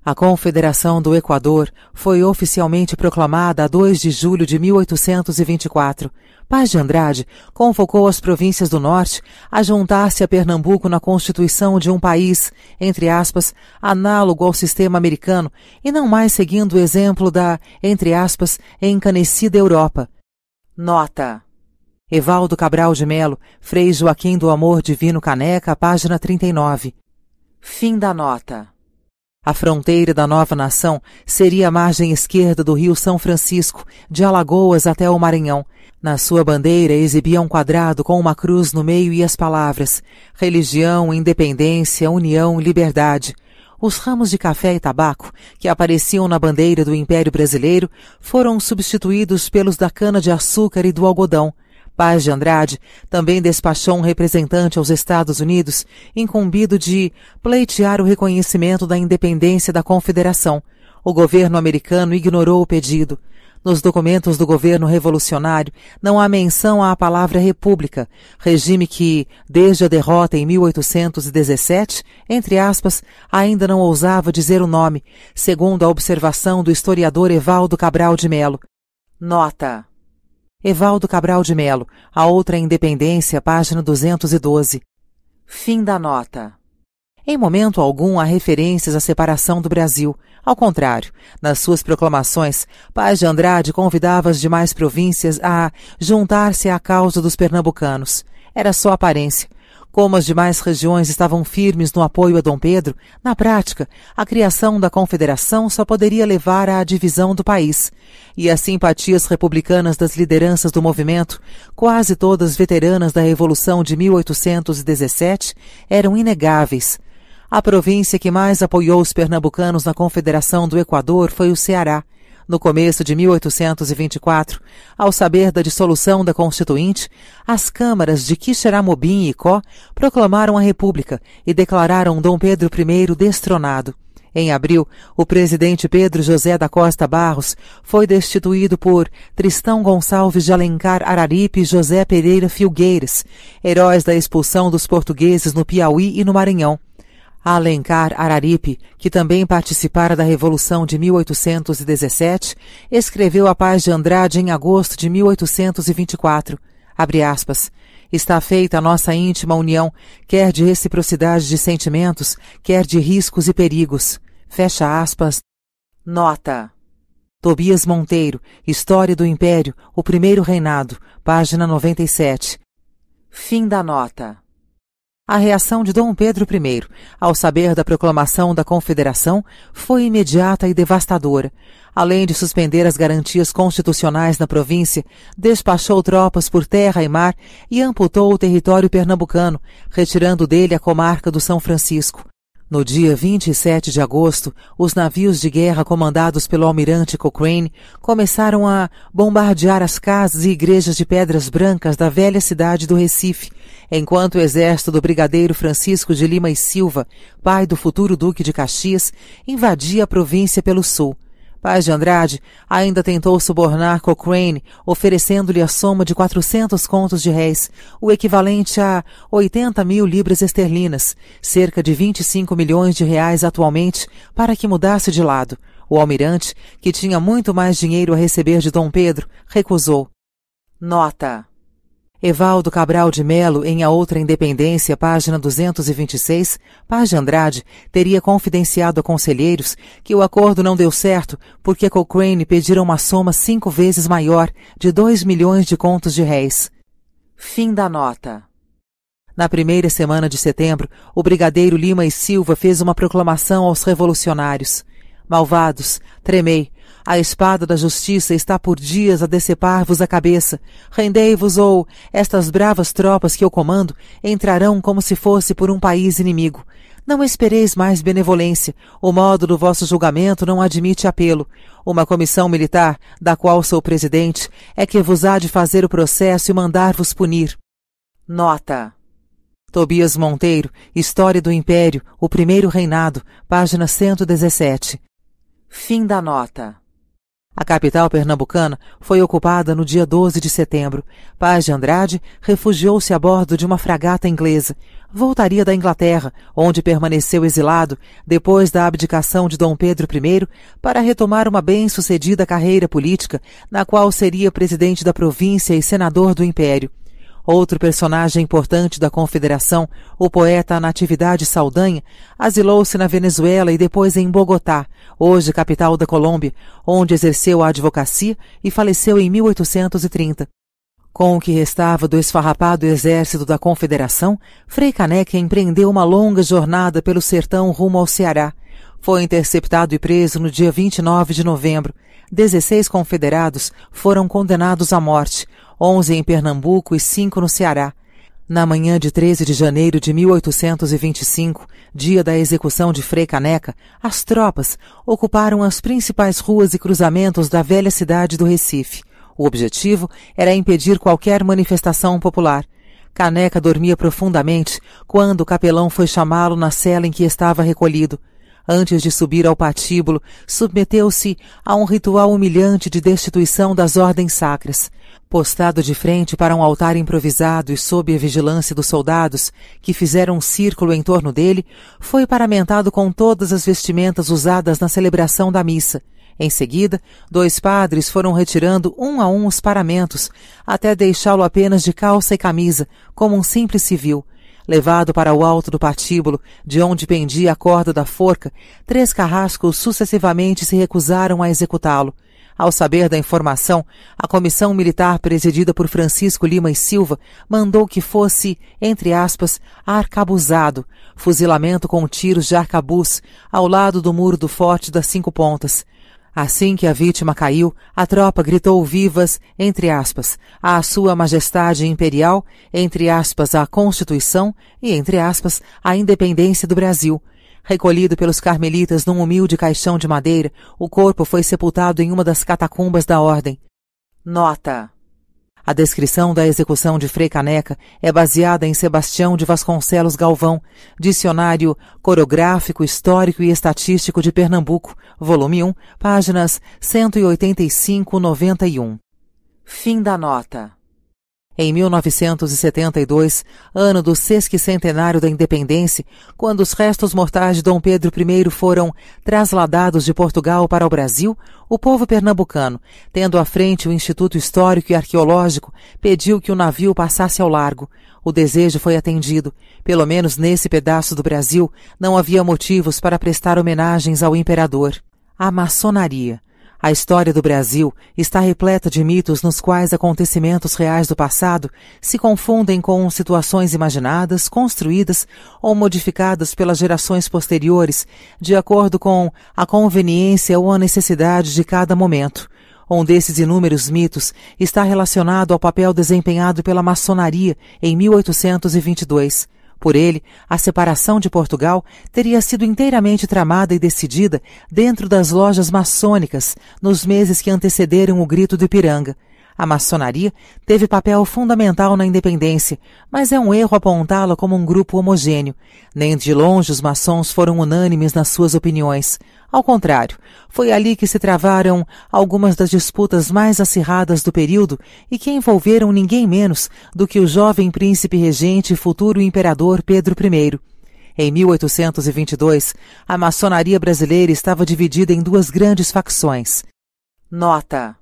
A Confederação do Equador foi oficialmente proclamada a dois de julho de mil oitocentos e vinte e quatro. Paz de Andrade convocou as províncias do Norte a juntar-se a Pernambuco na constituição de um país, entre aspas, análogo ao sistema americano e não mais seguindo o exemplo da, entre aspas, encanecida Europa. Nota. Evaldo Cabral de Melo, Frei Joaquim do Amor Divino Caneca, página trinta e nove. Fim da nota. A fronteira da nova nação seria a margem esquerda do rio São Francisco, de Alagoas até o Maranhão. Na sua bandeira exibia um quadrado com uma cruz no meio e as palavras religião, independência, união, liberdade. Os ramos de café e tabaco, que apareciam na bandeira do Império Brasileiro, foram substituídos pelos da cana-de-açúcar e do algodão. Paz de Andrade também despachou um representante aos Estados Unidos incumbido de pleitear o reconhecimento da independência da Confederação. O governo americano ignorou o pedido. Nos documentos do governo revolucionário não há menção à palavra república, regime que, desde a derrota em mil oitocentos e dezessete, entre aspas, ainda não ousava dizer o nome, segundo a observação do historiador Evaldo Cabral de Melo. Nota. Evaldo Cabral de Melo, A Outra Independência, página duzentos e doze. Fim da nota. Em momento algum há referências à separação do Brasil. Ao contrário, nas suas proclamações, Paz de Andrade convidava as demais províncias a juntar-se à causa dos pernambucanos. Era só aparência. Como as demais regiões estavam firmes no apoio a Dom Pedro, na prática, a criação da Confederação só poderia levar à divisão do país. E as simpatias republicanas das lideranças do movimento, quase todas veteranas da Revolução de mil oitocentos e dezessete, eram inegáveis. A província que mais apoiou os pernambucanos na Confederação do Equador foi o Ceará. No começo de mil oitocentos e vinte e quatro, ao saber da dissolução da Constituinte, as câmaras de Quixeramobim e Icó proclamaram a República e declararam Dom Pedro primeiro destronado. Em abril, o presidente Pedro José da Costa Barros foi destituído por Tristão Gonçalves de Alencar Araripe e José Pereira Filgueiras, heróis da expulsão dos portugueses no Piauí e no Maranhão. Alencar Araripe, que também participara da Revolução de mil oitocentos e dezessete, escreveu a Paz de Andrade em agosto de mil oitocentos e vinte e quatro, abre aspas, está feita a nossa íntima união, quer de reciprocidade de sentimentos, quer de riscos e perigos, fecha aspas. Nota. Tobias Monteiro, História do Império, o Primeiro Reinado, página noventa e sete. Fim da nota. A reação de Dom Pedro primeiro, ao saber da proclamação da Confederação, foi imediata e devastadora. Além de suspender as garantias constitucionais na província, despachou tropas por terra e mar e amputou o território pernambucano, retirando dele a comarca do São Francisco. No dia vinte e sete de agosto, os navios de guerra comandados pelo almirante Cochrane começaram a bombardear as casas e igrejas de pedras brancas da velha cidade do Recife, enquanto o exército do brigadeiro Francisco de Lima e Silva, pai do futuro duque de Caxias, invadia a província pelo sul. Paz de Andrade ainda tentou subornar Cochrane, oferecendo-lhe a soma de quatrocentos contos de réis, o equivalente a oitenta mil libras esterlinas, cerca de vinte e cinco milhões de reais atualmente, para que mudasse de lado. O almirante, que tinha muito mais dinheiro a receber de Dom Pedro, recusou. Nota. Evaldo Cabral de Melo, em A Outra Independência, página duzentos e vinte e seis, Paz de Andrade, teria confidenciado a conselheiros que o acordo não deu certo porque Cochrane pediram uma soma cinco vezes maior de dois milhões de contos de réis. Fim da nota. Na primeira semana de setembro, o brigadeiro Lima e Silva fez uma proclamação aos revolucionários. Malvados, tremei. A espada da justiça está por dias a decepar-vos a cabeça. Rendei-vos ou estas bravas tropas que eu comando entrarão como se fosse por um país inimigo. Não espereis mais benevolência. O modo do vosso julgamento não admite apelo. Uma comissão militar, da qual sou presidente, é que vos há de fazer o processo e mandar-vos punir. Nota. Tobias Monteiro, História do Império, o Primeiro Reinado, página cento e dezessete. Fim da nota. A capital pernambucana foi ocupada no dia doze de setembro. Paz de Andrade refugiou-se a bordo de uma fragata inglesa. Voltaria da Inglaterra, onde permaneceu exilado, depois da abdicação de Dom Pedro I, para retomar uma bem-sucedida carreira política, na qual seria presidente da província e senador do Império. Outro personagem importante da Confederação, o poeta Natividade Saldanha, asilou-se na Venezuela e depois em Bogotá, hoje capital da Colômbia, onde exerceu a advocacia e faleceu em mil oitocentos e trinta. Com o que restava do esfarrapado exército da Confederação, Frei Caneca empreendeu uma longa jornada pelo sertão rumo ao Ceará. Foi interceptado e preso no dia vinte e nove de novembro. dezesseis confederados foram condenados à morte, onze em Pernambuco e cinco no Ceará. Na manhã de treze de janeiro de mil oitocentos e vinte e cinco, dia da execução de Frei Caneca, as tropas ocuparam as principais ruas e cruzamentos da velha cidade do Recife. O objetivo era impedir qualquer manifestação popular. Caneca dormia profundamente quando o capelão foi chamá-lo na cela em que estava recolhido. Antes de subir ao patíbulo, submeteu-se a um ritual humilhante de destituição das ordens sacras. Postado de frente para um altar improvisado e sob a vigilância dos soldados, que fizeram um círculo em torno dele, foi paramentado com todas as vestimentas usadas na celebração da missa. Em seguida, dois padres foram retirando um a um os paramentos, até deixá-lo apenas de calça e camisa, como um simples civil. Levado para o alto do patíbulo, de onde pendia a corda da forca, três carrascos sucessivamente se recusaram a executá-lo. Ao saber da informação, a comissão militar presidida por Francisco Lima e Silva mandou que fosse, entre aspas, arcabuzado, fuzilamento com tiros de arcabuz, ao lado do muro do Forte das Cinco Pontas. Assim que a vítima caiu, a tropa gritou vivas, entre aspas, à Sua Majestade Imperial, entre aspas, à Constituição e, entre aspas, à Independência do Brasil. Recolhido pelos carmelitas num humilde caixão de madeira, o corpo foi sepultado em uma das catacumbas da Ordem. Nota. A descrição da execução de Frei Caneca é baseada em Sebastião de Vasconcelos Galvão, Dicionário Corográfico, Histórico e Estatístico de Pernambuco, volume um, páginas cento e oitenta e cinco a noventa e um. Fim da nota. Em mil novecentos e setenta e dois, ano do sesquicentenário da Independência, quando os restos mortais de Dom Pedro I foram trasladados de Portugal para o Brasil, o povo pernambucano, tendo à frente o Instituto Histórico e Arqueológico, pediu que o navio passasse ao largo. O desejo foi atendido. Pelo menos nesse pedaço do Brasil, não havia motivos para prestar homenagens ao imperador. A maçonaria. A história do Brasil está repleta de mitos nos quais acontecimentos reais do passado se confundem com situações imaginadas, construídas ou modificadas pelas gerações posteriores, de acordo com a conveniência ou a necessidade de cada momento. Um desses inúmeros mitos está relacionado ao papel desempenhado pela maçonaria em mil oitocentos e vinte e dois. Por ele, a separação de Portugal teria sido inteiramente tramada e decidida dentro das lojas maçônicas nos meses que antecederam o Grito do Ipiranga. A maçonaria teve papel fundamental na independência, mas é um erro apontá-la como um grupo homogêneo. Nem de longe os maçons foram unânimes nas suas opiniões. Ao contrário, foi ali que se travaram algumas das disputas mais acirradas do período e que envolveram ninguém menos do que o jovem príncipe regente e futuro imperador Pedro I. Em mil oitocentos e vinte e dois, a maçonaria brasileira estava dividida em duas grandes facções. Nota.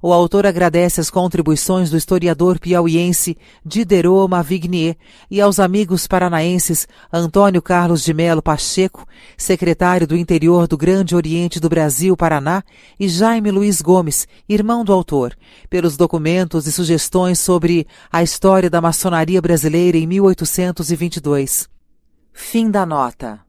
O autor agradece as contribuições do historiador piauiense Diderot Mavignier e aos amigos paranaenses Antônio Carlos de Melo Pacheco, secretário do Interior do Grande Oriente do Brasil, Paraná, e Jaime Luiz Gomes, irmão do autor, pelos documentos e sugestões sobre a história da maçonaria brasileira em mil oitocentos e vinte e dois. Fim da nota.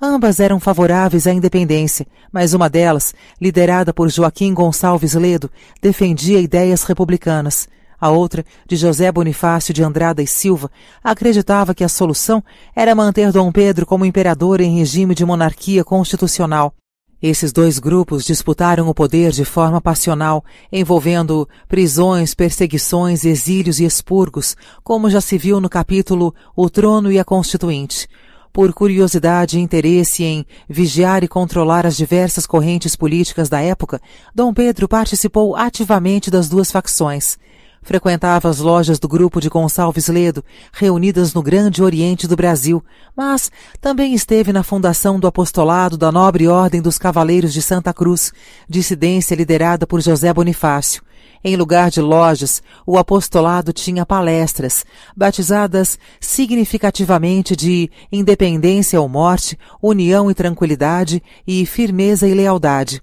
Ambas eram favoráveis à independência, mas uma delas, liderada por Joaquim Gonçalves Ledo, defendia ideias republicanas. A outra, de José Bonifácio de Andrada e Silva, acreditava que a solução era manter Dom Pedro como imperador em regime de monarquia constitucional. Esses dois grupos disputaram o poder de forma passional, envolvendo prisões, perseguições, exílios e expurgos, como já se viu no capítulo O Trono e a Constituinte. Por curiosidade e interesse em vigiar e controlar as diversas correntes políticas da época, Dom Pedro participou ativamente das duas facções. Frequentava as lojas do grupo de Gonçalves Ledo, reunidas no Grande Oriente do Brasil, mas também esteve na fundação do apostolado da Nobre Ordem dos Cavaleiros de Santa Cruz, dissidência liderada por José Bonifácio. Em lugar de lojas, o apostolado tinha palestras, batizadas significativamente de Independência ou Morte, União e Tranquilidade e Firmeza e Lealdade.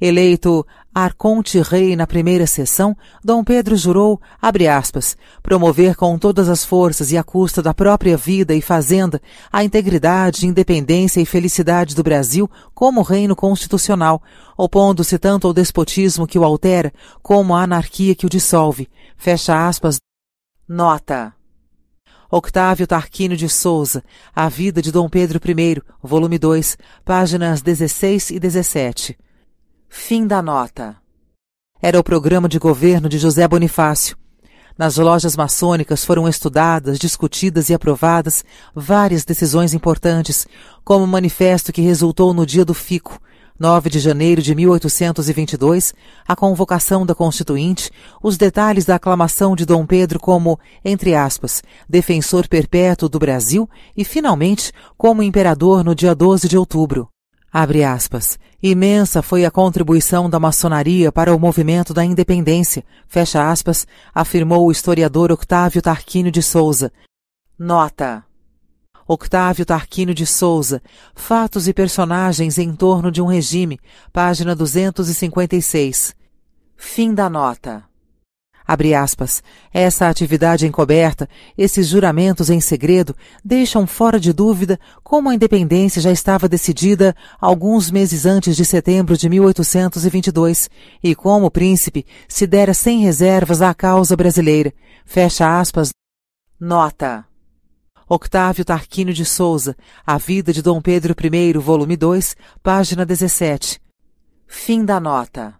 Eleito arconte-rei na primeira sessão, Dom Pedro jurou, abre aspas, promover com todas as forças e à custa da própria vida e fazenda a integridade, independência e felicidade do Brasil como reino constitucional, opondo-se tanto ao despotismo que o altera como à anarquia que o dissolve. Fecha aspas. Nota. Octávio Tarquínio de Souza, A Vida de Dom Pedro I, volume dois, páginas dezesseis e dezessete. Fim da nota. Era o programa de governo de José Bonifácio. Nas lojas maçônicas foram estudadas, discutidas e aprovadas várias decisões importantes, como o manifesto que resultou no dia do fico, nove de janeiro de mil oitocentos e vinte e dois, a convocação da Constituinte, os detalhes da aclamação de Dom Pedro como, entre aspas, defensor perpétuo do Brasil e, finalmente, como imperador no dia doze de outubro. Abre aspas. Imensa foi a contribuição da maçonaria para o movimento da independência, fecha aspas, afirmou o historiador Octávio Tarquínio de Souza. Nota. Octávio Tarquínio de Souza, Fatos e Personagens em Torno de um Regime, página duzentos e cinquenta e seis. Fim da nota. Abre aspas, essa atividade encoberta, esses juramentos em segredo, deixam fora de dúvida como a independência já estava decidida alguns meses antes de setembro de mil oitocentos e vinte e dois e como o príncipe se dera sem reservas à causa brasileira. Fecha aspas. Nota. Octávio Tarquínio de Souza, A Vida de Dom Pedro I, volume dois, página dezessete. Fim da nota.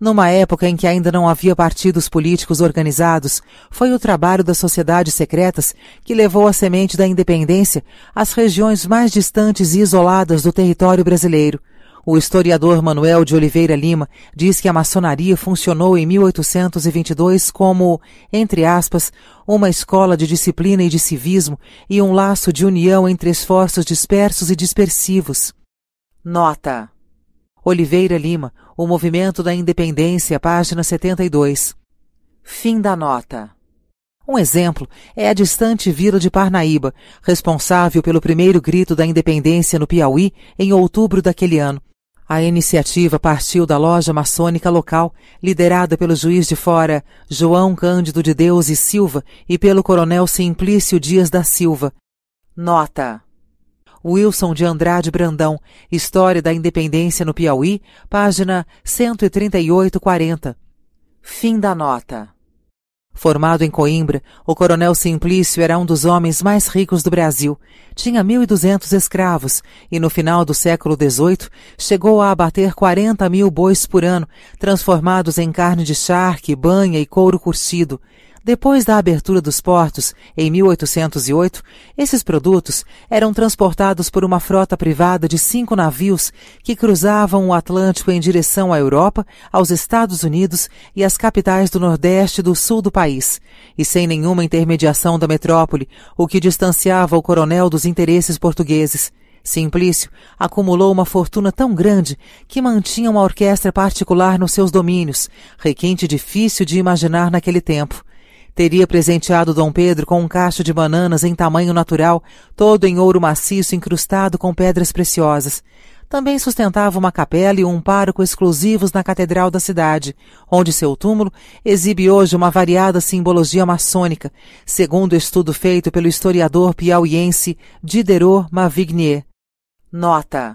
Numa época em que ainda não havia partidos políticos organizados, foi o trabalho das sociedades secretas que levou a semente da independência às regiões mais distantes e isoladas do território brasileiro. O historiador Manuel de Oliveira Lima diz que a maçonaria funcionou em mil oitocentos e vinte e dois como, entre aspas, uma escola de disciplina e de civismo e um laço de união entre esforços dispersos e dispersivos. Nota. Oliveira Lima, O Movimento da Independência, página setenta e dois. Fim da nota. Um exemplo é a distante vila de Parnaíba, responsável pelo primeiro grito da independência no Piauí em outubro daquele ano. A iniciativa partiu da loja maçônica local, liderada pelo juiz de fora João Cândido de Deus e Silva e pelo coronel Simplício Dias da Silva. Nota. Wilson de Andrade Brandão, História da Independência no Piauí, página cento e trinta e oito a quarenta. Fim da nota. Formado em Coimbra, o coronel Simplício era um dos homens mais ricos do Brasil. Tinha mil e duzentos escravos e, no final do século dezoito, chegou a abater quarenta mil bois por ano, transformados em carne de charque, banha e couro curtido. Depois da abertura dos portos, em mil oitocentos e oito, esses produtos eram transportados por uma frota privada de cinco navios que cruzavam o Atlântico em direção à Europa, aos Estados Unidos e às capitais do Nordeste e do Sul do país, e sem nenhuma intermediação da metrópole, o que distanciava o coronel dos interesses portugueses. Simplício acumulou uma fortuna tão grande que mantinha uma orquestra particular nos seus domínios, requinte difícil de imaginar naquele tempo. Teria presenteado Dom Pedro com um cacho de bananas em tamanho natural, todo em ouro maciço incrustado com pedras preciosas. Também sustentava uma capela e um pároco exclusivos na catedral da cidade, onde seu túmulo exibe hoje uma variada simbologia maçônica, segundo o estudo feito pelo historiador piauiense Diderot Mavignier. Nota: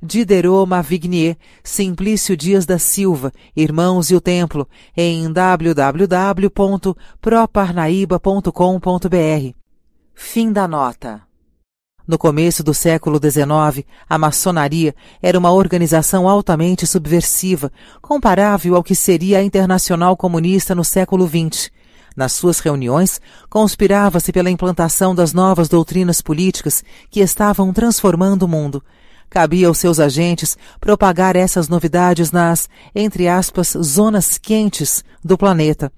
Diderot Mavignier, Simplício Dias da Silva, Irmãos e o Templo, em w w w ponto proparnaíba ponto com ponto b r. Fim da nota. No começo do século dezenove, a maçonaria era uma organização altamente subversiva, comparável ao que seria a Internacional Comunista no século vinte. Nas suas reuniões, conspirava-se pela implantação das novas doutrinas políticas que estavam transformando o mundo. Cabia aos seus agentes propagar essas novidades nas, entre aspas, zonas quentes do planeta.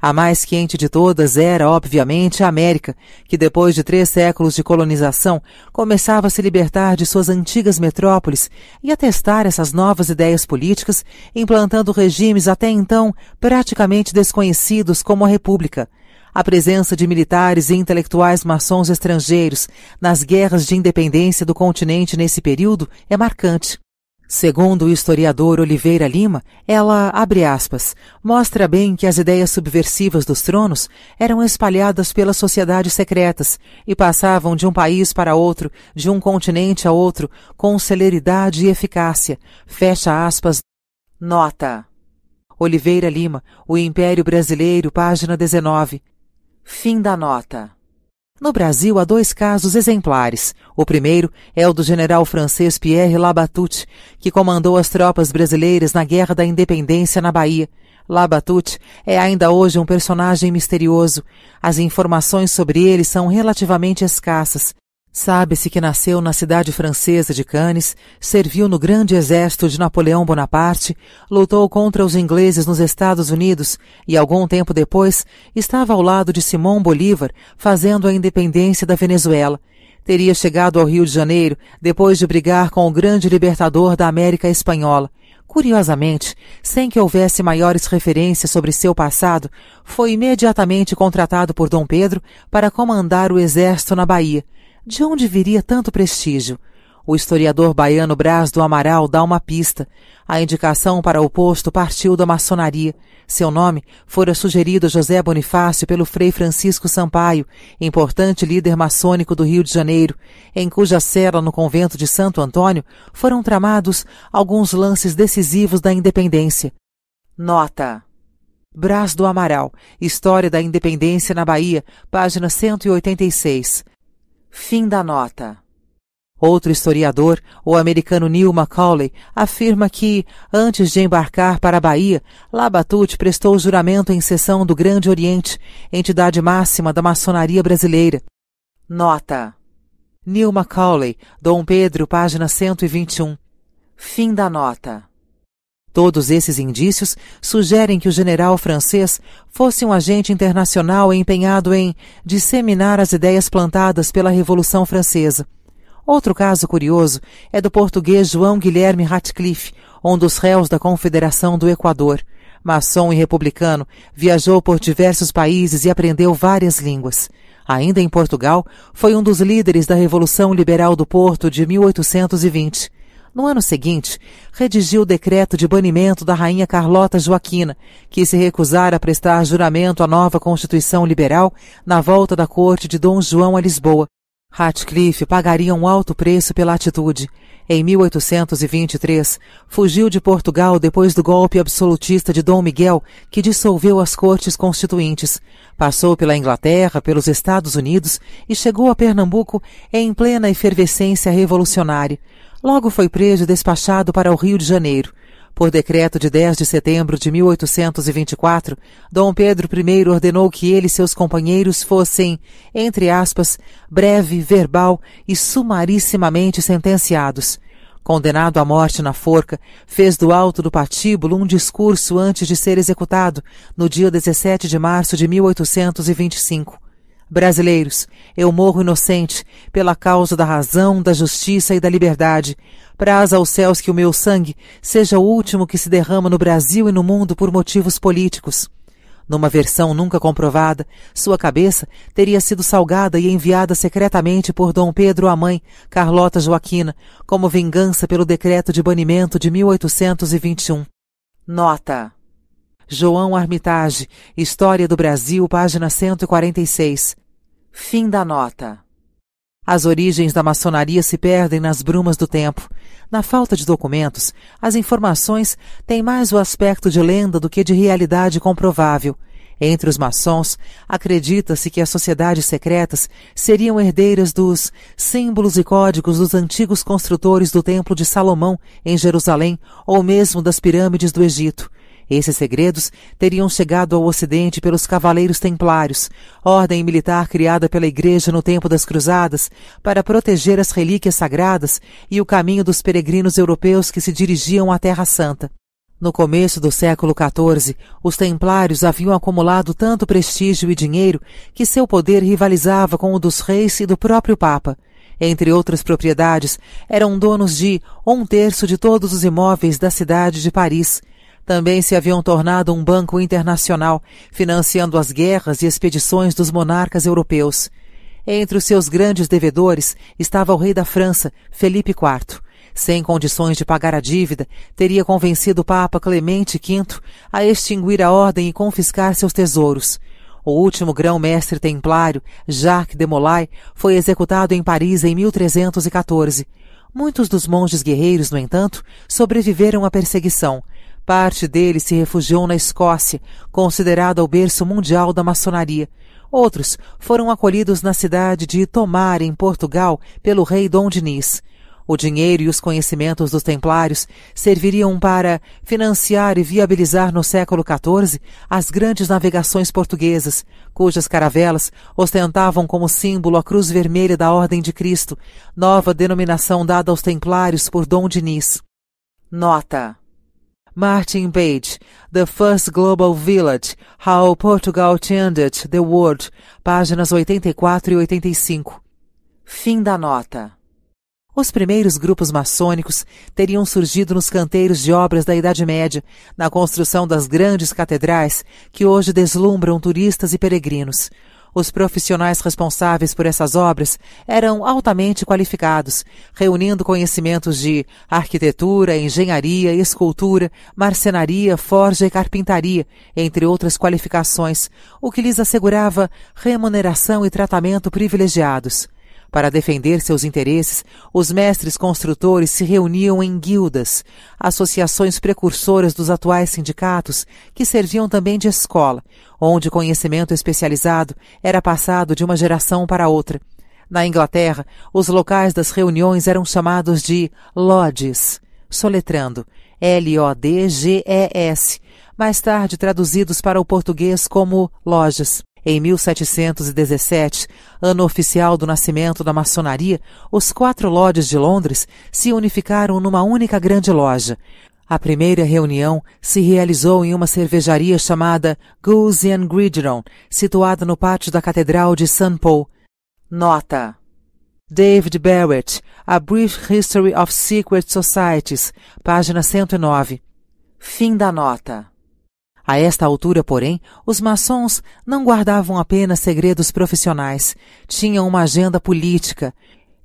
A mais quente de todas era, obviamente, a América, que depois de três séculos de colonização começava a se libertar de suas antigas metrópoles e a testar essas novas ideias políticas, implantando regimes até então praticamente desconhecidos como a República. A presença de militares e intelectuais maçons estrangeiros nas guerras de independência do continente nesse período é marcante. Segundo o historiador Oliveira Lima, ela, abre aspas, mostra bem que as ideias subversivas dos tronos eram espalhadas pelas sociedades secretas e passavam de um país para outro, de um continente a outro, com celeridade e eficácia. Fecha aspas. Nota. Oliveira Lima, O Império Brasileiro, página dezenove. Fim da nota. No Brasil há dois casos exemplares. O primeiro é o do general francês Pierre Labatut, que comandou as tropas brasileiras na Guerra da Independência na Bahia. Labatut é ainda hoje um personagem misterioso. As informações sobre ele são relativamente escassas. Sabe-se que nasceu na cidade francesa de Cannes, serviu no grande exército de Napoleão Bonaparte, lutou contra os ingleses nos Estados Unidos e, algum tempo depois, estava ao lado de Simão Bolívar, fazendo a independência da Venezuela. Teria chegado ao Rio de Janeiro depois de brigar com o grande libertador da América Espanhola. Curiosamente, sem que houvesse maiores referências sobre seu passado, foi imediatamente contratado por Dom Pedro para comandar o exército na Bahia. De onde viria tanto prestígio? O historiador baiano Brás do Amaral dá uma pista. A indicação para o posto partiu da maçonaria. Seu nome fora sugerido a José Bonifácio pelo Frei Francisco Sampaio, importante líder maçônico do Rio de Janeiro, em cuja cela no convento de Santo Antônio foram tramados alguns lances decisivos da independência. Nota. Brás do Amaral, História da Independência na Bahia, página cento e oitenta e seis. Fim da nota. Outro historiador, o americano Neil Macaulay, afirma que, antes de embarcar para a Bahia, Labatut prestou juramento em sessão do Grande Oriente, entidade máxima da maçonaria brasileira. Nota. Neil Macaulay, Dom Pedro, página cento e vinte e um. Fim da nota. Todos esses indícios sugerem que o general francês fosse um agente internacional empenhado em disseminar as ideias plantadas pela Revolução Francesa. Outro caso curioso é do português João Guilherme Ratcliffe, um dos réus da Confederação do Equador. Maçom e republicano, viajou por diversos países e aprendeu várias línguas. Ainda em Portugal, foi um dos líderes da Revolução Liberal do Porto de mil oitocentos e vinte. No ano seguinte, redigiu o decreto de banimento da rainha Carlota Joaquina, que se recusara a prestar juramento à nova Constituição Liberal na volta da corte de Dom João a Lisboa. Ratcliffe pagaria um alto preço pela atitude. Em mil oitocentos e vinte e três, fugiu de Portugal depois do golpe absolutista de Dom Miguel, que dissolveu as cortes constituintes. Passou pela Inglaterra, pelos Estados Unidos e chegou a Pernambuco em plena efervescência revolucionária. Logo foi preso e despachado para o Rio de Janeiro. Por decreto de dez de setembro de mil oitocentos e vinte e quatro, Dom Pedro I ordenou que ele e seus companheiros fossem, entre aspas, breve, verbal e sumarissimamente sentenciados. Condenado à morte na forca, fez do alto do patíbulo um discurso antes de ser executado, no dia dezessete de março de mil oitocentos e vinte e cinco. Brasileiros, eu morro inocente, pela causa da razão, da justiça e da liberdade. Praz aos céus que o meu sangue seja o último que se derrama no Brasil e no mundo por motivos políticos. Numa versão nunca comprovada, sua cabeça teria sido salgada e enviada secretamente por Dom Pedro à mãe, Carlota Joaquina, como vingança pelo decreto de banimento de mil oitocentos e vinte e um. Nota: João Armitage, História do Brasil, página cento e quarenta e seis. Fim da nota. As origens da maçonaria se perdem nas brumas do tempo. Na falta de documentos, as informações têm mais o aspecto de lenda do que de realidade comprovável. Entre os maçons, acredita-se que as sociedades secretas seriam herdeiras dos símbolos e códigos dos antigos construtores do Templo de Salomão, em Jerusalém, ou mesmo das pirâmides do Egito. Esses segredos teriam chegado ao Ocidente pelos Cavaleiros Templários, ordem militar criada pela Igreja no tempo das Cruzadas para proteger as relíquias sagradas e o caminho dos peregrinos europeus que se dirigiam à Terra Santa. No começo do século quatorze, os Templários haviam acumulado tanto prestígio e dinheiro que seu poder rivalizava com o dos reis e do próprio Papa. Entre outras propriedades, eram donos de um terço de todos os imóveis da cidade de Paris. Também se haviam tornado um banco internacional, financiando as guerras e expedições dos monarcas europeus. Entre os seus grandes devedores estava o rei da França, Felipe quarto. Sem condições de pagar a dívida, teria convencido o Papa Clemente quinto a extinguir a ordem e confiscar seus tesouros. O último grão-mestre templário, Jacques de Molay, foi executado em Paris em mil trezentos e quatorze. Muitos dos monges guerreiros, no entanto, sobreviveram à perseguição. Parte deles se refugiou na Escócia, considerada o berço mundial da maçonaria. Outros foram acolhidos na cidade de Tomar, em Portugal, pelo rei Dom Dinis. O dinheiro e os conhecimentos dos templários serviriam para financiar e viabilizar no século quatorze as grandes navegações portuguesas, cujas caravelas ostentavam como símbolo a Cruz Vermelha da Ordem de Cristo, nova denominação dada aos templários por Dom Dinis. Nota: Martin Page, The First Global Village, How Portugal Changed the World, páginas oitenta e quatro e oitenta e cinco. Fim da nota. Os primeiros grupos maçônicos teriam surgido nos canteiros de obras da Idade Média, na construção das grandes catedrais que hoje deslumbram turistas e peregrinos. Os profissionais responsáveis por essas obras eram altamente qualificados, reunindo conhecimentos de arquitetura, engenharia, escultura, marcenaria, forja e carpintaria, entre outras qualificações, o que lhes assegurava remuneração e tratamento privilegiados. Para defender seus interesses, os mestres construtores se reuniam em guildas, associações precursoras dos atuais sindicatos, que serviam também de escola, onde o conhecimento especializado era passado de uma geração para outra. Na Inglaterra, os locais das reuniões eram chamados de lodges, soletrando L O D G E S, mais tarde traduzidos para o português como lojas. Em mil setecentos e dezessete, ano oficial do nascimento da maçonaria, os quatro lodges de Londres se unificaram numa única grande loja. A primeira reunião se realizou em uma cervejaria chamada Goose and Gridiron, situada no pátio da Catedral de Saint Paul. Nota: David Barrett, A Brief History of Secret Societies, página cento e nove. Fim da nota. A esta altura, porém, os maçons não guardavam apenas segredos profissionais, tinham uma agenda política.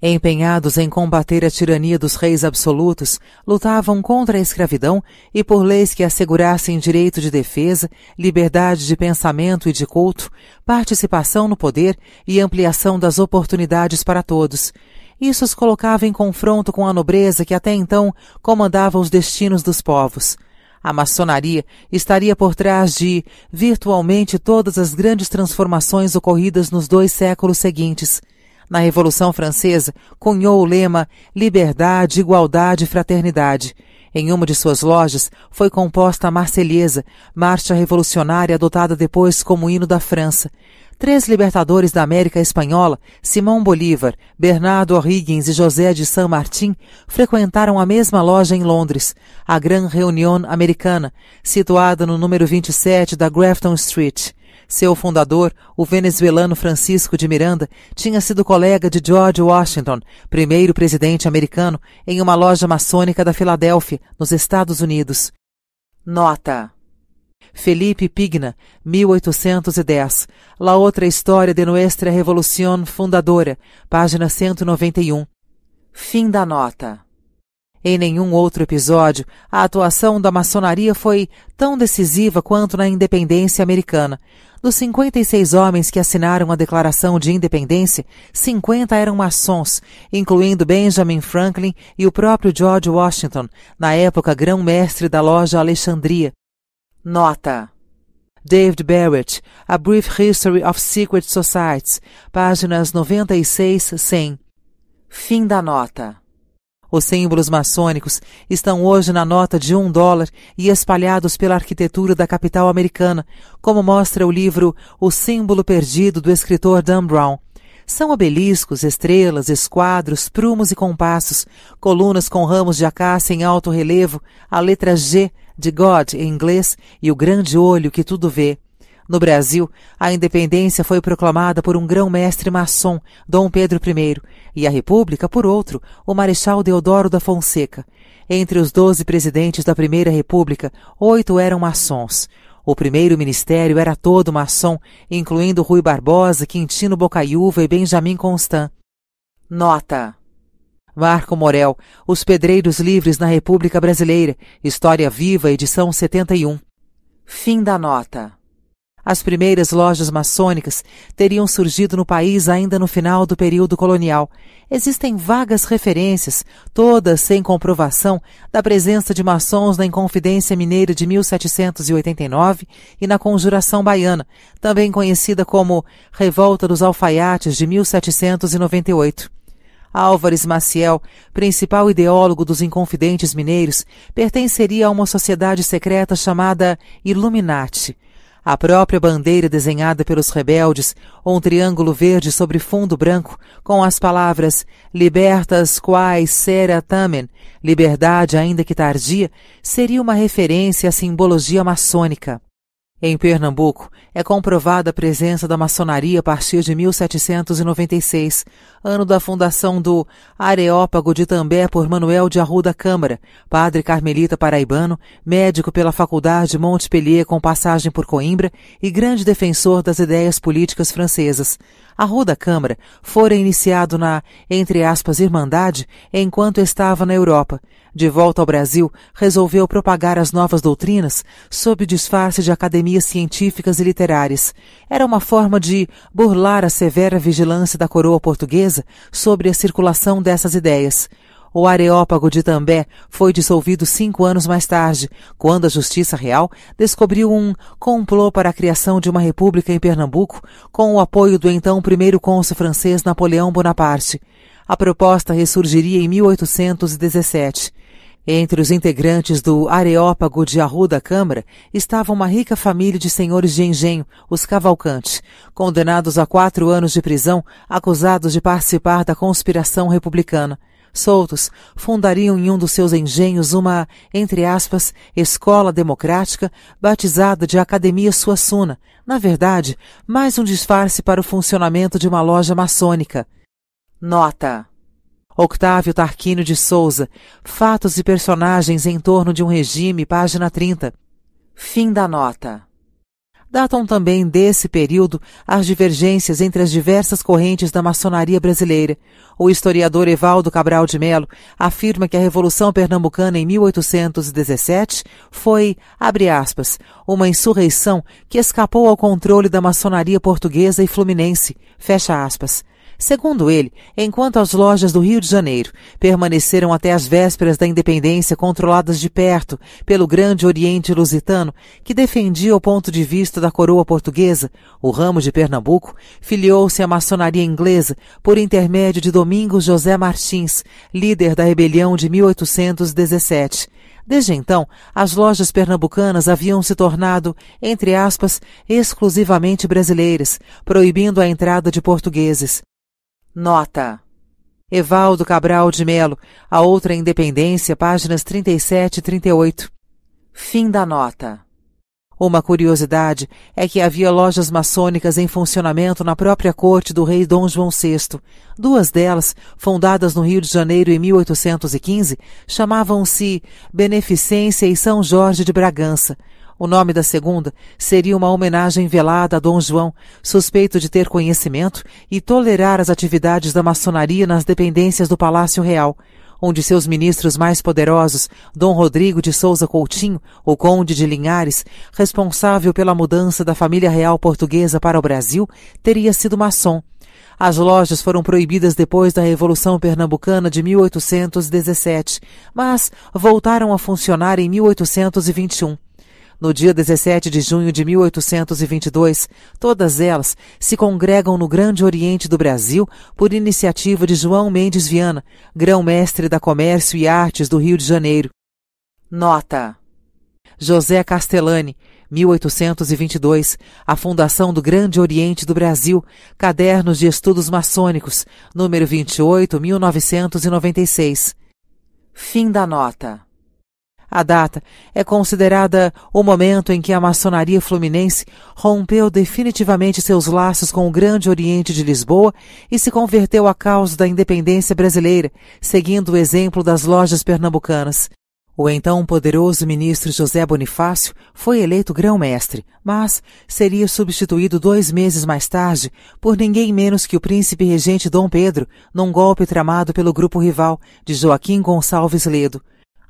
Empenhados em combater a tirania dos reis absolutos, lutavam contra a escravidão e por leis que assegurassem direito de defesa, liberdade de pensamento e de culto, participação no poder e ampliação das oportunidades para todos. Isso os colocava em confronto com a nobreza que até então comandava os destinos dos povos. A maçonaria estaria por trás de, virtualmente, todas as grandes transformações ocorridas nos dois séculos seguintes. Na Revolução Francesa, cunhou o lema Liberdade, Igualdade e Fraternidade. Em uma de suas lojas foi composta a Marselhesa, marcha revolucionária adotada depois como hino da França. Três libertadores da América Espanhola, Simão Bolívar, Bernardo O'Higgins e José de San Martín, frequentaram a mesma loja em Londres, a Gran Reunion Americana, situada no número vinte e sete da Grafton Street. Seu fundador, o venezuelano Francisco de Miranda, tinha sido colega de George Washington, primeiro presidente americano, em uma loja maçônica da Filadélfia, nos Estados Unidos. Nota: Felipe Pigna, mil oitocentos e dez, La outra história de nuestra revolución fundadora, página cento e noventa e um. Fim da nota. Em nenhum outro episódio, a atuação da maçonaria foi tão decisiva quanto na independência americana. Dos cinquenta e seis homens que assinaram a Declaração de Independência, cinquenta eram maçons, incluindo Benjamin Franklin e o próprio George Washington, na época grão-mestre da loja Alexandria. Nota: David Barrett, A Brief History of Secret Societies, páginas noventa e seis a cem. Fim da nota. Os símbolos maçônicos estão hoje na nota de um dólar e espalhados pela arquitetura da capital americana, como mostra o livro O Símbolo Perdido, do escritor Dan Brown. São obeliscos, estrelas, esquadros, prumos e compassos, colunas com ramos de acácia em alto relevo, a letra G de God em inglês e o grande olho que tudo vê. No Brasil, a independência foi proclamada por um grão-mestre maçom, Dom Pedro primeiro, e a República por outro, o Marechal Deodoro da Fonseca. Entre os doze presidentes da Primeira República, oito eram maçons. O primeiro ministério era todo maçom, incluindo Rui Barbosa, Quintino Bocaiúva e Benjamin Constant. Nota: Marco Morel, Os Pedreiros Livres na República Brasileira, História Viva, edição setenta e um. Fim da nota. As primeiras lojas maçônicas teriam surgido no país ainda no final do período colonial. Existem vagas referências, todas sem comprovação, da presença de maçons na Inconfidência Mineira de mil setecentos e oitenta e nove e na Conjuração Baiana, também conhecida como Revolta dos Alfaiates de mil setecentos e noventa e oito. Álvares Maciel, principal ideólogo dos Inconfidentes Mineiros, pertenceria a uma sociedade secreta chamada Illuminati. A própria bandeira desenhada pelos rebeldes, um triângulo verde sobre fundo branco, com as palavras Libertas quae sera tamen, liberdade ainda que tardia, seria uma referência à simbologia maçônica. Em Pernambuco, é comprovada a presença da maçonaria a partir de mil setecentos e noventa e seis, ano da fundação do Areópago de Itambé por Manuel de Arruda Câmara, padre carmelita paraibano, médico pela Faculdade de Montpellier com passagem por Coimbra e grande defensor das ideias políticas francesas. Arruda Câmara fora iniciado na, entre aspas, Irmandade, enquanto estava na Europa. De volta ao Brasil, resolveu propagar as novas doutrinas sob o disfarce de academias científicas e literárias. Era uma forma de burlar a severa vigilância da coroa portuguesa sobre a circulação dessas ideias. O Areópago de Itambé foi dissolvido cinco anos mais tarde, quando a Justiça Real descobriu um complô para a criação de uma república em Pernambuco, com o apoio do então primeiro cônsul francês Napoleão Bonaparte. A proposta ressurgiria em mil oitocentos e dezessete. Entre os integrantes do Areópago de Arruda Câmara estava uma rica família de senhores de engenho, os Cavalcante, condenados a quatro anos de prisão, acusados de participar da conspiração republicana. Soltos, fundariam em um dos seus engenhos uma, entre aspas, escola democrática, batizada de Academia Suassuna, na verdade, mais um disfarce para o funcionamento de uma loja maçônica. Nota: Octávio Tarquínio de Souza, Fatos e Personagens em Torno de um Regime, página trinta. Fim da nota. Datam também desse período as divergências entre as diversas correntes da maçonaria brasileira. O historiador Evaldo Cabral de Melo afirma que a Revolução Pernambucana em mil oitocentos e dezessete foi, abre aspas, uma insurreição que escapou ao controle da maçonaria portuguesa e fluminense, fecha aspas. Segundo ele, enquanto as lojas do Rio de Janeiro permaneceram até as vésperas da independência controladas de perto pelo Grande Oriente Lusitano, que defendia o ponto de vista da coroa portuguesa, o ramo de Pernambuco filiou-se à maçonaria inglesa por intermédio de Domingos José Martins, líder da rebelião de mil oitocentos e dezessete. Desde então, as lojas pernambucanas haviam se tornado, entre aspas, exclusivamente brasileiras, proibindo a entrada de portugueses. Nota: Evaldo Cabral de Melo, A Outra Independência, páginas trinta e sete e trinta e oito. Fim da nota. Uma curiosidade é que havia lojas maçônicas em funcionamento na própria corte do rei Dom João sexto. Duas delas, fundadas no Rio de Janeiro em mil oitocentos e quinze, chamavam-se Beneficência e São Jorge de Bragança. O nome da segunda seria uma homenagem velada a Dom João, suspeito de ter conhecimento e tolerar as atividades da maçonaria nas dependências do Palácio Real. Um de seus ministros mais poderosos, Dom Rodrigo de Souza Coutinho, o Conde de Linhares, responsável pela mudança da família real portuguesa para o Brasil, teria sido maçom. As lojas foram proibidas depois da Revolução Pernambucana de mil oitocentos e dezessete, mas voltaram a funcionar em mil oitocentos e vinte e um. No dia dezessete de junho de mil oitocentos e vinte e dois, todas elas se congregam no Grande Oriente do Brasil por iniciativa de João Mendes Viana, grão-mestre da Comércio e Artes do Rio de Janeiro. Nota: José Castellani, mil oitocentos e vinte e dois, a fundação do Grande Oriente do Brasil, Cadernos de Estudos Maçônicos, número vinte e oito, mil novecentos e noventa e seis. Fim da nota. A data é considerada o momento em que a maçonaria fluminense rompeu definitivamente seus laços com o Grande Oriente de Lisboa e se converteu à causa da independência brasileira, seguindo o exemplo das lojas pernambucanas. O então poderoso ministro José Bonifácio foi eleito grão-mestre, mas seria substituído dois meses mais tarde por ninguém menos que o príncipe regente Dom Pedro, num golpe tramado pelo grupo rival de Joaquim Gonçalves Ledo.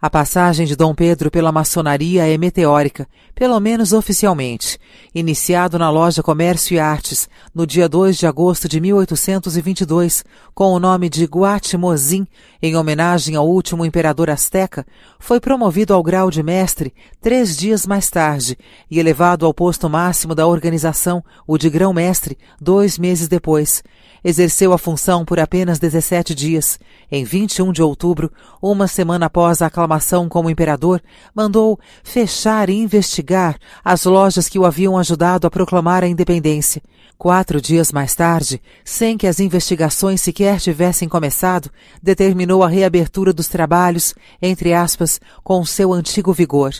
A passagem de Dom Pedro pela maçonaria é meteórica, pelo menos oficialmente. Iniciado na loja Comércio e Artes, no dia dois de agosto de mil oitocentos e vinte e dois, com o nome de Guatimozim, em homenagem ao último imperador asteca, foi promovido ao grau de mestre três dias mais tarde e elevado ao posto máximo da organização, o de grão-mestre, dois meses depois. Exerceu a função por apenas dezessete dias. Em vinte e um de outubro, uma semana após a aclamação como imperador, mandou fechar e investigar as lojas que o haviam ajudado a proclamar a independência. Quatro dias mais tarde, sem que as investigações sequer tivessem começado, determinou a reabertura dos trabalhos, entre aspas, com seu antigo vigor.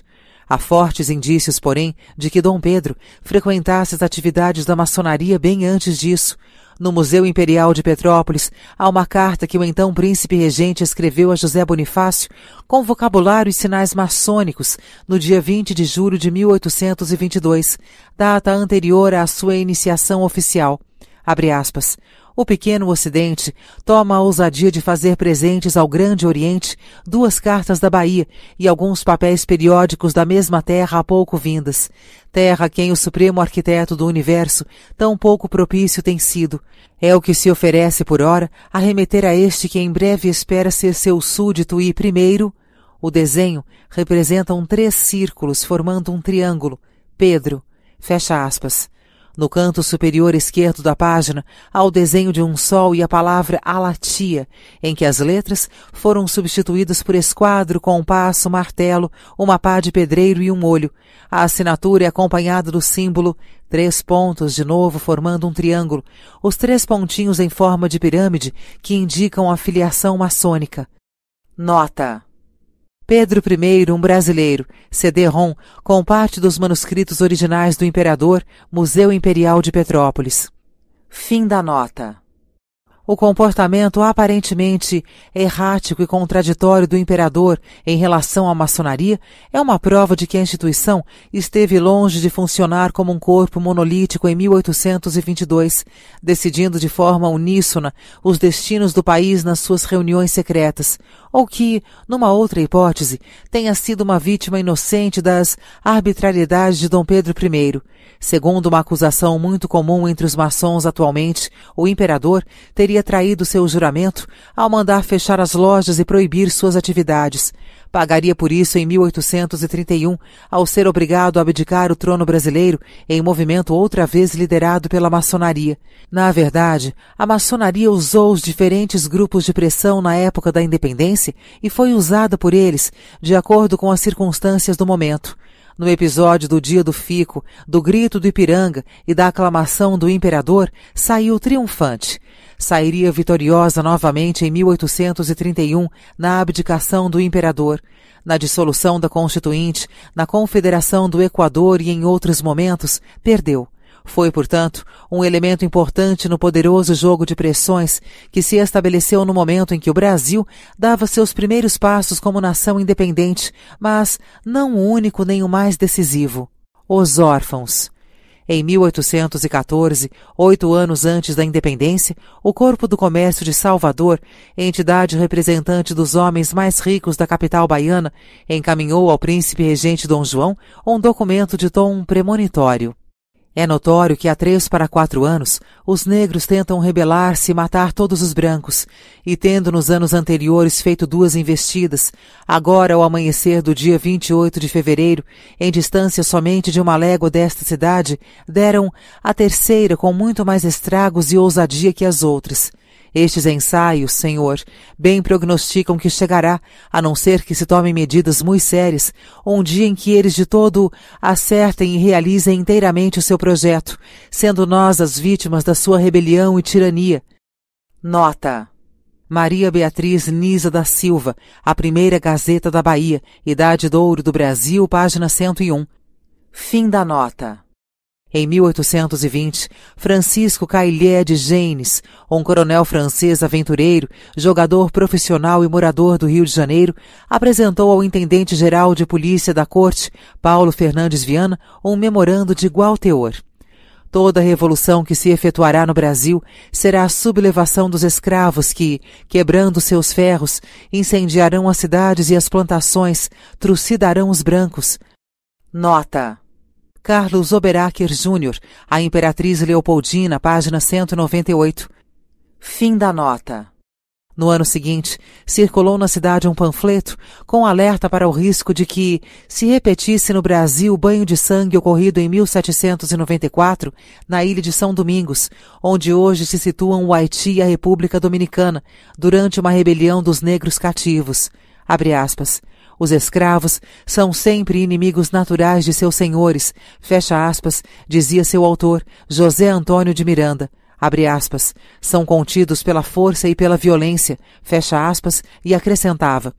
Há fortes indícios, porém, de que Dom Pedro frequentasse as atividades da maçonaria bem antes disso. No Museu Imperial de Petrópolis, há uma carta que o então príncipe regente escreveu a José Bonifácio com vocabulário e sinais maçônicos no dia vinte de julho de mil oitocentos e vinte e dois, data anterior à sua iniciação oficial. Abre aspas. O pequeno Ocidente toma a ousadia de fazer presentes ao Grande Oriente duas cartas da Bahia e alguns papéis periódicos da mesma terra há pouco vindas. Terra a quem o supremo arquiteto do universo tão pouco propício tem sido. É o que se oferece por ora a remeter a este que em breve espera ser seu súdito e, primeiro, o desenho representam três círculos formando um triângulo. Pedro, fecha aspas. No canto superior esquerdo da página, há o desenho de um sol e a palavra alatia, em que as letras foram substituídas por esquadro, compasso, martelo, uma pá de pedreiro e um olho. A assinatura é acompanhada do símbolo três pontos, de novo formando um triângulo, os três pontinhos em forma de pirâmide que indicam a filiação maçônica. Nota: Pedro I, um brasileiro, C D-ROM, com parte dos manuscritos originais do imperador, Museu Imperial de Petrópolis. Fim da nota. O comportamento aparentemente errático e contraditório do imperador em relação à maçonaria é uma prova de que a instituição esteve longe de funcionar como um corpo monolítico em mil oitocentos e vinte e dois, decidindo de forma uníssona os destinos do país nas suas reuniões secretas, ou que, numa outra hipótese, tenha sido uma vítima inocente das arbitrariedades de Dom Pedro I. Segundo uma acusação muito comum entre os maçons atualmente, o imperador teria traído seu juramento ao mandar fechar as lojas e proibir suas atividades. Pagaria por isso em mil oitocentos e trinta e um, ao ser obrigado a abdicar o trono brasileiro em movimento outra vez liderado pela maçonaria. Na verdade, a maçonaria usou os diferentes grupos de pressão na época da independência e foi usada por eles, de acordo com as circunstâncias do momento. No episódio do Dia do Fico, do Grito do Ipiranga e da aclamação do imperador, saiu triunfante. Sairia vitoriosa novamente em mil oitocentos e trinta e um, na abdicação do imperador, na dissolução da Constituinte, na Confederação do Equador e em outros momentos, perdeu. Foi, portanto, um elemento importante no poderoso jogo de pressões que se estabeleceu no momento em que o Brasil dava seus primeiros passos como nação independente, mas não o único nem o mais decisivo: os órfãos. Em mil oitocentos e quatorze, oito anos antes da independência, o Corpo do Comércio de Salvador, entidade representante dos homens mais ricos da capital baiana, encaminhou ao príncipe regente Dom João um documento de tom premonitório. É notório que há três para quatro anos os negros tentam rebelar-se e matar todos os brancos, e tendo nos anos anteriores feito duas investidas, agora ao amanhecer do dia vinte e oito de fevereiro, em distância somente de uma légua desta cidade, deram a terceira com muito mais estragos e ousadia que as outras. Estes ensaios, senhor, bem prognosticam que chegará, a não ser que se tomem medidas muito sérias, um dia em que eles de todo acertem e realizem inteiramente o seu projeto, sendo nós as vítimas da sua rebelião e tirania. Nota: Maria Beatriz Nisa da Silva, a primeira Gazeta da Bahia, Idade d'Ouro do Brasil, página cento e um. Fim da nota. Em mil oitocentos e vinte, Francisco Caillié de Genes, um coronel francês aventureiro, jogador profissional e morador do Rio de Janeiro, apresentou ao intendente-geral de polícia da corte, Paulo Fernandes Viana, um memorando de igual teor. Toda a revolução que se efetuará no Brasil será a sublevação dos escravos que, quebrando seus ferros, incendiarão as cidades e as plantações, trucidarão os brancos. Nota: Carlos Oberacher Júnior, A Imperatriz Leopoldina, página cento e noventa e oito. Fim da nota. No ano seguinte, circulou na cidade um panfleto com alerta para o risco de que, se repetisse no Brasil o banho de sangue ocorrido em mil setecentos e noventa e quatro, na ilha de São Domingos, onde hoje se situam o Haiti e a República Dominicana, durante uma rebelião dos negros cativos. Abre aspas. Os escravos são sempre inimigos naturais de seus senhores, fecha aspas, dizia seu autor, José Antônio de Miranda, abre aspas, são contidos pela força e pela violência, fecha aspas, e acrescentava,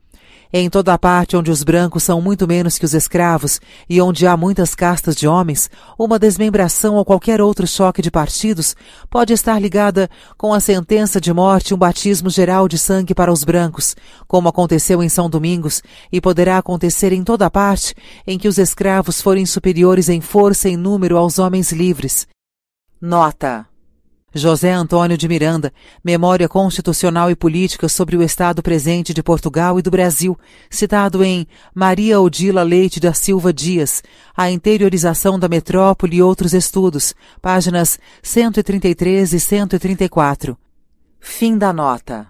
em toda a parte onde os brancos são muito menos que os escravos e onde há muitas castas de homens, uma desmembração ou qualquer outro choque de partidos pode estar ligada com a sentença de morte e um batismo geral de sangue para os brancos, como aconteceu em São Domingos e poderá acontecer em toda a parte em que os escravos forem superiores em força e número aos homens livres. Nota: José Antônio de Miranda, Memória Constitucional e Política sobre o Estado Presente de Portugal e do Brasil, citado em Maria Odila Leite da Silva Dias, A Interiorização da Metrópole e Outros Estudos, páginas cento e trinta e três e cento e trinta e quatro. Fim da nota.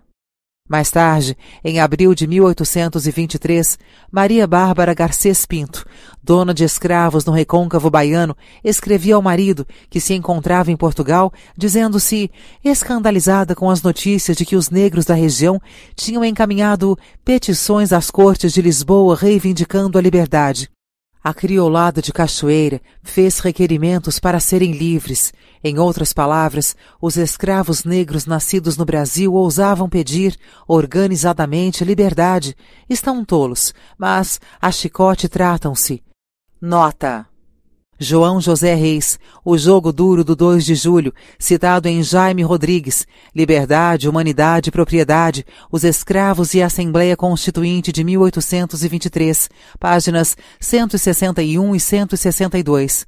Mais tarde, em abril de mil oitocentos e vinte e três, Maria Bárbara Garcês Pinto, dona de escravos no recôncavo baiano, escrevia ao marido, que se encontrava em Portugal, dizendo-se escandalizada com as notícias de que os negros da região tinham encaminhado petições às cortes de Lisboa reivindicando a liberdade. A criolada de Cachoeira fez requerimentos para serem livres. Em outras palavras, os escravos negros nascidos no Brasil ousavam pedir, organizadamente, liberdade. Estão tolos, mas a chicote tratam-se. Nota: João José Reis, O Jogo Duro do dois de julho, citado em Jaime Rodrigues, Liberdade, Humanidade e Propriedade, Os Escravos e a Assembleia Constituinte de mil oitocentos e vinte e três, páginas cento e sessenta e um e cento e sessenta e dois.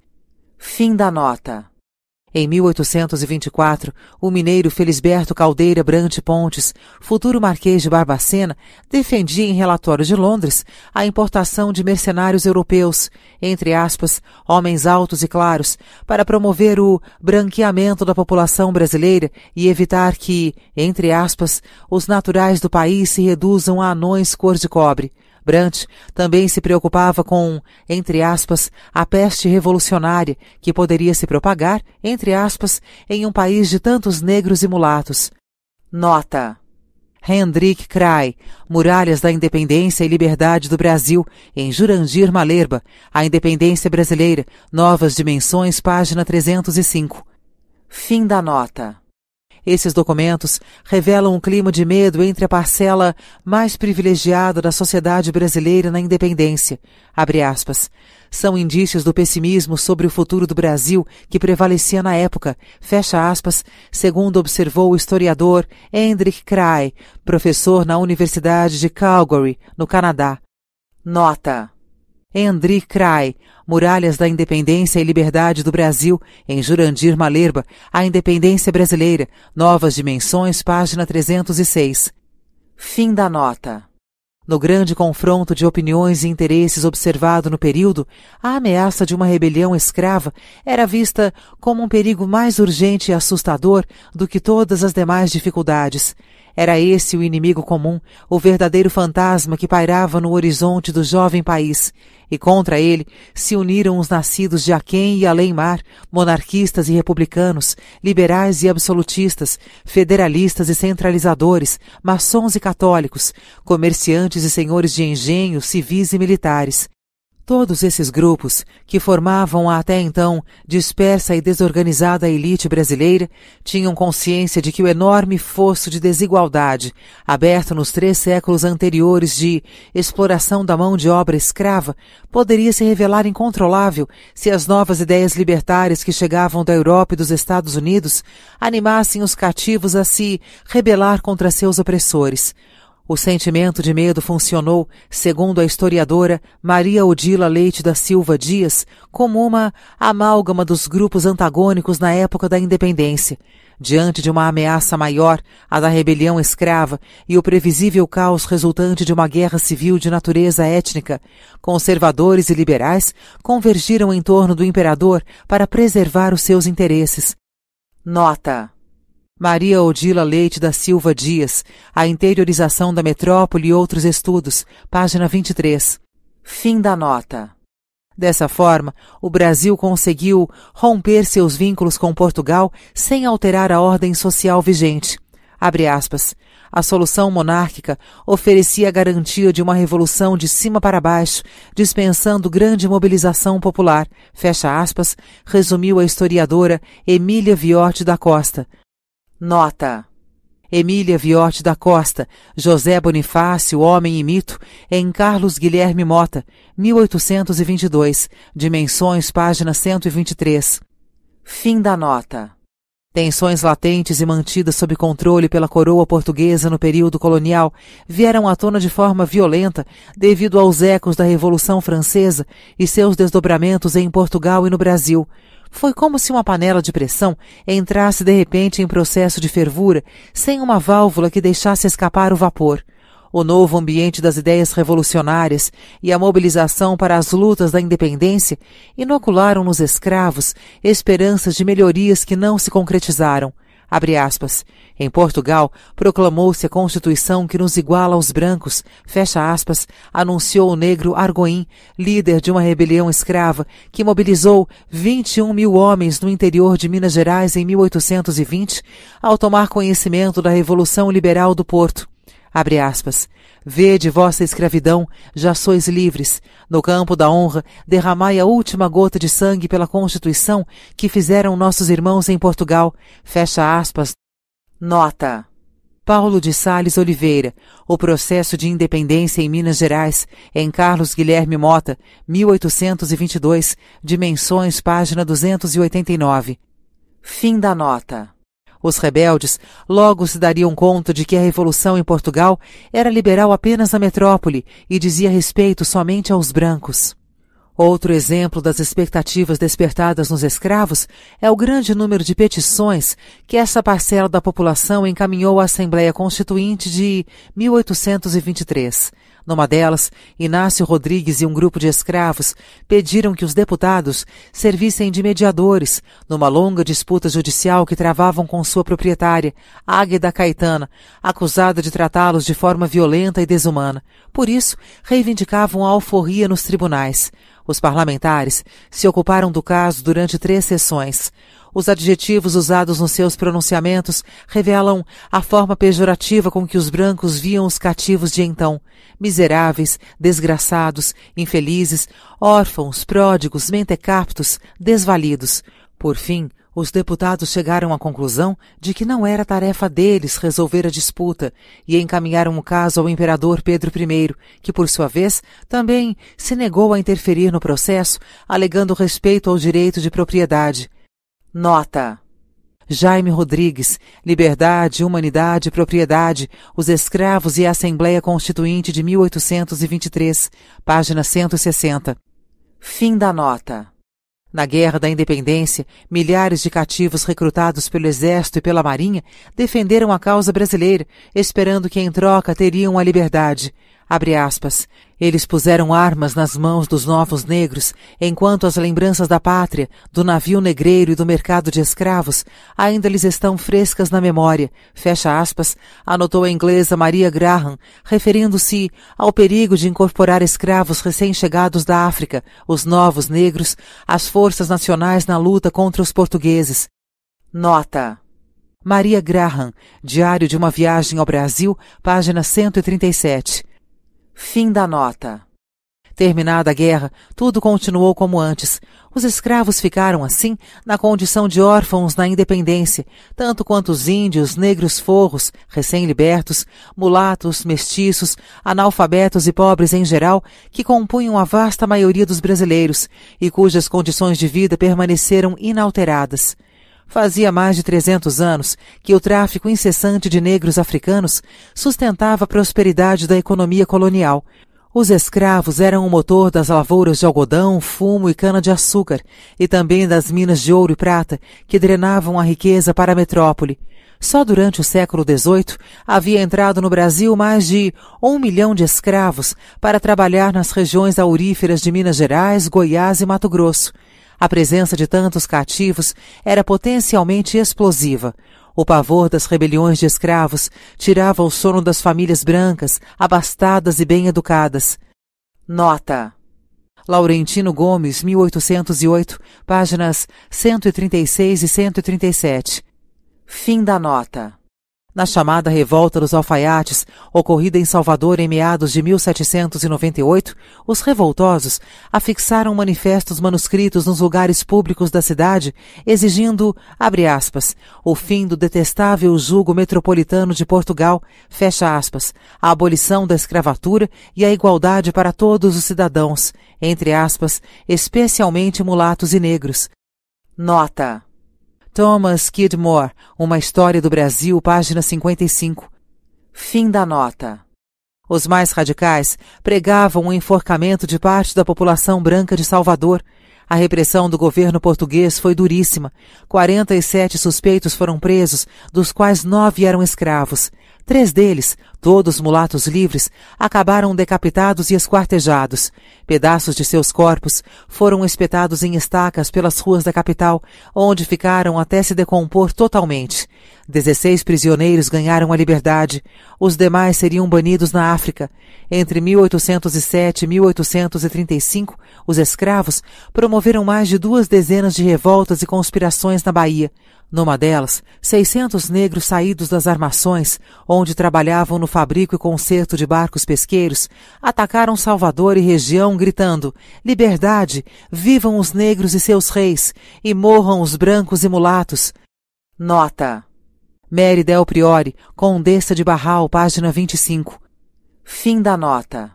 Fim da nota. Em mil oitocentos e vinte e quatro, o mineiro Felisberto Caldeira Brant Pontes, futuro Marquês de Barbacena, defendia em relatório de Londres a importação de mercenários europeus, entre aspas, homens altos e claros, para promover o branqueamento da população brasileira e evitar que, entre aspas, os naturais do país se reduzam a anões cor de cobre. Brant também se preocupava com, entre aspas, a peste revolucionária que poderia se propagar, entre aspas, em um país de tantos negros e mulatos. Nota: Hendrik Krai, Muralhas da Independência e Liberdade do Brasil, em Jurandir Malerba, A Independência Brasileira, Novas Dimensões, página trezentos e cinco. Fim da nota. Esses documentos revelam um clima de medo entre a parcela mais privilegiada da sociedade brasileira na independência. Abre aspas. São indícios do pessimismo sobre o futuro do Brasil que prevalecia na época, fecha aspas, segundo observou o historiador Hendrik Krai, professor na Universidade de Calgary, no Canadá. Nota. Hendrik Krai, Muralhas da Independência e Liberdade do Brasil, em Jurandir Malerba, A Independência Brasileira, Novas Dimensões, página trezentos e seis. Fim da nota. No grande confronto de opiniões e interesses observado no período, a ameaça de uma rebelião escrava era vista como um perigo mais urgente e assustador do que todas as demais dificuldades. Era esse o inimigo comum, o verdadeiro fantasma que pairava no horizonte do jovem país, e contra ele se uniram os nascidos de aquém e além-mar, monarquistas e republicanos, liberais e absolutistas, federalistas e centralizadores, maçons e católicos, comerciantes e senhores de engenho, civis e militares. Todos esses grupos, que formavam a até então dispersa e desorganizada elite brasileira, tinham consciência de que o enorme fosso de desigualdade, aberto nos três séculos anteriores de exploração da mão de obra escrava, poderia se revelar incontrolável se as novas ideias libertárias que chegavam da Europa e dos Estados Unidos animassem os cativos a se rebelar contra seus opressores. O sentimento de medo funcionou, segundo a historiadora Maria Odila Leite da Silva Dias, como uma amálgama dos grupos antagônicos na época da independência. Diante de uma ameaça maior, a da rebelião escrava, e o previsível caos resultante de uma guerra civil de natureza étnica, conservadores e liberais convergiram em torno do imperador para preservar os seus interesses. Nota. Maria Odila Leite da Silva Dias, A Interiorização da Metrópole e Outros Estudos, página vinte e três. Fim da nota. Dessa forma, o Brasil conseguiu romper seus vínculos com Portugal sem alterar a ordem social vigente. Abre aspas. A solução monárquica oferecia a garantia de uma revolução de cima para baixo, dispensando grande mobilização popular, fecha aspas, resumiu a historiadora Emília Viotti da Costa. Nota. Emília Viotti da Costa, José Bonifácio, Homem e Mito, em Carlos Guilherme Mota, mil oitocentos e vinte e dois, Dimensões, página cento e vinte e três. Fim da nota. Tensões latentes e mantidas sob controle pela coroa portuguesa no período colonial vieram à tona de forma violenta devido aos ecos da Revolução Francesa e seus desdobramentos em Portugal e no Brasil. Foi como se uma panela de pressão entrasse de repente em processo de fervura, sem uma válvula que deixasse escapar o vapor. O novo ambiente das ideias revolucionárias e a mobilização para as lutas da independência inocularam nos escravos esperanças de melhorias que não se concretizaram. Abre aspas. Em Portugal, proclamou-se a Constituição que nos iguala aos brancos, fecha aspas, anunciou o negro Argoim, líder de uma rebelião escrava, que mobilizou vinte e um mil homens no interior de Minas Gerais em mil oitocentos e vinte, ao tomar conhecimento da Revolução Liberal do Porto. Abre aspas. Vede vossa escravidão, já sois livres. No campo da honra, derramai a última gota de sangue pela Constituição que fizeram nossos irmãos em Portugal. Fecha aspas. Nota. Paulo de Sales Oliveira, O Processo de Independência em Minas Gerais, em Carlos Guilherme Mota, mil oitocentos e vinte e dois, Dimensões, página duzentos e oitenta e nove. Fim da nota. Os rebeldes logo se dariam conta de que a Revolução em Portugal era liberal apenas na metrópole e dizia respeito somente aos brancos. Outro exemplo das expectativas despertadas nos escravos é o grande número de petições que essa parcela da população encaminhou à Assembleia Constituinte de mil oitocentos e vinte e três. Numa delas, Inácio Rodrigues e um grupo de escravos pediram que os deputados servissem de mediadores numa longa disputa judicial que travavam com sua proprietária, Águeda Caetana, acusada de tratá-los de forma violenta e desumana. Por isso, reivindicavam a alforria nos tribunais. Os parlamentares se ocuparam do caso durante três sessões. Os adjetivos usados nos seus pronunciamentos revelam a forma pejorativa com que os brancos viam os cativos de então, miseráveis, desgraçados, infelizes, órfãos, pródigos, mentecaptos, desvalidos. Por fim, os deputados chegaram à conclusão de que não era tarefa deles resolver a disputa e encaminharam o caso ao imperador Pedro primeiro, que, por sua vez, também se negou a interferir no processo, alegando respeito ao direito de propriedade. Nota: Jaime Rodrigues, Liberdade, Humanidade e Propriedade, Os Escravos e a Assembleia Constituinte de mil oitocentos e vinte e três, página cento e sessenta. Fim da nota. Na Guerra da Independência, milhares de cativos recrutados pelo Exército e pela Marinha defenderam a causa brasileira, esperando que em troca teriam a liberdade. Abre aspas. Eles puseram armas nas mãos dos novos negros, enquanto as lembranças da pátria, do navio negreiro e do mercado de escravos ainda lhes estão frescas na memória. Fecha aspas, anotou a inglesa Maria Graham, referindo-se ao perigo de incorporar escravos recém-chegados da África, os novos negros, às forças nacionais na luta contra os portugueses. Nota: Maria Graham, Diário de uma Viagem ao Brasil, página cento e trinta e sete. Fim da nota. Terminada a guerra, tudo continuou como antes. Os escravos ficaram, assim, na condição de órfãos na independência, tanto quanto os índios, negros forros, recém-libertos, mulatos, mestiços, analfabetos e pobres em geral, que compunham a vasta maioria dos brasileiros e cujas condições de vida permaneceram inalteradas. Fazia mais de trezentos anos que o tráfico incessante de negros africanos sustentava a prosperidade da economia colonial. Os escravos eram o motor das lavouras de algodão, fumo e cana-de-açúcar, e também das minas de ouro e prata, que drenavam a riqueza para a metrópole. Só durante o século dezoito havia entrado no Brasil mais de um milhão de escravos para trabalhar nas regiões auríferas de Minas Gerais, Goiás e Mato Grosso. A presença de tantos cativos era potencialmente explosiva. O pavor das rebeliões de escravos tirava o sono das famílias brancas, abastadas e bem educadas. Nota: Laurentino Gomes, mil oitocentos e oito, páginas cento e trinta e seis e cento e trinta e sete. Fim da nota. Na chamada Revolta dos Alfaiates, ocorrida em Salvador em meados de mil setecentos e noventa e oito, os revoltosos afixaram manifestos manuscritos nos lugares públicos da cidade, exigindo, abre aspas, o fim do detestável jugo metropolitano de Portugal, fecha aspas, a abolição da escravatura e a igualdade para todos os cidadãos, entre aspas, especialmente mulatos e negros. Nota: Thomas Skidmore, Uma História do Brasil, página cinquenta e cinco. Fim da nota. Os mais radicais pregavam o enforcamento de parte da população branca de Salvador. A repressão do governo português foi duríssima. quarenta e sete suspeitos foram presos, dos quais nove eram escravos. Três deles, todos mulatos livres, acabaram decapitados e esquartejados. Pedaços de seus corpos foram espetados em estacas pelas ruas da capital, onde ficaram até se decompor totalmente. Dezesseis prisioneiros ganharam a liberdade. Os demais seriam banidos na África. Entre mil oitocentos e sete e mil oitocentos e trinta e cinco, os escravos promoveram mais de duas dezenas de revoltas e conspirações na Bahia. Numa delas, seiscentos negros saídos das armações, onde trabalhavam no fabrico e conserto de barcos pesqueiros, atacaram Salvador e região gritando: liberdade, vivam os negros e seus reis, e morram os brancos e mulatos. Nota: Mary Del Priore, Condessa de Barral, página vinte e cinco. Fim da nota.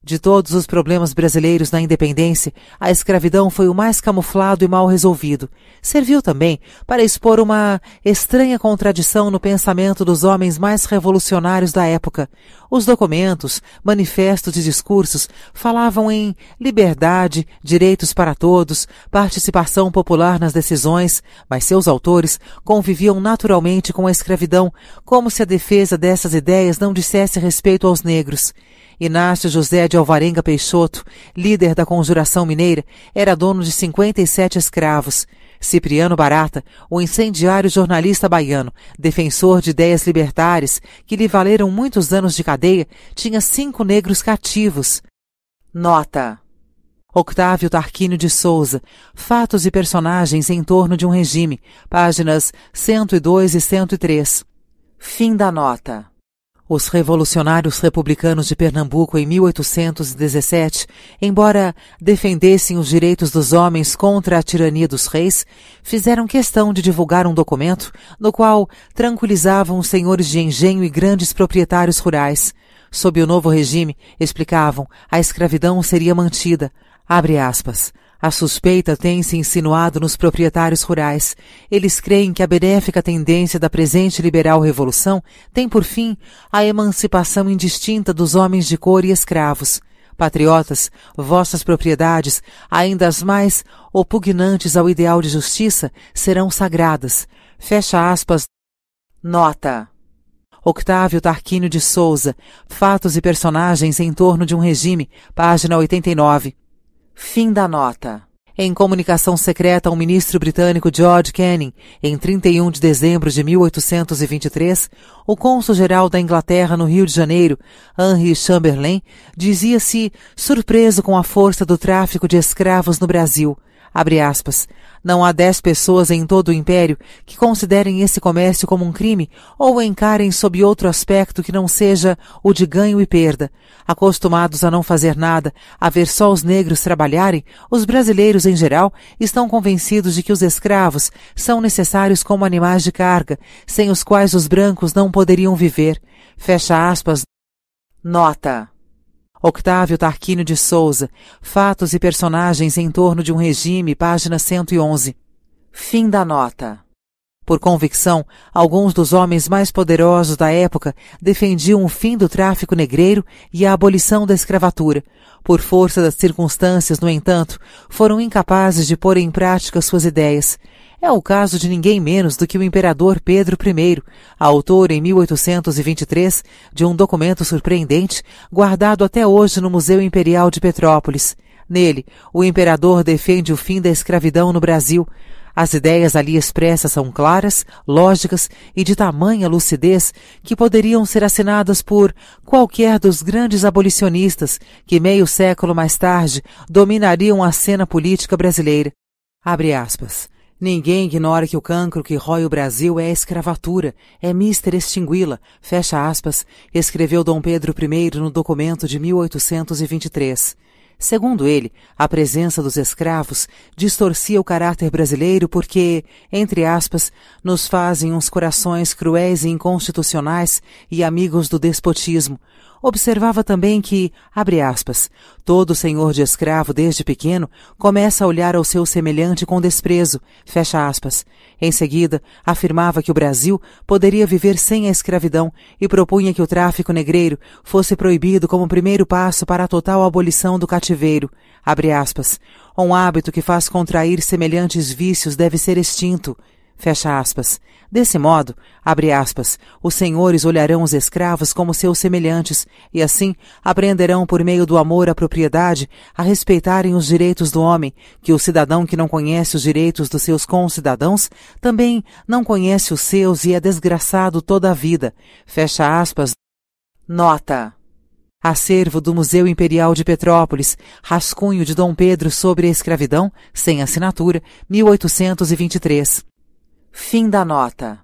De todos os problemas brasileiros na independência, a escravidão foi o mais camuflado e mal resolvido. Serviu também para expor uma estranha contradição no pensamento dos homens mais revolucionários da época. Os documentos, manifestos e discursos falavam em liberdade, direitos para todos, participação popular nas decisões, mas seus autores conviviam naturalmente com a escravidão, como se a defesa dessas ideias não dissesse respeito aos negros. Inácio José de Alvarenga Peixoto, líder da Conjuração Mineira, era dono de cinquenta e sete escravos. Cipriano Barata, o incendiário jornalista baiano, defensor de ideias libertárias, que lhe valeram muitos anos de cadeia, tinha cinco negros cativos. Nota: Octávio Tarquínio de Souza, Fatos e Personagens em Torno de um Regime, páginas cento e dois e cento e três. Fim da nota. Os revolucionários republicanos de Pernambuco em mil oitocentos e dezessete, embora defendessem os direitos dos homens contra a tirania dos reis, fizeram questão de divulgar um documento no qual tranquilizavam os senhores de engenho e grandes proprietários rurais. Sob o novo regime, explicavam, a escravidão seria mantida. Abre aspas. A suspeita tem se insinuado nos proprietários rurais. Eles creem que a benéfica tendência da presente liberal revolução tem por fim a emancipação indistinta dos homens de cor e escravos. Patriotas, vossas propriedades, ainda as mais opugnantes ao ideal de justiça, serão sagradas. Fecha aspas. Nota. Octávio Tarquínio de Souza, Fatos e Personagens em Torno de um Regime, página oitenta e nove. Fim da nota. Em comunicação secreta ao ministro britânico George Canning, em trinta e um de dezembro de mil oitocentos e vinte e três, o cônsul-geral da Inglaterra no Rio de Janeiro, Henry Chamberlain, dizia-se surpreso com a força do tráfico de escravos no Brasil. Abre aspas. Não há dez pessoas em todo o império que considerem esse comércio como um crime ou encarem sob outro aspecto que não seja o de ganho e perda. Acostumados a não fazer nada, a ver só os negros trabalharem, os brasileiros em geral estão convencidos de que os escravos são necessários como animais de carga, sem os quais os brancos não poderiam viver. Fecha aspas. Nota. Octávio Tarquínio de Souza, Fatos e Personagens em Torno de um Regime, página cento e onze. Fim da nota. Por convicção, alguns dos homens mais poderosos da época defendiam o fim do tráfico negreiro e a abolição da escravatura. Por força das circunstâncias, no entanto, foram incapazes de pôr em prática suas ideias. É o caso de ninguém menos do que o imperador Pedro primeiro, autor em mil oitocentos e vinte e três de um documento surpreendente guardado até hoje no Museu Imperial de Petrópolis. Nele, o imperador defende o fim da escravidão no Brasil. As ideias ali expressas são claras, lógicas e de tamanha lucidez que poderiam ser assinadas por qualquer dos grandes abolicionistas que meio século mais tarde dominariam a cena política brasileira. Abre aspas. Ninguém ignora que o cancro que rói o Brasil é a escravatura, é mister extingui-la, fecha aspas, escreveu Dom Pedro primeiro no documento de mil oitocentos e vinte e três. Segundo ele, a presença dos escravos distorcia o caráter brasileiro porque, entre aspas, nos fazem uns corações cruéis e inconstitucionais e amigos do despotismo. Observava também que, abre aspas, todo senhor de escravo desde pequeno começa a olhar ao seu semelhante com desprezo, fecha aspas. Em seguida, afirmava que o Brasil poderia viver sem a escravidão e propunha que o tráfico negreiro fosse proibido como primeiro passo para a total abolição do cativeiro, abre aspas. Um hábito que faz contrair semelhantes vícios deve ser extinto, fecha aspas. Desse modo, abre aspas, os senhores olharão os escravos como seus semelhantes e assim aprenderão por meio do amor à propriedade a respeitarem os direitos do homem, que o cidadão que não conhece os direitos dos seus concidadãos também não conhece os seus e é desgraçado toda a vida, fecha aspas. Nota. Acervo do Museu Imperial de Petrópolis, rascunho de Dom Pedro sobre a escravidão, sem assinatura, mil oitocentos e vinte e três. Fim da nota.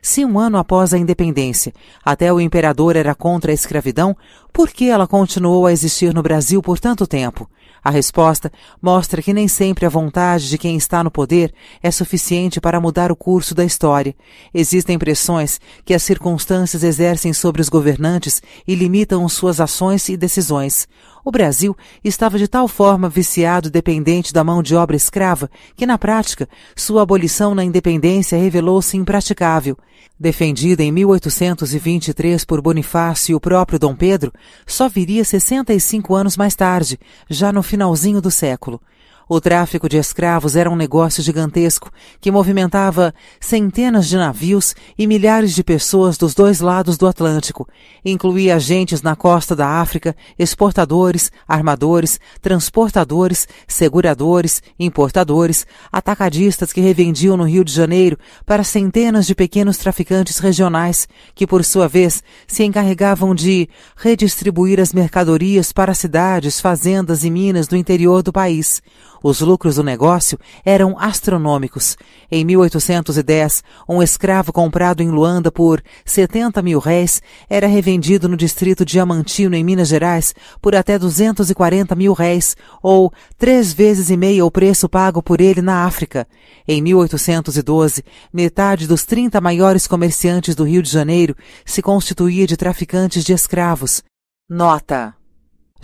Se um ano após a independência, até o imperador era contra a escravidão, por que ela continuou a existir no Brasil por tanto tempo? A resposta mostra que nem sempre a vontade de quem está no poder é suficiente para mudar o curso da história. Existem pressões que as circunstâncias exercem sobre os governantes e limitam suas ações e decisões. O Brasil estava de tal forma viciado e dependente da mão de obra escrava que, na prática, sua abolição na independência revelou-se impraticável. Defendida em mil oitocentos e vinte e três por Bonifácio e o próprio Dom Pedro, só viria sessenta e cinco anos mais tarde, já no finalzinho do século. O tráfico de escravos era um negócio gigantesco que movimentava centenas de navios e milhares de pessoas dos dois lados do Atlântico. Incluía agentes na costa da África, exportadores, armadores, transportadores, seguradores, importadores, atacadistas que revendiam no Rio de Janeiro para centenas de pequenos traficantes regionais que, por sua vez, se encarregavam de redistribuir as mercadorias para cidades, fazendas e minas do interior do país. Os lucros do negócio eram astronômicos. Em mil oitocentos e dez, um escravo comprado em Luanda por setenta mil réis era revendido no distrito Diamantino, em Minas Gerais, por até duzentos e quarenta mil réis, ou três vezes e meia o preço pago por ele na África. Em mil oitocentos e doze, metade dos trinta maiores comerciantes do Rio de Janeiro se constituía de traficantes de escravos. Nota: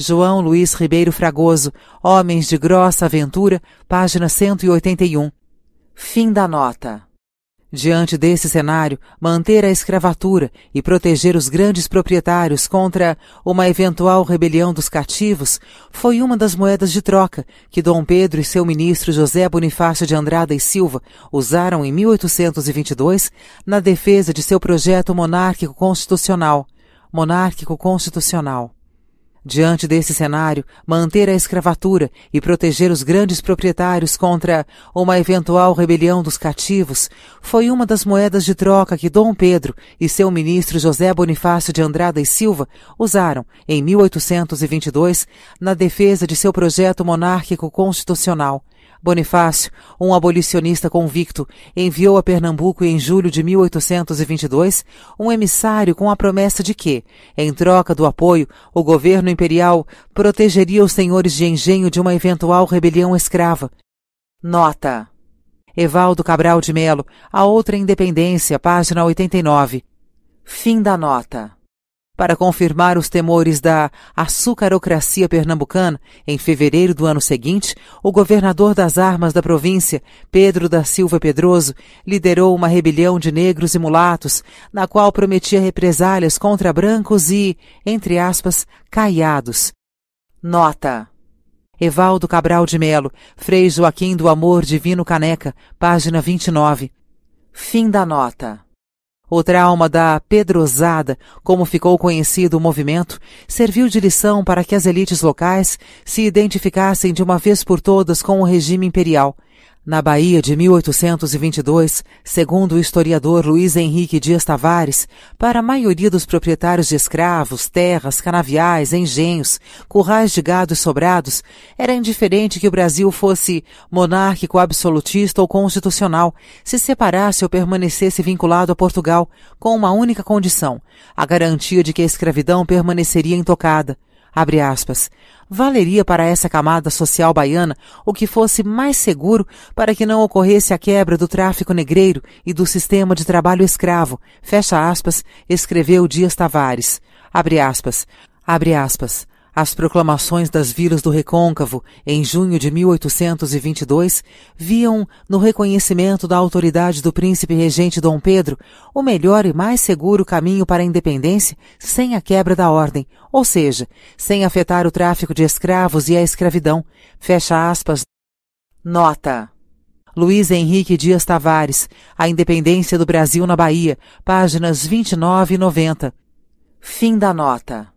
João Luiz Ribeiro Fragoso, Homens de Grossa Aventura, página cento e oitenta e um. Fim da nota. Diante desse cenário, manter a escravatura e proteger os grandes proprietários contra uma eventual rebelião dos cativos foi uma das moedas de troca que Dom Pedro e seu ministro José Bonifácio de Andrada e Silva usaram em mil oitocentos e vinte e dois na defesa de seu projeto monárquico-constitucional. Monárquico-constitucional. Diante desse cenário, manter a escravatura e proteger os grandes proprietários contra uma eventual rebelião dos cativos foi uma das moedas de troca que Dom Pedro e seu ministro José Bonifácio de Andrada e Silva usaram, em mil oitocentos e vinte e dois, na defesa de seu projeto monárquico-constitucional. Bonifácio, um abolicionista convicto, enviou a Pernambuco em julho de mil oitocentos e vinte e dois um emissário com a promessa de que, em troca do apoio, o governo imperial protegeria os senhores de engenho de uma eventual rebelião escrava. Nota: Evaldo Cabral de Melo, A Outra Independência, página oitenta e nove. Fim da nota. Para confirmar os temores da açucarocracia pernambucana, em fevereiro do ano seguinte, o governador das armas da província, Pedro da Silva Pedroso, liderou uma rebelião de negros e mulatos, na qual prometia represálias contra brancos e, entre aspas, caiados. Nota: Evaldo Cabral de Melo, Frei Joaquim do Amor Divino Caneca, página vinte e nove. Fim da nota. O trauma da Pedrosada, como ficou conhecido o movimento, serviu de lição para que as elites locais se identificassem de uma vez por todas com o regime imperial. Na Bahia de mil oitocentos e vinte e dois, segundo o historiador Luiz Henrique Dias Tavares, para a maioria dos proprietários de escravos, terras, canaviais, engenhos, currais de gado e sobrados, era indiferente que o Brasil fosse monárquico, absolutista ou constitucional, se separasse ou permanecesse vinculado a Portugal, com uma única condição: a garantia de que a escravidão permaneceria intocada. Abre aspas. Valeria para essa camada social baiana o que fosse mais seguro para que não ocorresse a quebra do tráfico negreiro e do sistema de trabalho escravo. Fecha aspas, escreveu Dias Tavares. Abre aspas. Abre aspas. As proclamações das vilas do Recôncavo, em junho de mil oitocentos e vinte e dois, viam no reconhecimento da autoridade do príncipe regente Dom Pedro o melhor e mais seguro caminho para a independência sem a quebra da ordem, ou seja, sem afetar o tráfico de escravos e a escravidão. Fecha aspas. Nota: Luiz Henrique Dias Tavares, A Independência do Brasil na Bahia, páginas vinte e nove e noventa. Fim da nota.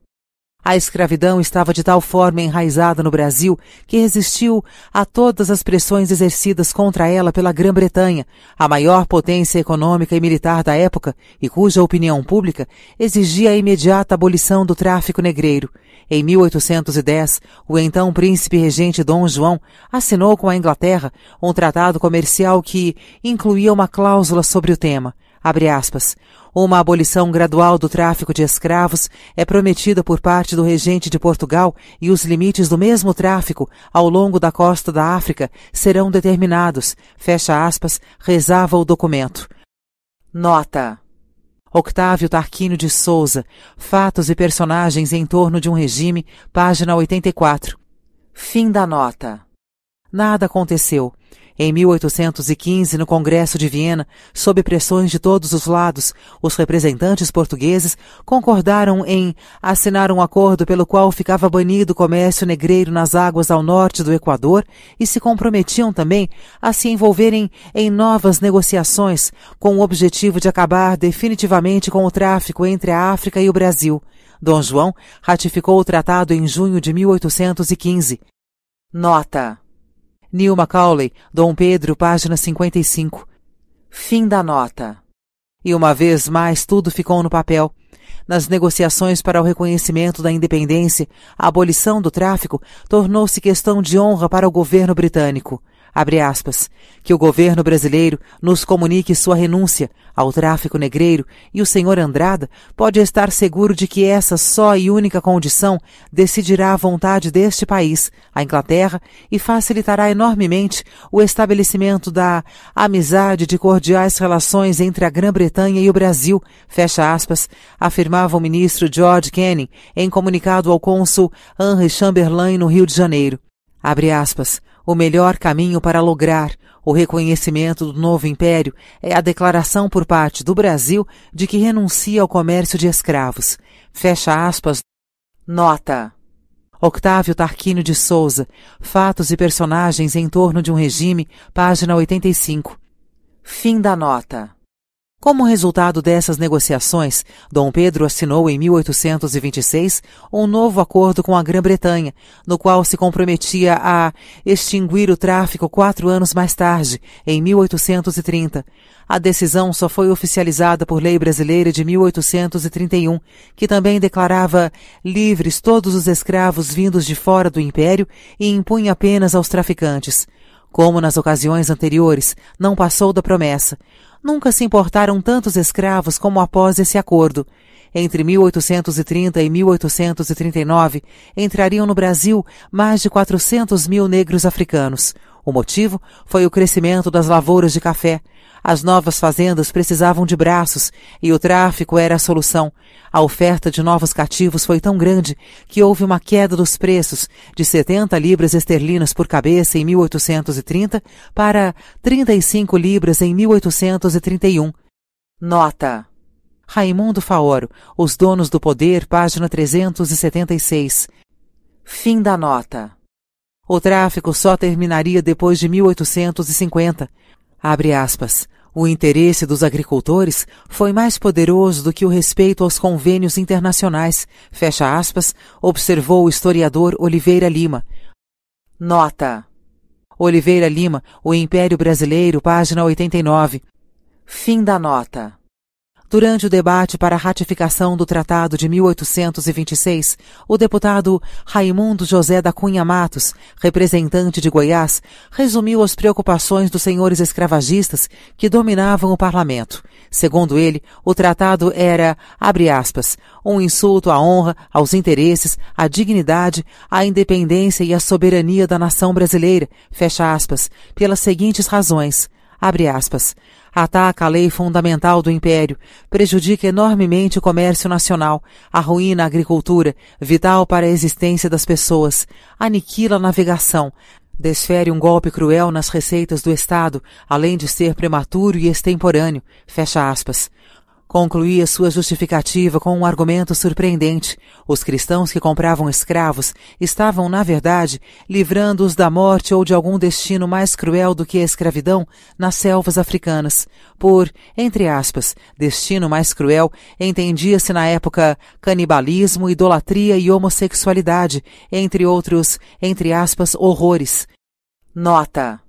A escravidão estava de tal forma enraizada no Brasil que resistiu a todas as pressões exercidas contra ela pela Grã-Bretanha, a maior potência econômica e militar da época e cuja opinião pública exigia a imediata abolição do tráfico negreiro. Em mil oitocentos e dez, o então príncipe regente Dom João assinou com a Inglaterra um tratado comercial que incluía uma cláusula sobre o tema. Abre aspas. Uma abolição gradual do tráfico de escravos é prometida por parte do regente de Portugal e os limites do mesmo tráfico ao longo da costa da África serão determinados. Fecha aspas, rezava o documento. Nota: Octávio Tarquínio de Souza, Fatos e Personagens em Torno de um Regime, página oitenta e quatro. Fim da nota. Nada aconteceu. Em mil oitocentos e quinze, no Congresso de Viena, sob pressões de todos os lados, os representantes portugueses concordaram em assinar um acordo pelo qual ficava banido o comércio negreiro nas águas ao norte do Equador e se comprometiam também a se envolverem em novas negociações com o objetivo de acabar definitivamente com o tráfico entre a África e o Brasil. Dom João ratificou o tratado em junho de mil oitocentos e quinze. Nota. Neil Macaulay, Dom Pedro, página cinquenta e cinco. Fim da nota. E uma vez mais tudo ficou no papel. Nas negociações para o reconhecimento da independência, a abolição do tráfico tornou-se questão de honra para o governo britânico. Abre aspas, que o governo brasileiro nos comunique sua renúncia ao tráfico negreiro e o senhor Andrada pode estar seguro de que essa só e única condição decidirá a vontade deste país, a Inglaterra, e facilitará enormemente o estabelecimento da amizade de cordiais relações entre a Grã-Bretanha e o Brasil, fecha aspas, afirmava o ministro George Canning em comunicado ao cônsul Henry Chamberlain no Rio de Janeiro. Abre aspas, o melhor caminho para lograr o reconhecimento do novo império é a declaração por parte do Brasil de que renuncia ao comércio de escravos. Fecha aspas. Nota. Octávio Tarquínio de Souza, Fatos e Personagens em Torno de um Regime, página oitenta e cinco. Fim da nota. Como resultado dessas negociações, Dom Pedro assinou em mil oitocentos e vinte e seis um novo acordo com a Grã-Bretanha, no qual se comprometia a extinguir o tráfico quatro anos mais tarde, em mil oitocentos e trinta. A decisão só foi oficializada por lei brasileira de mil oitocentos e trinta e um, que também declarava livres todos os escravos vindos de fora do Império e impunha apenas aos traficantes. Como nas ocasiões anteriores, não passou da promessa. Nunca se importaram tantos escravos como após esse acordo. Entre mil oitocentos e trinta e mil oitocentos e trinta e nove, entrariam no Brasil mais de quatrocentos mil negros africanos. O motivo foi o crescimento das lavouras de café. As novas fazendas precisavam de braços e o tráfico era a solução. A oferta de novos cativos foi tão grande que houve uma queda dos preços de setenta libras esterlinas por cabeça em mil oitocentos e trinta para trinta e cinco libras em mil oitocentos e trinta e um. Nota. Raimundo Faoro, Os Donos do Poder, página trezentos e setenta e seis. Fim da nota. O tráfico só terminaria depois de mil oitocentos e cinquenta. Abre aspas. O interesse dos agricultores foi mais poderoso do que o respeito aos convênios internacionais, fecha aspas, observou o historiador Oliveira Lima. Nota. Oliveira Lima, O Império Brasileiro, página oitenta e nove. Fim da nota. Durante o debate para a ratificação do Tratado de mil oitocentos e vinte e seis, o deputado Raimundo José da Cunha Matos, representante de Goiás, resumiu as preocupações dos senhores escravagistas que dominavam o parlamento. Segundo ele, o tratado era, abre aspas, um insulto à honra, aos interesses, à dignidade, à independência e à soberania da nação brasileira, fecha aspas, pelas seguintes razões, abre aspas, ataca a lei fundamental do Império, prejudica enormemente o comércio nacional, arruína a agricultura, vital para a existência das pessoas, aniquila a navegação, desfere um golpe cruel nas receitas do Estado, além de ser prematuro e extemporâneo, fecha aspas. Concluía sua justificativa com um argumento surpreendente. Os cristãos que compravam escravos estavam, na verdade, livrando-os da morte ou de algum destino mais cruel do que a escravidão nas selvas africanas. Por, entre aspas, destino mais cruel, entendia-se na época canibalismo, idolatria e homossexualidade, entre outros, entre aspas, horrores. Nota.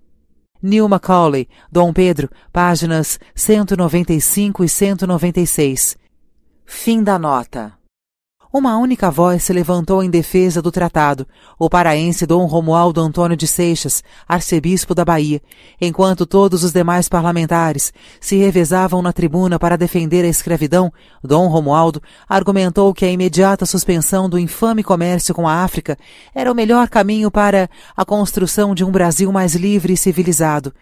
Neil Macaulay, Dom Pedro, páginas cento e noventa e cinco e cento e noventa e seis. Fim da nota. Uma única voz se levantou em defesa do tratado, o paraense Dom Romualdo Antônio de Seixas, arcebispo da Bahia, enquanto todos os demais parlamentares se revezavam na tribuna para defender a escravidão. Dom Romualdo argumentou que a imediata suspensão do infame comércio com a África era o melhor caminho para a construção de um Brasil mais livre e civilizado.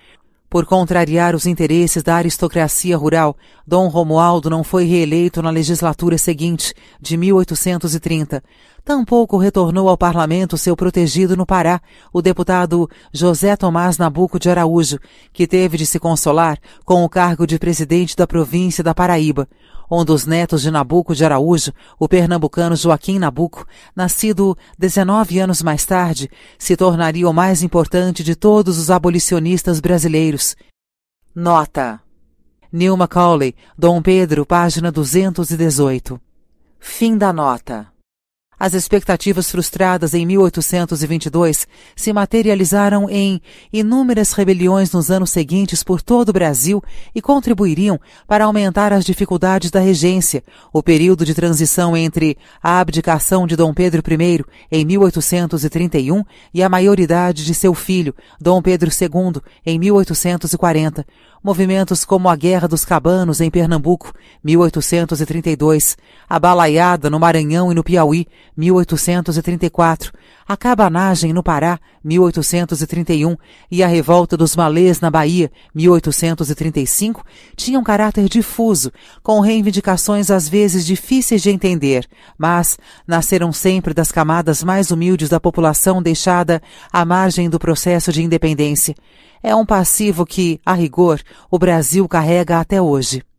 Por contrariar os interesses da aristocracia rural, Dom Romualdo não foi reeleito na legislatura seguinte, de mil oitocentos e trinta. Tampouco retornou ao parlamento seu protegido no Pará, o deputado José Tomás Nabuco de Araújo, que teve de se consolar com o cargo de presidente da província da Paraíba. Um dos netos de Nabuco de Araújo, o pernambucano Joaquim Nabuco, nascido dezenove anos mais tarde, se tornaria o mais importante de todos os abolicionistas brasileiros. Nota: New Macaulay, Dom Pedro, página duzentos e dezoito. Fim da nota. As expectativas frustradas em mil oitocentos e vinte e dois se materializaram em inúmeras rebeliões nos anos seguintes por todo o Brasil e contribuiriam para aumentar as dificuldades da regência. O período de transição entre a abdicação de Dom Pedro primeiro, em mil oitocentos e trinta e um, e a maioridade de seu filho, Dom Pedro segundo, em mil oitocentos e quarenta. Movimentos como a Guerra dos Cabanos em Pernambuco, mil oitocentos e trinta e dois, a Balaiada no Maranhão e no Piauí, mil oitocentos e trinta e quatro, a Cabanagem no Pará, mil oitocentos e trinta e um, e a Revolta dos Malês na Bahia, mil oitocentos e trinta e cinco, tinham caráter difuso, com reivindicações às vezes difíceis de entender, mas nasceram sempre das camadas mais humildes da população deixada à margem do processo de independência. É um passivo que, a rigor, o Brasil carrega até hoje.